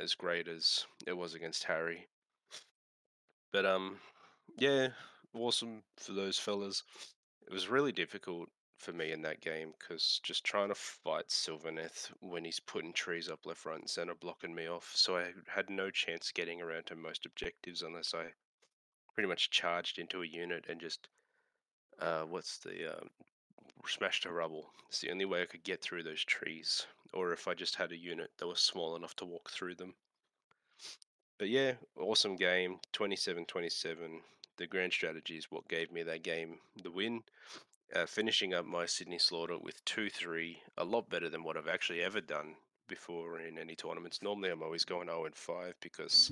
as great as it was against Harry. But, um, yeah, awesome for those fellas. It was really difficult for me in that game because just trying to fight Sylvaneth when he's putting trees up left, right, and center, blocking me off. So I had no chance getting around to most objectives unless I pretty much charged into a unit and just Uh, what's the, um, smash to rubble. It's the only way I could get through those trees, or if I just had a unit that was small enough to walk through them. But yeah, awesome game, twenty-seven twenty-seven. The grand strategy is what gave me that game the win, uh, finishing up my Sydney Slaughter with two three, a lot better than what I've actually ever done before in any tournaments. Normally I'm always going oh and five because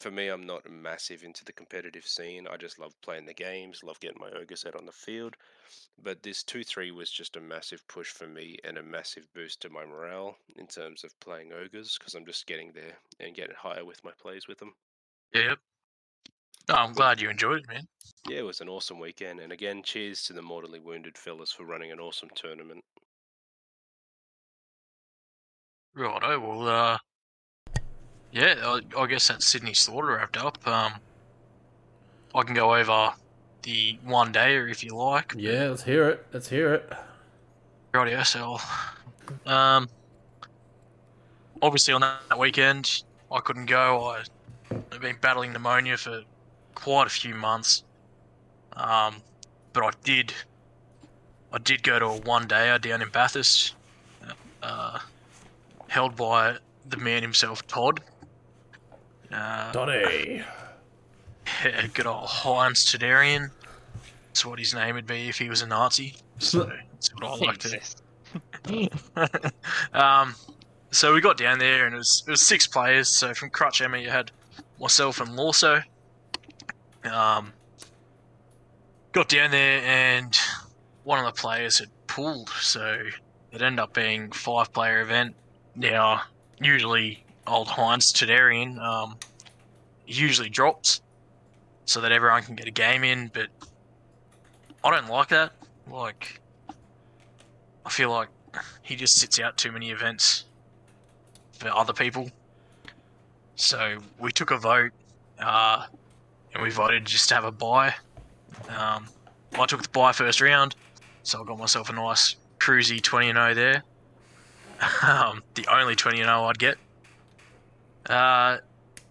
for me, I'm not massive into the competitive scene. I just love playing the games, love getting my ogres out on the field. But this two three was just a massive push for me and a massive boost to my morale in terms of playing ogres, because I'm just getting there and getting higher with my plays with them. Yep. No, I'm glad you enjoyed it, man. Yeah, it was an awesome weekend. And again, cheers to the Mortally Wounded fellas for running an awesome tournament. Righto, well, uh... yeah, I, I guess that's Sydney Slaughter wrapped up. Um, I can go over the one dayer if you like. Yeah, let's hear it. Let's hear it. Rightio, so um, obviously on that weekend I couldn't go. I, I've been battling pneumonia for quite a few months, um, but I did. I did go to a one dayer down in Bathurst, uh, held by the man himself, Todd. Uh, Donny. Yeah, good old Heinz Toderian. That's what his name would be if he was a Nazi. So that's what I like to. um, so we got down there and it was, it was six players. So from Crutch Emma, you had myself and Lorso. Um, got down there and one of the players had pulled. So it ended up being a five-player event. Now, usually old Heinz Toderian um, usually drops so that everyone can get a game in, but I don't like that. Like, I feel like he just sits out too many events for other people. So we took a vote uh, and we voted just to have a bye. Um, I took the bye first round, so I got myself a nice cruisy twenty and oh there. Um, the only twenty and oh I'd get. Uh,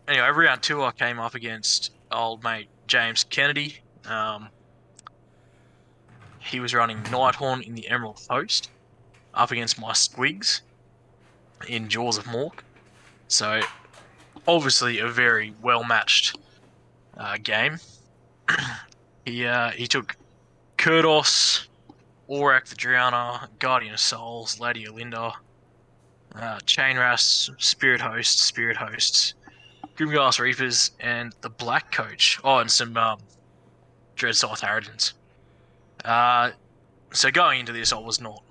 anyway, round two I came up against old mate James Kennedy. Um, he was running Nighthorn in the Emerald Host up against my Squigs in Jaws of Mork. So, obviously a very well-matched uh, game. he uh, he took Kurdos, Aurak the Drowner, Guardian of Souls, Lady Olinda, Uh, Chainras, Spirit Hosts, Spirit Hosts, Grimglass Reapers, and the Black Coach. Oh, and some um, Dreadsoth Harridans. Uh, so going into this, I was not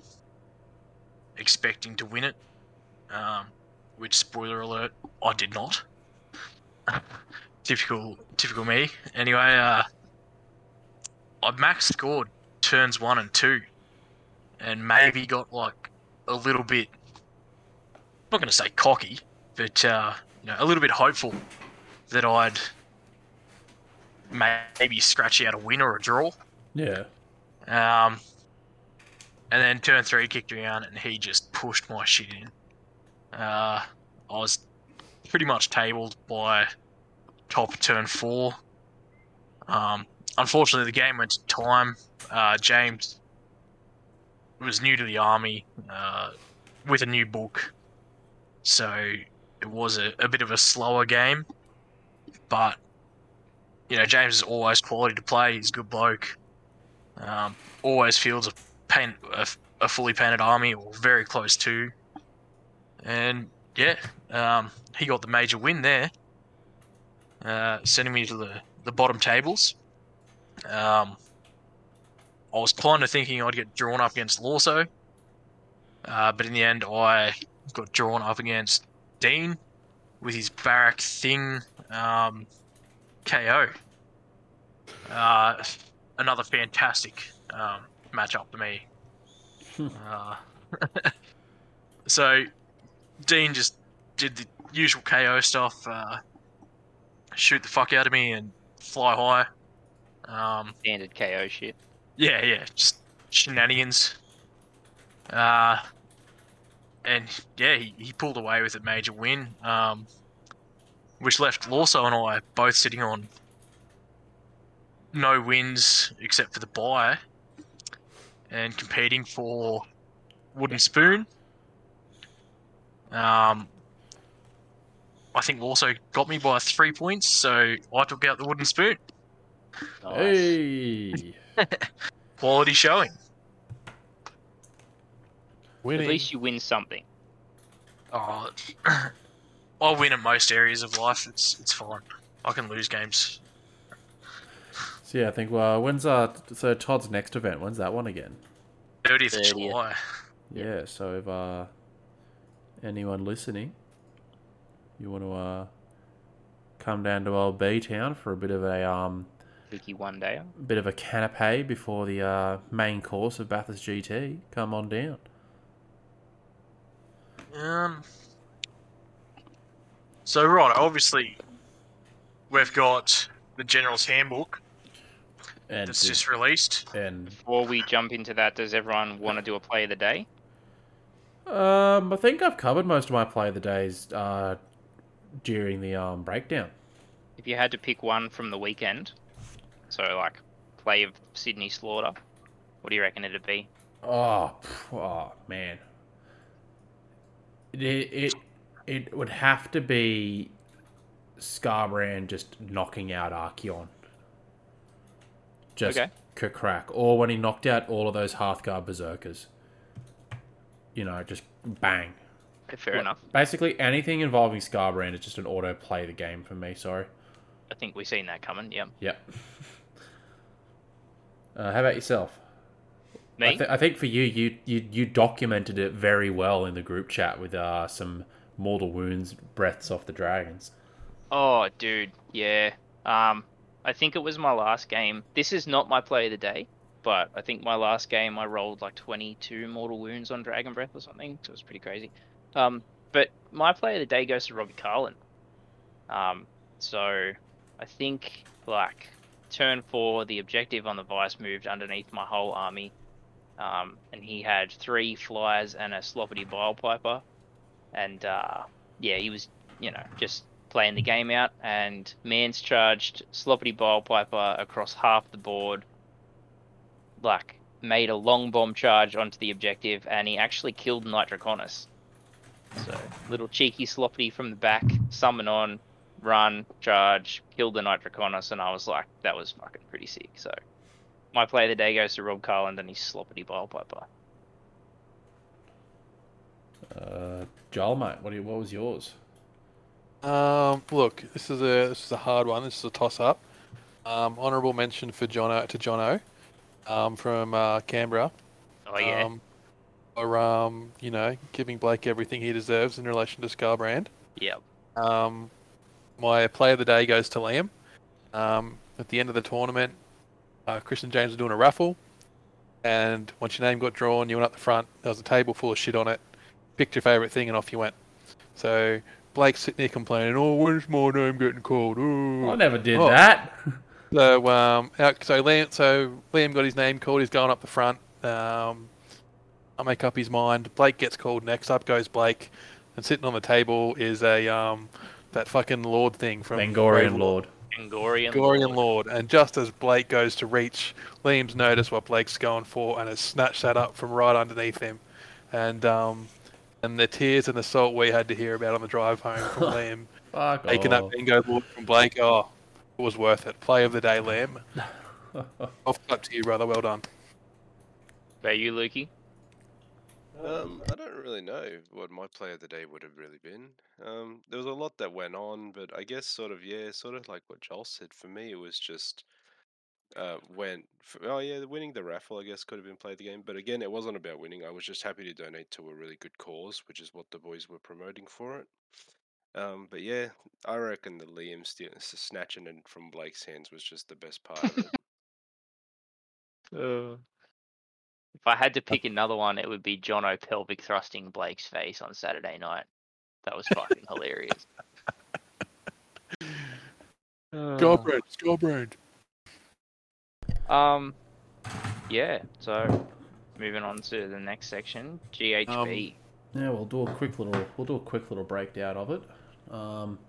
expecting to win it, um, which, spoiler alert, I did not. typical typical me. Anyway, uh, I max scored turns one and two, and maybe got like a little bit, I'm not going to say cocky, but uh, you know, a little bit hopeful that I'd maybe scratch out a win or a draw. Yeah. Um, and then turn three kicked around and he just pushed my shit in. Uh, I was pretty much tabled by top turn four. Um, unfortunately, the game went to time. Uh, James was new to the army uh, with a new book, so it was a, a bit of a slower game. But you know, James is always quality to play. He's a good bloke. Um, always fields a, paint, a, a fully painted army, or very close to. And yeah, um, he got the major win there, uh, sending me to the, the bottom tables. Um, I was kind of thinking I'd get drawn up against Lawso, uh, but in the end I got drawn up against Dean with his Barrack Thing um, K O. Uh, another fantastic um, matchup for me. uh, so Dean just did the usual K O stuff, uh, shoot the fuck out of me and fly high. Um, Standard K O shit. Yeah, yeah, just shenanigans. Uh, and yeah, he, he pulled away with a major win, um, which left Lawso and I both sitting on no wins except for the bye, and competing for Wooden Spoon. Um, I think Lawso got me by three points, so I took out the Wooden Spoon. Nice. Hey. Quality showing. Winning. At least you win something. Oh, I win in most areas of life. It's it's fine. I can lose games. So yeah, I think. Well, when's uh? So Todd's next event. When's that one again? Thirtieth of July. Yeah. So if uh, anyone listening, you want to uh, come down to old B Town for a bit of a um. One day. A bit of a canapé before the uh, main course of Bathurst G T. Come on down. Um. So right, obviously, we've got the General's Handbook and that's the, just released. And before we jump into that, does everyone want to do a play of the day? Um, I think I've covered most of my play of the days uh, during the um breakdown. If you had to pick one from the weekend. So, like, play of Sydney Slaughter. What do you reckon it'd be? Oh, oh man. It, it it would have to be Scarbrand just knocking out Archeon. Just okay. Crack. Or when he knocked out all of those Hearthguard Berserkers. You know, just bang. Okay, fair well, enough. Basically, anything involving Scarbrand is just an auto-play the game for me, sorry. I think we've seen that coming, yeah. Yep. Yep. Uh, how about yourself? Me? I, th- I think for you, you, you, you documented it very well in the group chat with uh, some mortal wounds, breaths off the dragons. Oh, dude, yeah. Um, I think it was my last game. This is not my play of the day, but I think my last game I rolled like twenty-two mortal wounds on dragon breath or something, so it was pretty crazy. Um, but my play of the day goes to Robbie Carlin. Um, so I think like... turn four, the objective on the Vice moved underneath my whole army, um, and he had three flyers and a sloppity bile piper, and uh, yeah, he was, you know, just playing the game out, and man's charged sloppity bile piper across half the board, like, made a long bomb charge onto the objective, and he actually killed Nitroconus. So, little cheeky sloppity from the back, summon on, run, charge, killed the Nitroconus, and I was like, that was fucking pretty sick. So, my play of the day goes to Rob Carland and his sloppity bile piper. Uh, Joel, mate, what, do you, what was yours? Um, look, this is a this is a hard one. This is a toss up. Um, honourable mention for Jono to Jono, um, from uh, Canberra. Oh yeah. Um, or um, you know, giving Blake everything he deserves in relation to Scarbrand. Yeah. Um. My play of the day goes to Liam. Um, at the end of the tournament, uh, Chris and James are doing a raffle. And once your name got drawn, you went up the front. There was a table full of shit on it. Picked your favourite thing and off you went. So Blake's sitting there complaining, "Oh, where's my name getting called? Ooh. I never did oh. that." So um, so Liam, so Liam got his name called. He's going up the front. Um, I make up his mind. Blake gets called next. Up goes Blake, and sitting on the table is a um, that fucking Lord thing from Angorian Lord. Angorian Lord. Lord. And just as Blake goes to reach, Liam's noticed what Blake's going for and has snatched that up from right underneath him. And um, and the tears and the salt we had to hear about on the drive home from Liam. Fuck taking off. That bingo board from Blake, oh, it was worth it. Play of the day, Liam. Off up to you, brother. Well done. About you, Lukey? Um, I don't really know what my play of the day would have really been. Um, there was a lot that went on, but I guess sort of, yeah, sort of like what Joel said. For me, it was just uh, went, for, oh yeah, winning the raffle, I guess, could have been play of the game. But again, it wasn't about winning. I was just happy to donate to a really good cause, which is what the boys were promoting for it. Um, but yeah, I reckon the Liam stealing, snatching it from Blake's hands was just the best part of it. uh. If I had to pick another one, it would be Jono pelvic thrusting Blake's face on Saturday night. That was fucking hilarious. Scorebrand, scorebrand. Um, yeah. So, moving on to the next section, G H B. Um, yeah, we'll do a quick little, we'll do a quick little breakdown of it, um,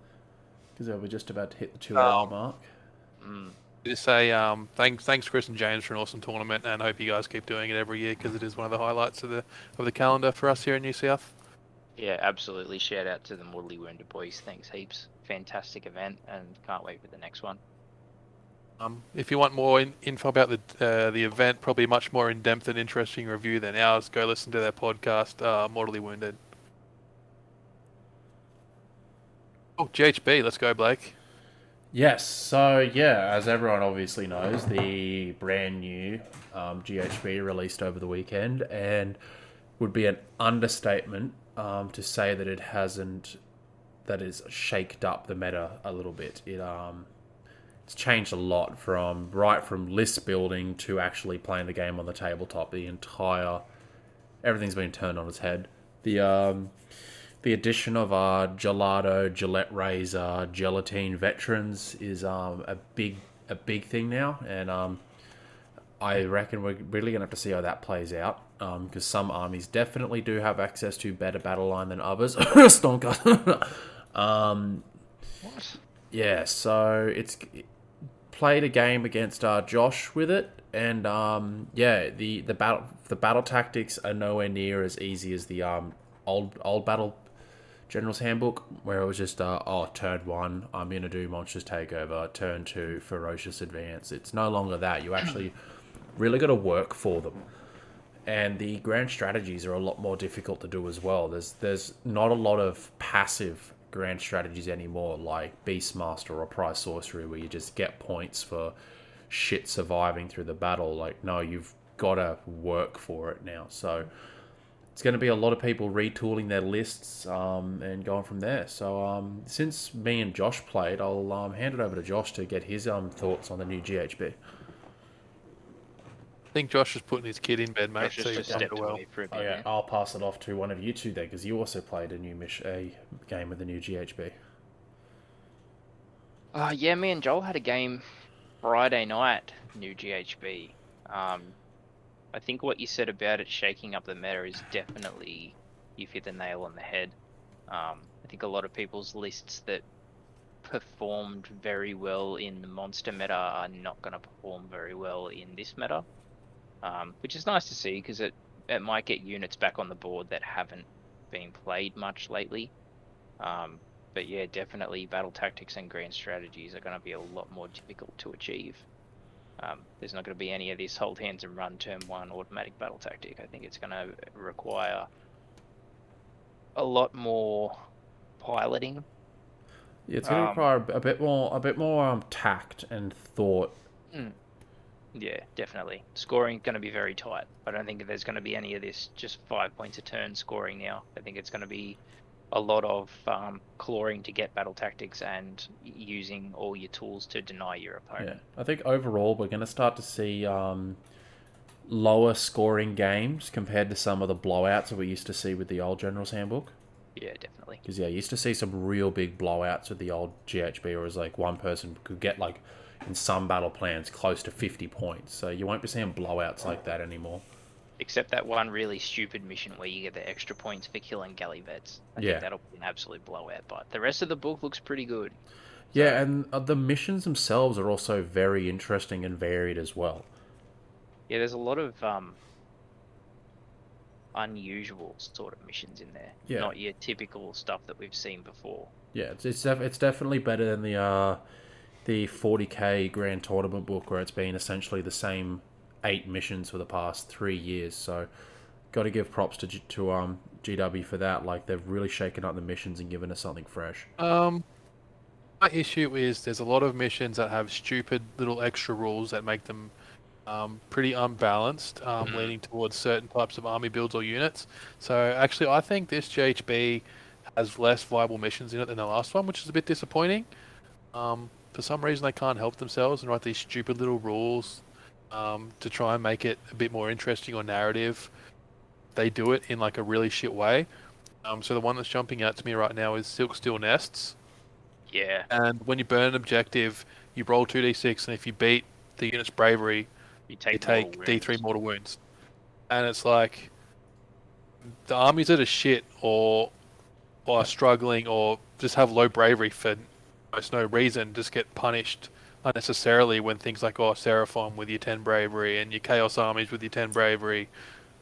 because we're just about to hit the two-hour um, mark. Mm. Just say um, thanks, thanks Chris and James for an awesome tournament, and hope you guys keep doing it every year because it is one of the highlights of the of the calendar for us here in New South. Yeah, absolutely. Shout out to the Mortally Wounded Boys. Thanks heaps. Fantastic event, and can't wait for the next one. Um, if you want more in- info about the uh, the event, probably much more in depth and interesting review than ours, go listen to their podcast, uh, Mortally Wounded. Oh, G H B, let's go, Blake. Yes, so yeah, as everyone obviously knows, the brand new um, G H B released over the weekend, and would be an understatement um, to say that it hasn't, that it's shaked up the meta a little bit. It um, it's changed a lot from right from list building to actually playing the game on the tabletop. The entire everything's been turned on its head. The um. The addition of our Gelato, Gillette Razor, Gelatine veterans is um, a big a big thing now, and um, I reckon we're really going to have to see how that plays out, because um, some armies definitely do have access to better battle line than others. Stonker! um, what? Yeah, so it's played a game against uh, Josh with it, and um, yeah, the, the, battle, the battle tactics are nowhere near as easy as the um, old old battle General's Handbook, where it was just, uh, oh, turn one, I'm going to do Monsters Takeover, turn two, Ferocious Advance. It's no longer that. You actually really got to work for them. And the grand strategies are a lot more difficult to do as well. There's there's not a lot of passive grand strategies anymore, like Beastmaster or Prize Sorcery, where you just get points for shit surviving through the battle. Like, no, you've got to work for it now. So it's going to be a lot of people retooling their lists um, and going from there. So um, since me and Josh played, I'll um, hand it over to Josh to get his um, thoughts on the new G H B. I think Josh is putting his kid in bed, mate. So just stepped well. For a bit, oh, yeah. I'll pass it off to one of you two then, because you also played a new mish- a game with the new G H B. Uh, yeah, me and Joel had a game Friday night, new G H B. Um, I think what you said about it shaking up the meta is definitely, you've hit the nail on the head. Um, I think a lot of people's lists that performed very well in the monster meta are not going to perform very well in this meta, um, which is nice to see because it, it might get units back on the board that haven't been played much lately. Um, but yeah, definitely battle tactics and grand strategies are going to be a lot more difficult to achieve. Um, there's not going to be any of this hold hands and run turn one automatic battle tactic. I think it's going to require a lot more piloting. Yeah, it's going to um, require a bit more, a bit more um, tact and thought. Yeah, definitely. Scoring's going to be very tight. I don't think there's going to be any of this just five points a turn scoring now. I think it's going to be a lot of um, clawing to get battle tactics and using all your tools to deny your opponent. Yeah. I think overall we're going to start to see um, lower scoring games compared to some of the blowouts that we used to see with the old General's Handbook. Yeah, definitely. Because, yeah, you used to see some real big blowouts with the old G H B, where it was like one person could get, like, in some battle plans, close to fifty points. So you won't be seeing blowouts like that anymore. Except that one really stupid mission where you get the extra points for killing galley vets. I yeah. think that'll be an absolute blowout, but the rest of the book looks pretty good. So. Yeah, and the missions themselves are also very interesting and varied as well. Yeah, there's a lot of... Um... unusual sort of missions in there, yeah. Not your typical stuff that we've seen before. Yeah, it's it's, def- it's definitely better than the uh, the forty K Grand Tournament book, where it's been essentially the same eight missions for the past three years. So, got to give props to G- to um G W for that. Like, they've really shaken up the missions and given us something fresh. Um, my issue is there's a lot of missions that have stupid little extra rules that make them Um, pretty unbalanced, um, mm-hmm. leaning towards certain types of army builds or units. So actually, I think this G H B has less viable missions in it than the last one, which is a bit disappointing. Um, for some reason, they can't help themselves and write these stupid little rules um, to try and make it a bit more interesting or narrative. They do it in like a really shit way. Um, so the one that's jumping out to me right now is Silk Steel Nests. Yeah. And when you burn an objective, you roll two d six, and if you beat the unit's bravery, You take, you take mortal D three mortal wounds. And it's like, the armies that are shit or, or are struggling or just have low bravery for almost no reason just get punished unnecessarily when things like, oh, Seraphon with your ten bravery and your Chaos armies with your ten bravery,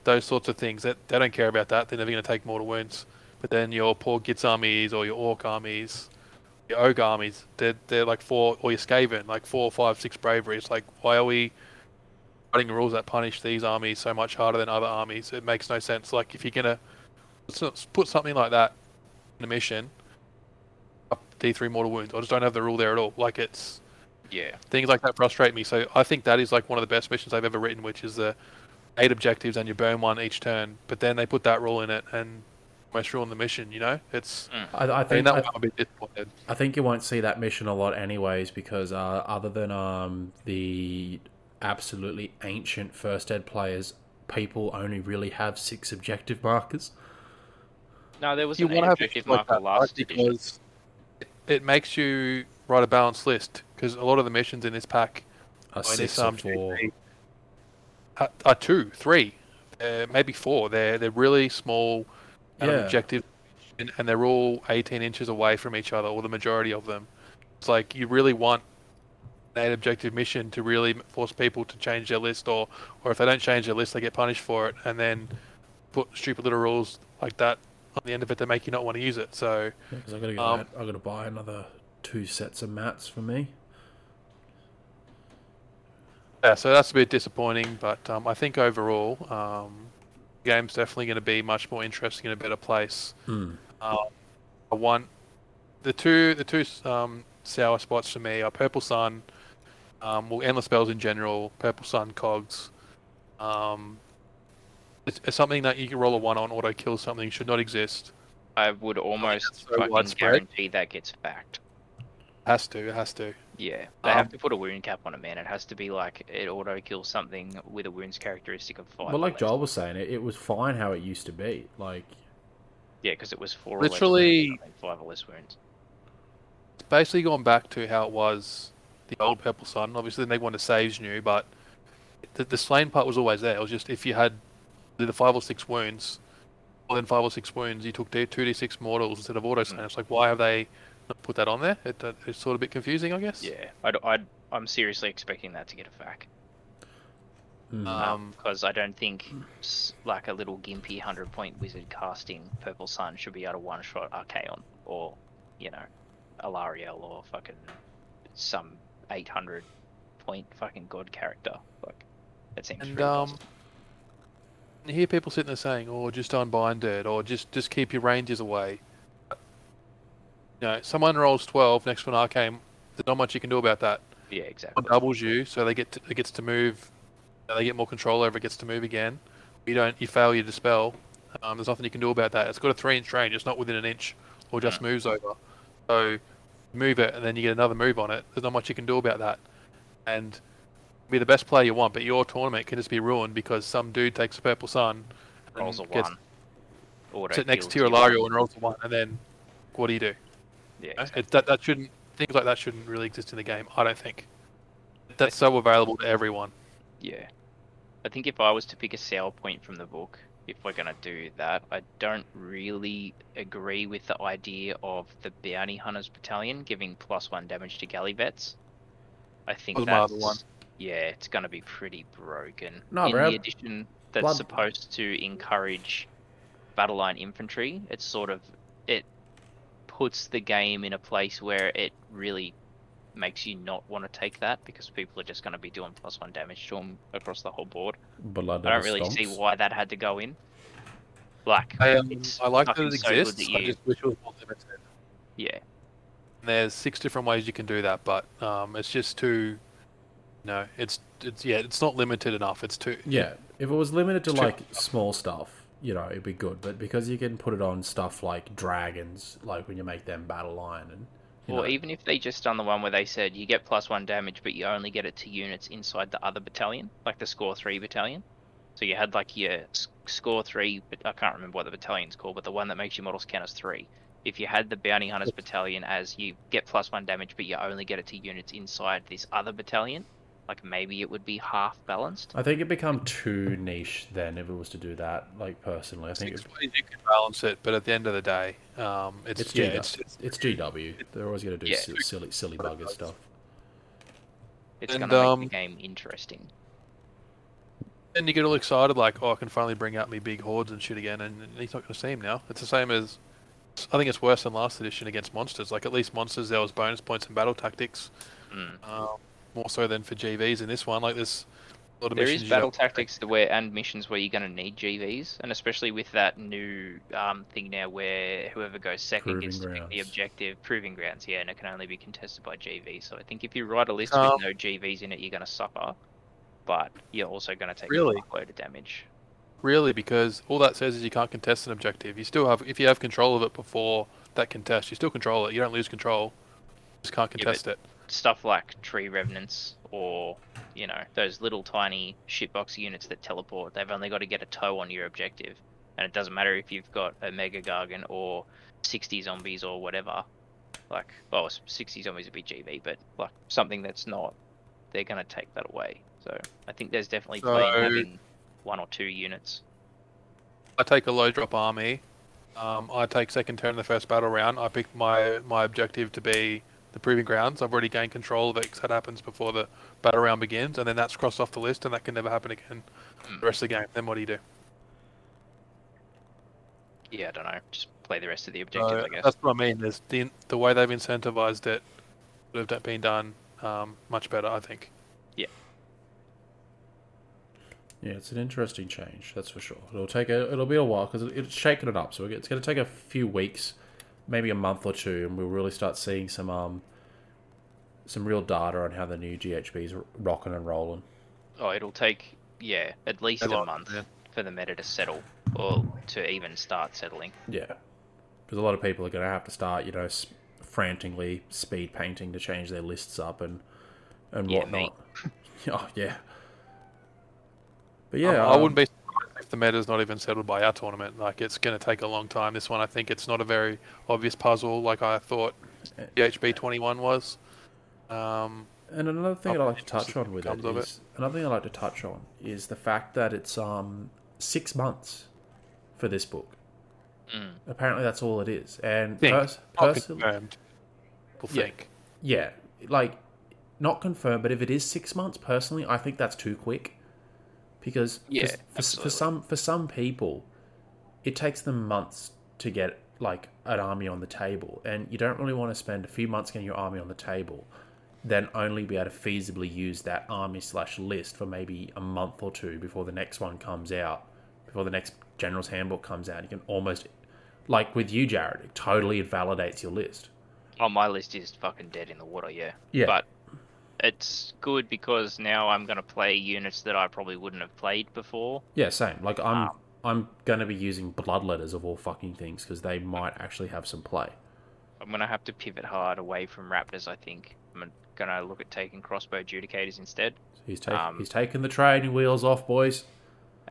those sorts of things, that they don't care about that. They're never going to take mortal wounds. But then your poor Gitz armies or your Orc armies, your Ogre armies, they're, they're like four, or your Skaven, like four, five, six bravery. It's like, why are we writing rules that punish these armies so much harder than other armies? It makes no sense. Like, if you're gonna put something like that in a mission, D three mortal wounds, I just don't have the rule there at all. Like, it's, yeah, things like that frustrate me. So I think that is like one of the best missions I've ever written, which is the eight objectives and you burn one each turn. But then they put that rule in it and almost ruin the mission. You know, it's. Mm. I, I think I mean, that I, one a bit disappointed. I think you won't see that mission a lot, anyways, because uh, other than um the. absolutely ancient first ed players, people only really have six objective markers. No, there was you an eight objective marker like last edition. It makes you write a balanced list, because a lot of the missions in this pack are six or four. Are, are two, three, uh, maybe four. They're they're really small um, yeah. objectives, and, and they're all eighteen inches away from each other, or the majority of them. It's like, you really want an objective mission to really force people to change their list, or or if they don't change their list, they get punished for it, and then put stupid little rules like that on the end of it that make you not want to use it. So yeah, I've got to um, I've got to buy another two sets of mats for me. Yeah, so that's a bit disappointing, but um, I think overall um, the game's definitely going to be much more interesting and a better place. Mm. Um, I want the two the two um, sour spots for me are Purple Sun. Um, well, Endless Spells in general, Purple Sun, Cogs. Um, it's, it's something that you can roll a one on, auto kill something, should not exist. I would almost I so fucking guarantee that gets backed. Has to, it has to. Yeah, they um, have to put a wound cap on it, man. It has to be like, it auto kills something with a wounds characteristic of five. But like Joel was saying, it, it was fine how it used to be. Like, yeah, because it was four literally or less wounds, five or less wounds. It's basically gone back to how it was. The old Purple Sun, obviously the next one to saves new, but the, the slain part was always there. It was just, if you had the five or six wounds, more than five or six wounds, you took two d six mortals instead of auto slain. Mm. It's like, why have they not put that on there? It, it's sort of a bit confusing, I guess. Yeah, I'd, I'd, I'm seriously expecting that to get a fac. Mm. Um, because I don't think like a little gimpy one hundred point wizard casting Purple Sun should be able to one-shot Archaon or, you know, Alariel or fucking some eight hundred point fucking god character. Like, that seems and, ridiculous. Um, you hear people sitting there saying, oh, just unbind it, or just, just keep your rangers away. You know, someone rolls twelve, next one Arcane, there's not much you can do about that. Yeah, exactly. Someone doubles you, so they get to, it gets to move, you know, they get more control over it, gets to move again. You don't, you fail your dispel, um, there's nothing you can do about that. It's got a three inch range, it's not within an inch, or just yeah. moves over. So move it and then you get another move on it. There's not much you can do about that. And be the best player you want, but your tournament can just be ruined because some dude takes a purple sun, rolls a one, sits next to your Ilario and rolls a one, and then what do you do? Yeah, exactly. it, that that shouldn't things like that shouldn't really exist in the game. I don't think that's so available to everyone. Yeah, I think if I was to pick a sell point from the book, if we're gonna do that, I don't really agree with the idea of the Bounty Hunters Battalion giving plus one damage to galley vets. I think that's one. Yeah, it's gonna be pretty broken. No, in bro. the addition that's Blood. supposed to encourage battle line infantry, it's sort of it puts the game in a place where it really makes you not want to take that because people are just going to be doing plus one damage to them across the whole board. Blood I don't really stomps. see why that had to go in. Like, I, um, I like that it exists. So I just wish it was more limited. Yeah. There's six different ways you can do that, but um, it's just too. No, it's it's yeah, it's not limited enough. It's too. Yeah, if it was limited to like small stuff, you know, it'd be good. But because you can put it on stuff like dragons, like when you make them battle line and. Or even if they just done the one where they said you get plus one damage, but you only get it to units inside the other battalion, like the score three battalion. So you had like your score three, but I can't remember what the battalion's called, but the one that makes your models count as three. If you had the Bounty Hunters Battalion as you get plus one damage, but you only get it to units inside this other battalion, like maybe it would be half balanced. I think it'd become too niche then if it was to do that. Like personally, I think it's ways you can balance it, but at the end of the day, um, it's it's, yeah, G W. It's, it's, it's G W. They're always going to do yeah, silly, silly, silly bugger stuff. It's going to um, make the game interesting. And you get all excited, like, oh, I can finally bring out me big hordes and shit again, and he's not going to see him now. It's the same as, I think it's worse than last edition against monsters. Like at least monsters, there was bonus points and battle tactics. Mm. Um, more so than for G Vs in this one. Like there's a lot of there missions. There is battle tactics where and missions where you're going to need G Vs, and especially with that new um, thing now where whoever goes second proving gets to pick the objective, proving grounds, yeah, and it can only be contested by G V. So I think if you write a list um, with no G Vs in it, you're going to suffer, but you're also going to take really? a fuckload of damage. Really, because all that says is you can't contest an objective. You still have, if you have control of it before that contest, you still control it. You don't lose control. You just can't contest yeah, but- it. Stuff like tree revenants or, you know, those little tiny shitbox units that teleport. They've only got to get a toe on your objective. And it doesn't matter if you've got a Mega Gargan or sixty zombies or whatever. Like, well, sixty zombies would be G V, but like something that's not, they're going to take that away. So I think there's definitely so, play having one or two units. I take a low drop army. Um, I take second turn in the first battle round. I pick my, my objective to be the proving grounds. I've already gained control of it because that happens before the battle round begins, and then that's crossed off the list, and that can never happen again mm. the rest of the game. Then what do you do? Yeah, I don't know. Just play the rest of the objectives, so, I guess. That's what I mean. There's the, the way they've incentivized it would have been done um, much better, I think. Yeah. Yeah, it's an interesting change, that's for sure. It'll take a, it'll be a while because it's shaking it up, so it's going to take a few weeks, maybe a month or two, and we'll really start seeing some um, some real data on how the new G H B's rocking and rolling. Oh, it'll take, yeah, at least a, a lot, month yeah. for the meta to settle, or to even start settling. Yeah, because a lot of people are going to have to start, you know, sp- frantically speed painting to change their lists up and, and yeah, whatnot. Oh, yeah. But yeah. Um, um, I wouldn't be if the meta's not even settled by our tournament. Like, it's going to take a long time. This one, I think it's not a very obvious puzzle like I thought G H B twenty-one was. Um, and another thing I'd like to touch on with it, is, it another thing I'd like to touch on is the fact that it's um six months for this book. Mm. Apparently that's all it is. And pers- personally, people yeah, think. Yeah, like, not confirmed, but if it is six months, personally, I think that's too quick. Because yeah, for, for some for some people, it takes them months to get like an army on the table, and you don't really want to spend a few months getting your army on the table, then only be able to feasibly use that army slash list for maybe a month or two before the next one comes out, before the next General's Handbook comes out. You can almost, like with you, Jared, it totally invalidates your list. Oh, my list is fucking dead in the water. Yeah. Yeah. But it's good because now I'm going to play units that I probably wouldn't have played before. Yeah, same. Like, I'm um, I'm going to be using Bloodletters of all fucking things because they might actually have some play. I'm going to have to pivot hard away from Raptors, I think. I'm going to look at taking crossbow judicators instead. So he's, take, um, he's taken the training wheels off, boys.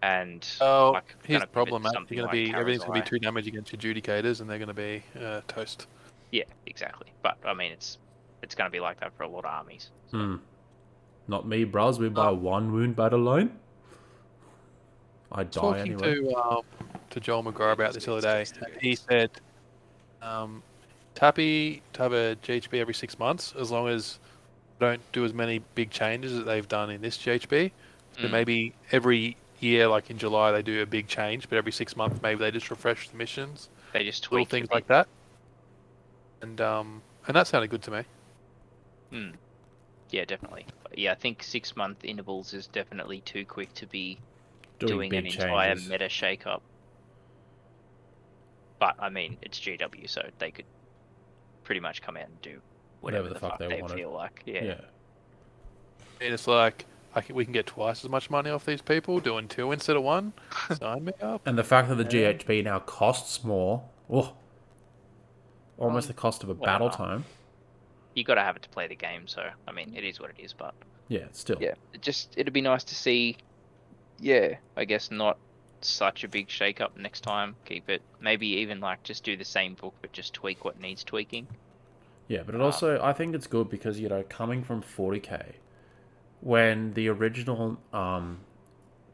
And oh, like, here's the problem, mate. You're gonna like be, everything's going to be two damage against your judicators, and they're going to be uh, toast. Yeah, exactly. But, I mean, it's it's going to be like that for a lot of armies. So. Hmm. Not me, bros. We're by oh. one wound battalion. I die Talking anyway. Talking to, um, to Joel McGraw about this the other day, he said, um, happy to have a G H B every six months, as long as they don't do as many big changes that they've done in this G H B. So mm. maybe every year, like in July, they do a big change, but every six months, maybe they just refresh the missions. They just tweak little things like that. And um, and that sounded good to me. Hmm. Yeah, definitely. Yeah, I think six-month intervals is definitely too quick to be doing, doing an entire changes. meta shake-up. But, I mean, it's G W, so they could pretty much come out and do whatever, whatever the, the fuck, fuck they, they wanted. feel like. Yeah. yeah. And it's like, I can, we can get twice as much money off these people doing two instead of one. Sign me up. And the fact that the G H B now costs more, oh, almost um, the cost of a whatever. battle time. You got to have it to play the game, so I mean, it is what it is. But yeah, still, yeah, it just it'd be nice to see. Yeah, I guess not such a big shake-up next time. Keep it, maybe even like just do the same book, but just tweak what needs tweaking. Yeah, but it um, also I think it's good because you know, coming from forty K, when the original um,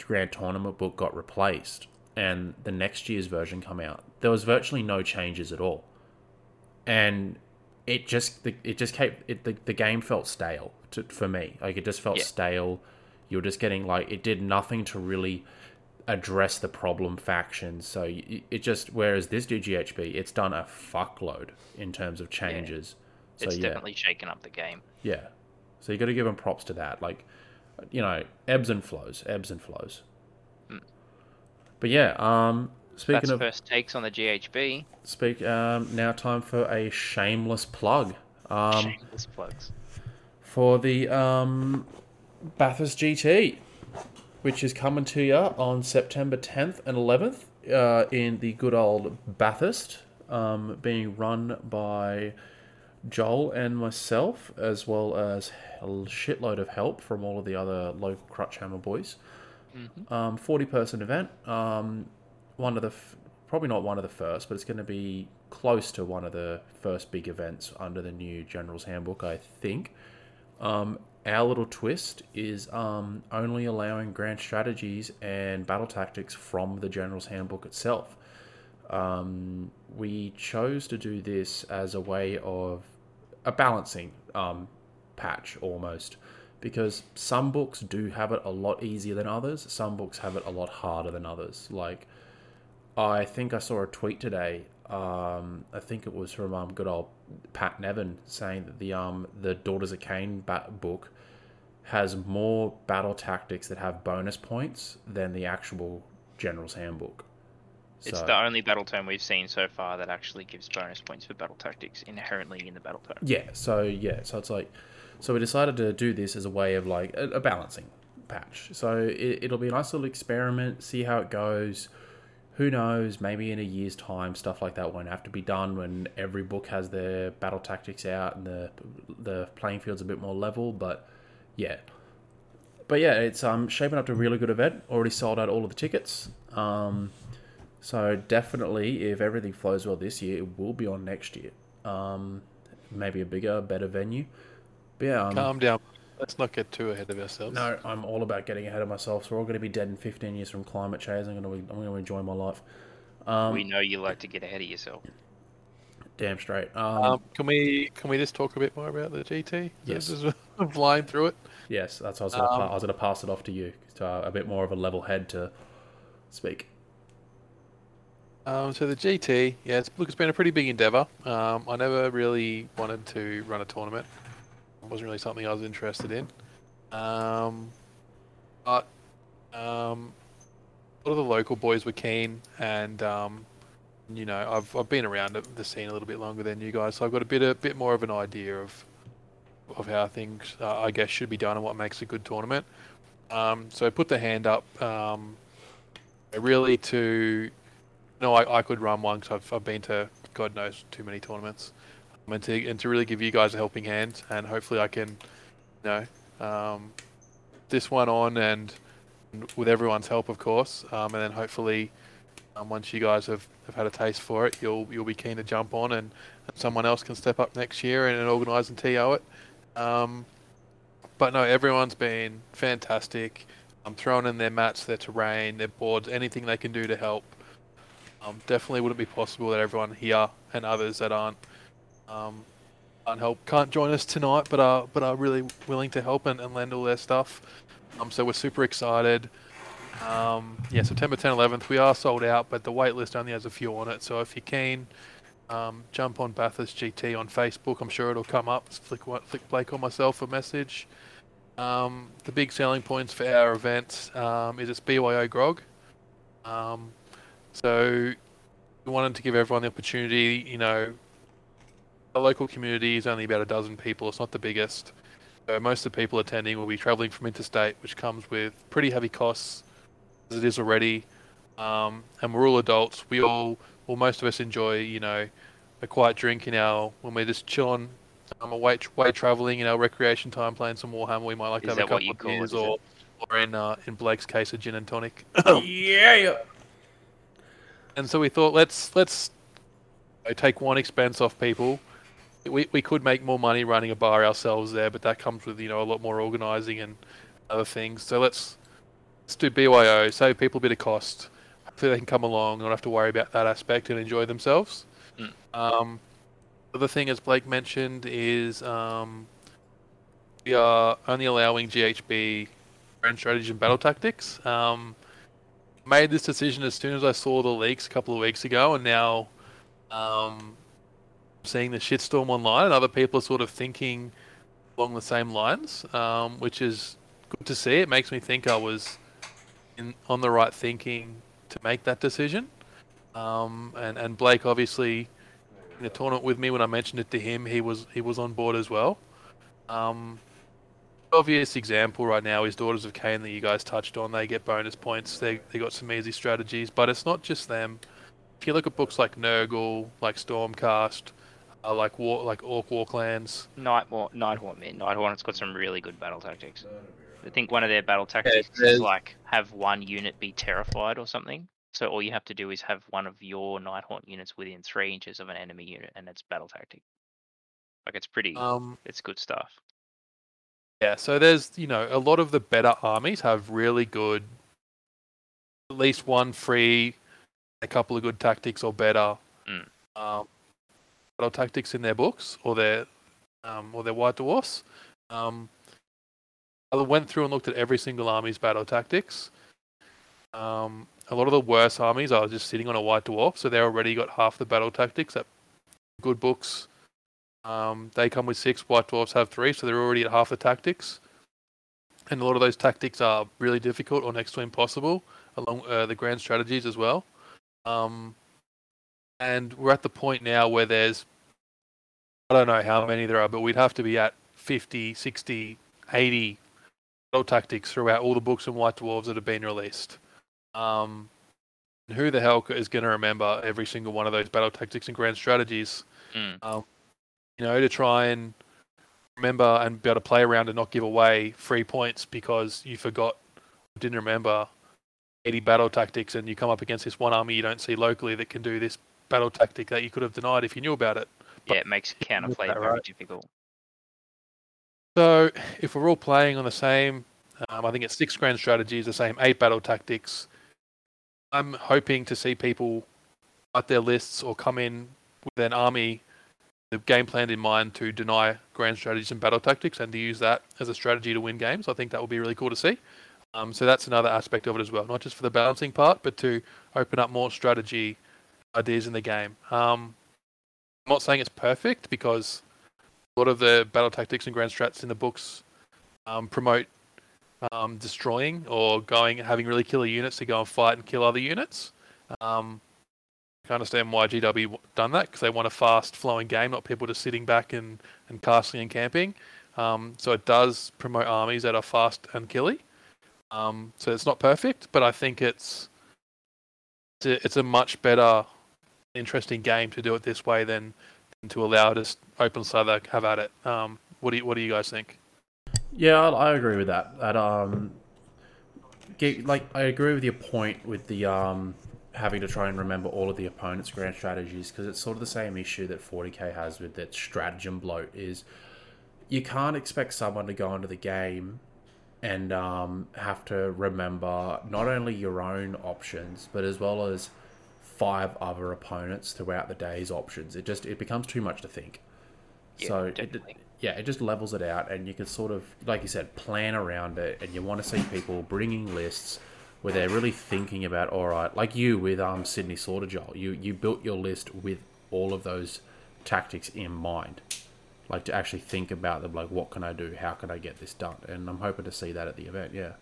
Grand Tournament book got replaced and the next year's version come out, there was virtually no changes at all, and. It just, it just kept it. The, the game felt stale to, for me. Like it just felt yeah. stale. You're just getting like it did nothing to really address the problem factions. So you, it just. Whereas this G H B, it's done a fuckload in terms of changes. Yeah. So it's yeah. definitely shaken up the game. Yeah. So you got to give them props to that. Like, you know, ebbs and flows, ebbs and flows. Mm. But yeah. Um. Speaking That's of first takes on the G H B. Speak um, now. Time for a shameless plug. Um, shameless plugs for the um, Bathurst G T, which is coming to you on September tenth and eleventh uh, in the good old Bathurst, um, being run by Joel and myself, as well as a shitload of help from all of the other local Crutchhammer boys. Mm-hmm. Um, forty-person event. Um, One of the, f- probably not one of the first, but it's going to be close to one of the first big events under the new General's Handbook, I think. Um, our little twist is um, only allowing grand strategies and battle tactics from the General's Handbook itself. Um, we chose to do this as a way of a balancing um, patch almost, because some books do have it a lot easier than others. Some books have it a lot harder than others, like... I think I saw a tweet today. Um, I think it was from um, good old Pat Nevin saying that the um, the Daughters of Cain bat- book has more battle tactics that have bonus points than the actual General's Handbook. So, it's the only battle tome we've seen so far that actually gives bonus points for battle tactics inherently in the battle tome. Yeah. So yeah. So it's like, so we decided to do this as a way of like a, a balancing patch. So it, it'll be a nice little experiment. See how it goes. Who knows, maybe in a year's time, stuff like that won't have to be done when every book has their battle tactics out and the the playing field's a bit more level, but yeah. But yeah, it's um, shaping up to a really good event. Already sold out all of the tickets. Um, so definitely, if everything flows well this year, it will be on next year. Um, maybe a bigger, better venue. But yeah, um, calm down. Let's not get too ahead of ourselves. No, I'm all about getting ahead of myself. So we're all going to be dead in fifteen years from climate change. I'm going to, I'm going to enjoy my life. Um, we know you like to get ahead of yourself. Damn straight. Um, um, can we can we just talk a bit more about the G T? Yes. I'm flying through it. Yes, that's what I was going to, um, pa- I was going to pass it off to you. To, uh, a bit more of a level head to speak. Um, so the G T, yeah, it's, look, it's been a pretty big endeavour. Um, I never really wanted to run a tournament. Wasn't really something I was interested in, um, but um, a lot of the local boys were keen, and um, you know, I've I've been around the scene a little bit longer than you guys, so I've got a bit a bit more of an idea of of how things uh, I guess should be done and what makes a good tournament. Um, so I put the hand up, um, really to no, I, I could run one because I've I've been to God knows too many tournaments. and to and to really give you guys a helping hand, and hopefully I can, you know, um, this one on, and with everyone's help, of course, um, and then hopefully um, once you guys have, have had a taste for it, you'll you'll be keen to jump on, and, and someone else can step up next year and, and organise and T O it. Um, but no, everyone's been fantastic. Um, throwing in their mats, their terrain, their boards, anything they can do to help. Um, definitely wouldn't be possible that everyone here and others that aren't um, aren't help can't join us tonight, but are but are really willing to help and, and lend all their stuff. Um, so we're super excited. Um, yeah, September tenth, eleventh, we are sold out, but the wait list only has a few on it. So if you're keen, um, jump on Bathurst G T on Facebook. I'm sure it'll come up. Just flick flick Blake or myself a message. Um, the big selling points for our event um, is it's B Y O Grog. Um, so we wanted to give everyone the opportunity. You know, the local community is only about a dozen people. It's not the biggest. So most of the people attending will be travelling from interstate, which comes with pretty heavy costs, as it is already. Um, and we're all adults. We all, well, most of us enjoy, you know, a quiet drink in our, when we're just chilling, um, away, way travelling in our recreation time, playing some Warhammer. We might like to have a couple of beers, or, or in uh, in Blake's case, a gin and tonic. Yeah. And so we thought, let's let's you know, take one expense off people. We we could make more money running a bar ourselves there, but that comes with, you know, a lot more organising and other things. So let's let's do B Y O, save people a bit of cost, so they can come along, not have to worry about that aspect, and enjoy themselves. Mm. Um, the other thing, as Blake mentioned, is um, we are only allowing G H B brand strategy and battle tactics. Um, made this decision as soon as I saw the leaks a couple of weeks ago, and now. Um, seeing the shitstorm online, and other people are sort of thinking along the same lines, um, which is good to see. It makes me think I was in, on the right thinking to make that decision. Um, and, and Blake, obviously, in the tournament with me, when I mentioned it to him, he was he was on board as well. Um, obvious example right now is Daughters of Cain that you guys touched on. They get bonus points. They they got some easy strategies, but it's not just them. If you look at books like Nurgle, like Stormcast, I like war, like Orc Warclans. Nighthaunt, Nighthaunt, man. Nighthaunt's got some really good battle tactics. I think one of their battle tactics yeah, is like have one unit be terrified or something. So all you have to do is have one of your Nighthaunt units within three inches of an enemy unit, and it's battle tactic. Like it's pretty, um, it's good stuff. Yeah. So there's, you know, a lot of the better armies have really good, at least one free, a couple of good tactics or better. Mm. Um, battle tactics in their books or their um, or their White Dwarfs. Um, I went through and looked at every single army's battle tactics. Um, a lot of the worst armies are just sitting on a White Dwarf, so they already got half the battle tactics at good books. Um, they come with six, White Dwarfs have three, so they're already at half the tactics. And a lot of those tactics are really difficult or next to impossible, along uh, the grand strategies as well. Um, and we're at the point now where there's, I don't know how many there are, but we'd have to be at fifty, sixty, eighty battle tactics throughout all the books and White Dwarves that have been released. Um, and who the hell is going to remember every single one of those battle tactics and grand strategies? Mm. Um, you know, to try and remember and be able to play around and not give away free points because you forgot, didn't remember eighty battle tactics, and you come up against this one army you don't see locally that can do this battle tactic that you could have denied if you knew about it. But yeah, it makes counterplay very right. difficult. So if we're all playing on the same, um, I think it's six grand strategies, the same eight battle tactics, I'm hoping to see people write their lists or come in with an army, the game plan in mind to deny grand strategies and battle tactics and to use that as a strategy to win games. I think that would be really cool to see. Um, so that's another aspect of it as well, not just for the balancing part, but to open up more strategy ideas in the game. Um, I'm not saying it's perfect because a lot of the battle tactics and grand strats in the books um, promote um, destroying or going having really killer units to go and fight and kill other units. Um, I can understand why G W done that because they want a fast-flowing game, not people just sitting back and, and castling and camping. Um, so it does promote armies that are fast and killy. Um, so it's not perfect, but I think it's it's a, it's a much better, interesting game to do it this way than to allow just open Slavic to have at it. Um, what do you, what do you guys think? Yeah, I, I agree with that. That um, like I agree with your point with the um having to try and remember all of the opponent's grand strategies, because it's sort of the same issue that forty K has with that stratagem bloat. Is you can't expect someone to go into the game and um, have to remember not only your own options, but as well as five other opponents throughout the day's options. It just, it becomes too much to think. Yeah, so it, yeah, it just levels it out, and you can sort of, like you said, plan around it, and you want to see people bringing lists where they're really thinking about, all right, like you with um, Sydney Slaughter, Joel, you, you built your list with all of those tactics in mind. Like, to actually think about them, like, what can I do? How can I get this done? And I'm hoping to see that at the event, yeah.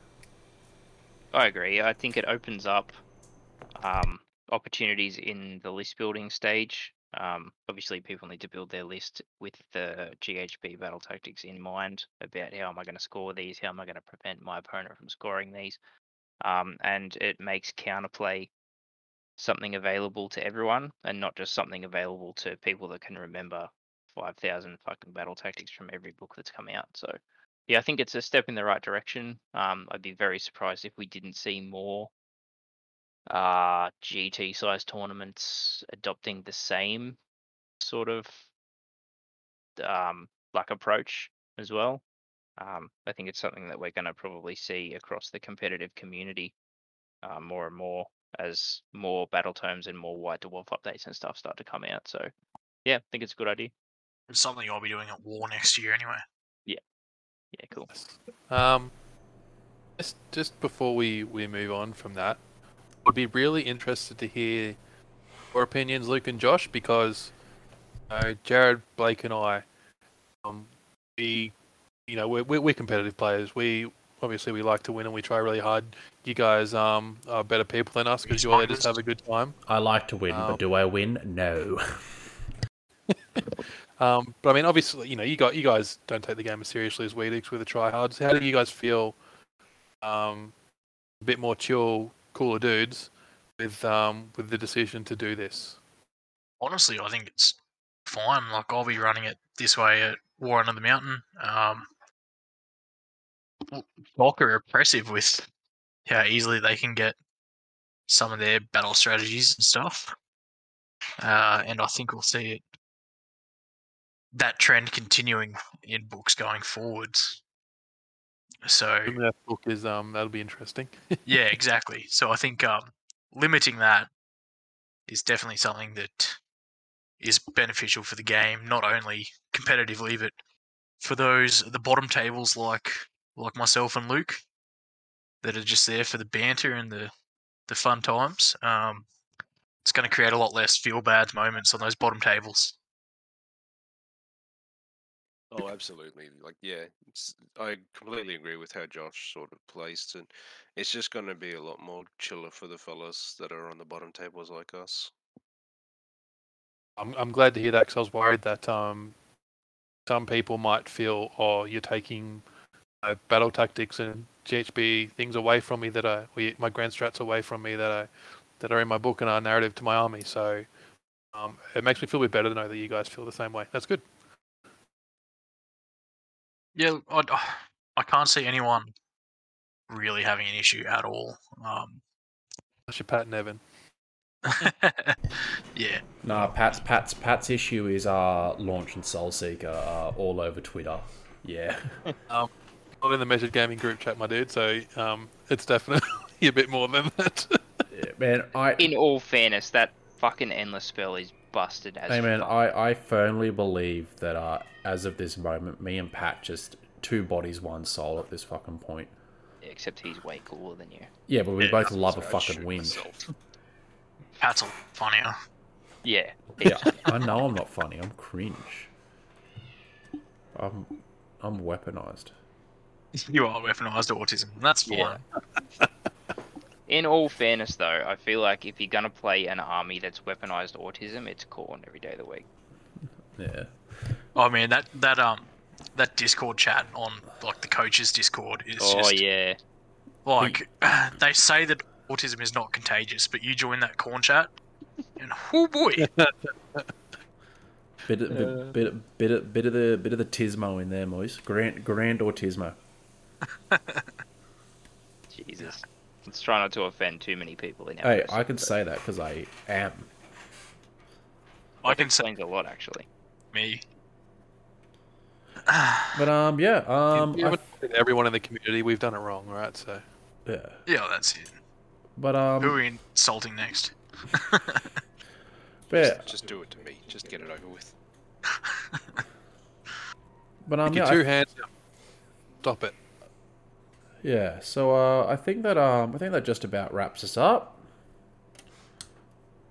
I agree. I think it opens up um, opportunities in the list building stage. Um, obviously, people need to build their list with the G H B battle tactics in mind about how am I going to score these? How am I going to prevent my opponent from scoring these? Um, and it makes counterplay something available to everyone, and not just something available to people that can remember five thousand fucking battle tactics from every book that's come out. So, yeah, I think it's a step in the right direction. Um, I'd be very surprised if we didn't see more uh, G T-sized tournaments adopting the same sort of um, like approach as well. Um, I think it's something that we're going to probably see across the competitive community uh, more and more as more battle tomes and more White Dwarf updates and stuff start to come out. So, yeah, I think it's a good idea. It's something I'll be doing at War next year anyway. Yeah. Yeah, cool. Um, just, just before we, we move on from that, I'd be really interested to hear your opinions, Luke and Josh, because you know, Jared, Blake and I, um, we... You know, we're, we're competitive players. We obviously we like to win and we try really hard. You guys um, are better people than us because you all there just have a good time. I like to win, um, but do I win? No. um, but I mean, obviously, you know, you got you guys don't take the game as seriously as we do. We're the tryhards. How do you guys feel? Um, a bit more chill, cooler dudes with um with the decision to do this. Honestly, I think it's fine. Like, I'll be running it this way at War Under the Mountain. Um, Bulk are impressive with how easily they can get some of their battle strategies and stuff. Uh, and I think we'll see it, that trend continuing in books going forwards. So that book is um that'll be interesting. Yeah, exactly. So I think um limiting that is definitely something that is beneficial for the game, not only competitively, but for those at the bottom tables like like myself and Luke that are just there for the banter and the, the fun times. Um, it's going to create a lot less feel-bad moments on those bottom tables. Oh, absolutely. Like, yeah, it's, I completely agree with how Josh sort of placed it. It's just going to be a lot more chiller for the fellas that are on the bottom tables like us. I'm I'm glad to hear that, because I was worried that um, some people might feel, oh, you're taking uh, battle tactics and G H B things away from me that I, my grand strats away from me that I, that are in my book and are narrative to my army. So um, it makes me feel a bit better to know that you guys feel the same way. That's good. Yeah, I'd, I can't see anyone really having an issue at all. Um, That's your Pat and Evan. Yeah. No, Pat's Pat's Pat's issue is uh Launch and Soul Seeker uh, all over Twitter. Yeah. um, not in the Measured Gaming group chat, my dude. So um, it's definitely a bit more than that. Yeah, man. I. In all fairness, that fucking endless spell is busted as. Hey man, fun. I I firmly believe that uh as of this moment, me and Pat just two bodies, one soul at this fucking point. Except he's way cooler than you. Yeah, but we yeah, both love a fucking whinge. Pat's funnier. Yeah. Yeah. I know I'm not funny. I'm cringe. I'm I'm weaponized. You are weaponized autism. That's fine. Yeah. In all fairness, though, I feel like if you're gonna play an army that's weaponized autism, it's Corn every day of the week. Yeah. Oh man, that that um that Discord chat on like the coaches Discord is. Oh just, yeah. Like they say that autism is not contagious, but you join that Corn chat, and oh boy, Bit of, uh, bit, bit, bit, of, bit of the bit of the Tismo in there, Moise. Grand, Grand or Tismo. Jesus. Let's try not to offend too many people in our Hey, person, I can but... say that because I am. I can say a lot, actually. Me. But, um, yeah. um, yeah, everyone in the community, we've done it wrong, right? So, yeah. Yeah, well, that's it. But, um... who are we insulting next? Yeah. Just, just do it to me. Just get it over with. But um, yeah, two hands up. Stop it. Yeah. So uh, I think that um, I think that just about wraps us up.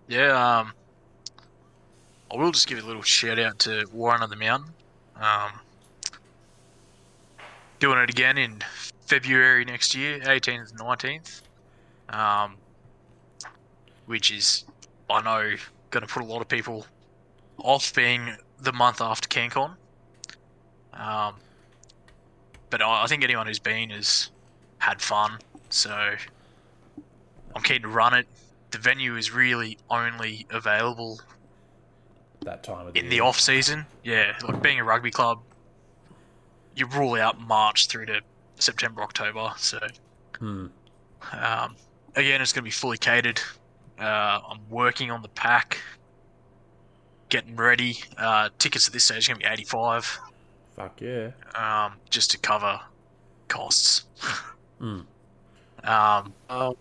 Yeah. Um, I will just give a little shout out to Warren on the Mountain. Um, doing it again in February next year, eighteenth and nineteenth. Um, which is, I know, going to put a lot of people off being the month after CanCon. Um, but I, I think anyone who's been has had fun, so I'm keen to run it. The venue is really only available that time of the in year. The off season. Yeah, like being a rugby club, you rule out March through to September, October. So hmm. um, again, it's going to be fully catered. Uh, I'm working on the pack, getting ready. Uh, tickets at this stage are going to be eighty-five. Fuck yeah. Um, just to cover costs. mm. um, um,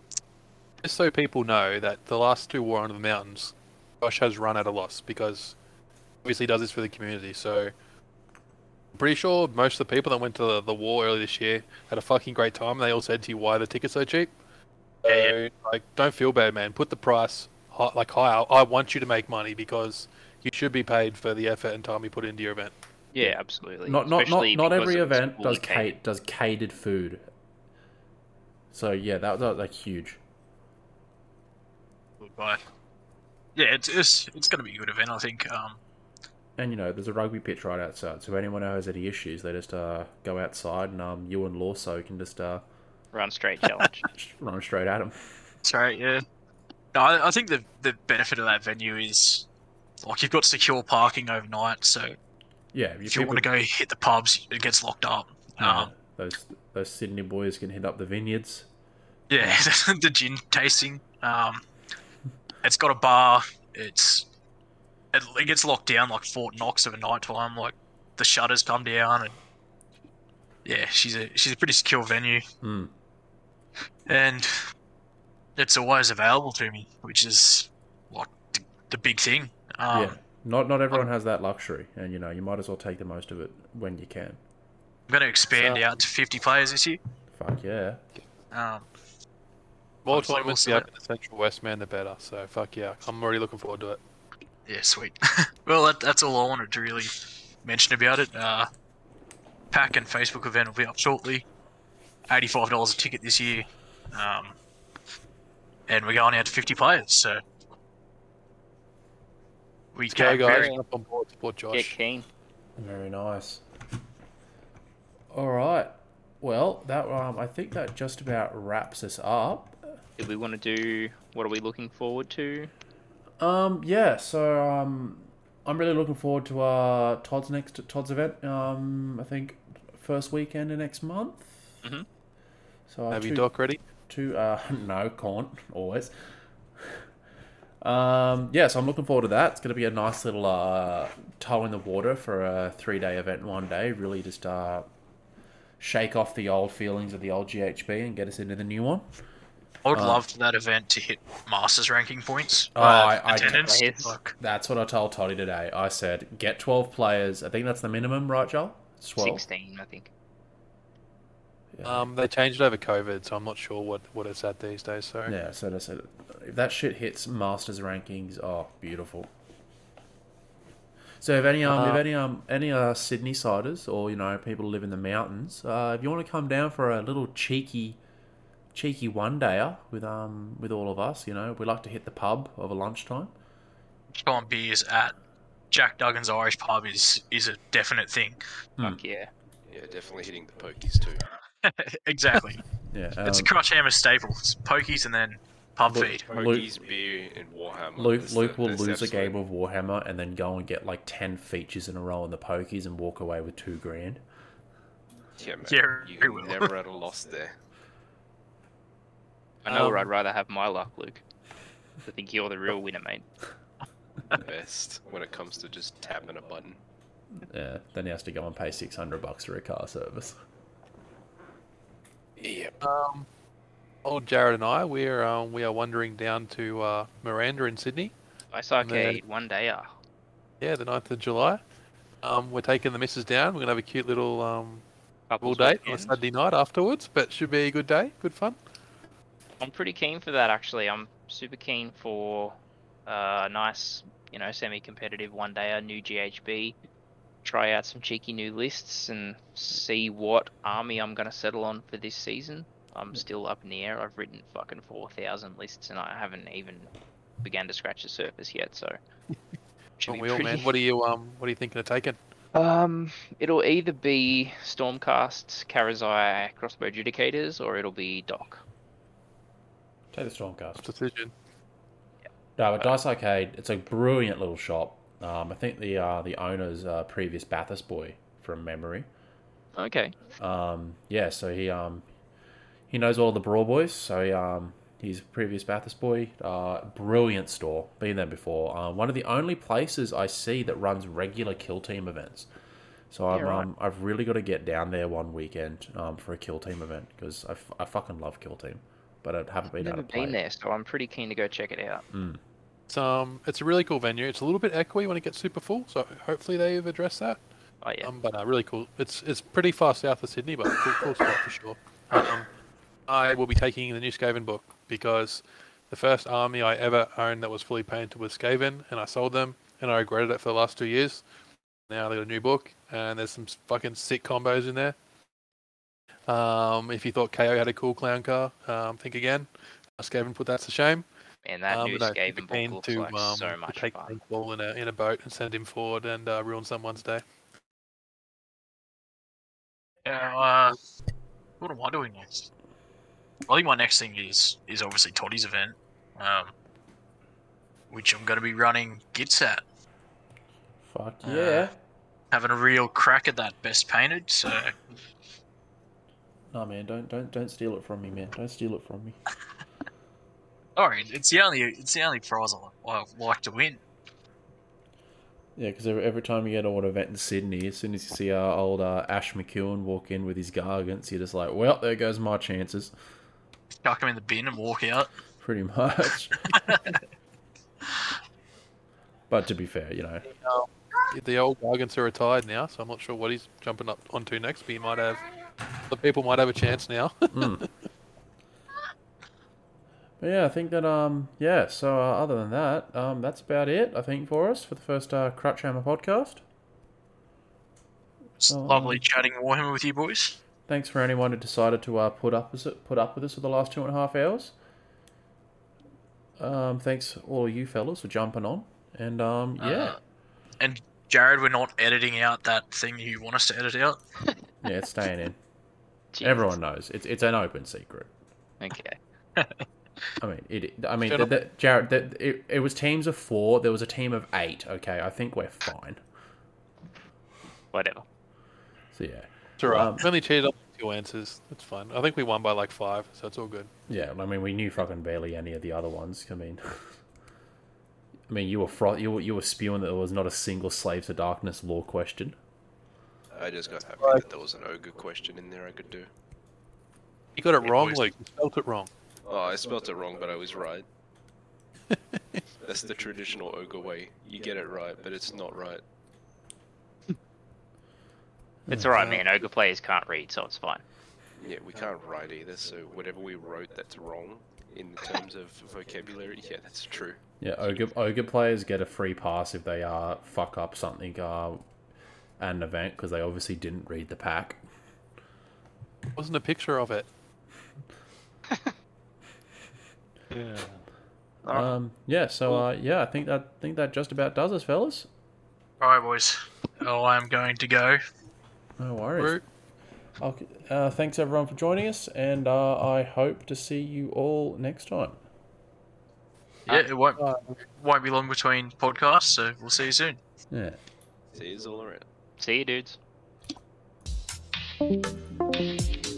just so people know that the last two War on the Mountains, Josh has run at a loss because obviously he does this for the community. So I'm pretty sure most of the people that went to the, the war earlier this year had a fucking great time. They all said to you why the tickets are cheap. So, like, don't feel bad, man. Put the price high, like higher. I want you to make money because you should be paid for the effort and time you put into your event. Yeah, absolutely. Not not Especially not, not every event does cater, does catered food. So yeah, that was like huge. Goodbye. Yeah, it's it's, it's going to be a good event, I think. Um, and you know, there's a rugby pitch right outside, so anyone who has any issues, they just uh, go outside and um, you and Lawso can just. Uh, Run straight challenge. Run straight at him. That's right, yeah. No, I, I think the the benefit of that venue is, like, you've got secure parking overnight, so yeah, if, if you people... want to go hit the pubs, it gets locked up. No, um, those those Sydney boys can hit up the vineyards. Yeah, the gin tasting. Um, it's got a bar. It's it, it gets locked down like Fort Knox of a night time. Like the shutters come down and. Yeah, she's a she's a pretty secure venue. Mm. And it's always available to me, which is like the, the big thing. Um, yeah, not not everyone I'm, has that luxury, and you know you might as well take the most of it when you can. I'm going to expand so, out to fifty players this year. Fuck yeah! Um, more tournaments to open the Central West, man, the better. So fuck yeah, I'm already looking forward to it. Yeah, sweet. Well, that, that's all I wanted to really mention about it. Uh, Pack and Facebook event will be up shortly. eighty-five dollars a ticket this year. Um, and we're going out to fifty players, so... We go, guys. Up on board, support Josh. Get keen. Very nice. Alright. Well, that um, I think that just about wraps us up. Did we want to do... What are we looking forward to? Um, yeah, so... um. I'm really looking forward to uh, Todd's next Todd's event. Um, I think first weekend of next month. Mm-hmm. So have two, you doc ready? Two, uh, no, can't always. Um, yeah, so I'm looking forward to that. It's going to be a nice little uh, toe in the water for a three-day event in one day. Really, just uh, shake off the old feelings of the old G H B and get us into the new one. I would uh, love for that event to hit Masters ranking points. Oh, uh, I, attendance. I, I, that's what I told Toddy today. I said, get twelve players. I think that's the minimum, right, Joel? It's twelve. sixteen, I think. Yeah. Um, They changed it over COVID, so I'm not sure what, what it's at these days. So yeah, so I said, if that shit hits Masters rankings, oh, beautiful. So if any um, uh, if any um, any uh, Sydney-siders or, you know, people who live in the mountains, uh, if you want to come down for a little cheeky... cheeky one-dayer with um with all of us, you know. We like to hit the pub over lunchtime. Buying beers at Jack Duggan's Irish Pub is, is a definite thing. Mm. Fuck yeah. Yeah, definitely hitting the pokies too. Exactly. Yeah, um, it's a Crush Hammer staple. It's pokies and then pub feed. Luke, beer and Warhammer. Luke, Luke, Luke will lose episode. a game of Warhammer and then go and get like ten features in a row in the pokies and walk away with two grand. Yeah, man. Yeah, you will. Never at a loss there. I know um, where I'd rather have my luck, Luke. I think you're the real winner, mate. Best when it comes to just tapping a button. Yeah, then he has to go and pay six hundred bucks for a car service. Yep. Um, old Jared and I, we're uh, we are wandering down to uh, Miranda in Sydney. Ice Arcade, one day. Uh. Yeah, the ninth of July. Um, we're taking the missus down. We're going to have a cute little um, couple date on a Sunday night afterwards, but should be a good day, good fun. I'm pretty keen for that, actually. I'm super keen for a nice, you know, semi-competitive one-dayer, new G H B. Try out some cheeky new lists and see what army I'm going to settle on for this season. I'm still up in the air. I've written fucking four thousand lists and I haven't even began to scratch the surface yet, so... Well, we all, man. What are you, um, what are you thinking of taking? Um, it'll either be Stormcasts, Karazai, Crossbow Judicators, or it'll be Doc. Take the Stormcast. Decision. Yeah. No, but Dice Arcade, it's a brilliant little shop. Um, I think the uh, the owner's uh, previous Bathurst boy from memory. Okay. Um, yeah, so he um, he knows all the Brawl boys. So he, um, he's a previous Bathurst boy. Uh, brilliant store, been there before. Uh, one of the only places I see that runs regular kill team events. So I've right. um, I've really got to get down there one weekend um, for a kill team event because I, f- I fucking love kill team, but I haven't been I've able to play. Never been there, so I'm pretty keen to go check it out. Mm. It's um, it's a really cool venue. It's a little bit echoey when it gets super full, so hopefully they've addressed that. Oh yeah. Um, but uh, really cool. It's it's pretty far south of Sydney, but cool, cool spot for sure. Um, I will be taking the new Skaven book because the first army I ever owned that was fully painted was Skaven, and I sold them, and I regretted it for the last two years. Now they got a new book, and there's some fucking sick combos in there. Um, if you thought K O had a cool clown car, um, think again. Skaven put that to shame. And that um, new no, Skaven book looks to, like um, so much take fun. Take Paul in a, in a boat and send him forward and uh, ruin someone's day. Yeah, uh, what am I doing next? I think my next thing is is obviously Toddy's event, um, which I'm going to be running Gits at. Fuck yeah. Uh, having a real crack at that best painted, so... Nah, man, don't, don't, don't steal it from me, man. Don't steal it from me. Sorry, it's the only it's the only prize I like to win. Yeah, because every, every time you get on an event in Sydney, as soon as you see our old uh, Ash McEwen walk in with his gargants, you're just like, well, there goes my chances. Chuck him in the bin and walk out. Pretty much. But to be fair, you know. The old gargants are retired now, so I'm not sure what he's jumping up onto next, but he might have... The people might have a chance now. Mm. Yeah, I think that, um, yeah, so uh, other than that, um, that's about it, I think, for us, for the first uh, Crutch Hammer podcast. It's um, lovely chatting Warhammer with you boys. Thanks for anyone who decided to uh, put up put up with us for the last two and a half hours. Um, thanks all you fellas for jumping on, and um, yeah. Uh, and Jared, we're not editing out that thing you want us to edit out. Yeah, it's staying in. Jeez. Everyone knows. It's it's an open secret. Okay. I mean, it. I mean, the, the, Jared. The, it, it was teams of four. There was a team of eight. Okay, I think we're fine. Whatever. So yeah, it's alright. Um, we only cheated on two answers. That's fine. I think we won by like five, so it's all good. Yeah, I mean, we knew fucking barely any of the other ones. I mean, I mean, you were fro- you were you were spewing that there was not a single Slaves to Darkness lore question. I just got happy that there was an ogre question in there I could do. You got it wrong, Luke. Like, you spelt it wrong. Oh, I spelt it wrong, but I was right. That's the traditional ogre way. You get it right, but it's not right. It's alright, man. Ogre players can't read, so it's fine. Yeah, we can't write either, so whatever we wrote that's wrong in terms of vocabulary, yeah, that's true. Yeah, ogre, ogre players get a free pass if they uh, fuck up something uh, at an event, because they obviously didn't read the pack. Wasn't a picture of it. Yeah. Um. Yeah. So. Uh. Yeah. I think that. I think that just about does us, fellas. All right, boys. Oh, I'm going to go. No worries. Okay. Uh, thanks everyone for joining us, and uh, I hope to see you all next time. Yeah, it won't, uh, won't be long between podcasts, so we'll see you soon. Yeah. See you all around. See you, dudes.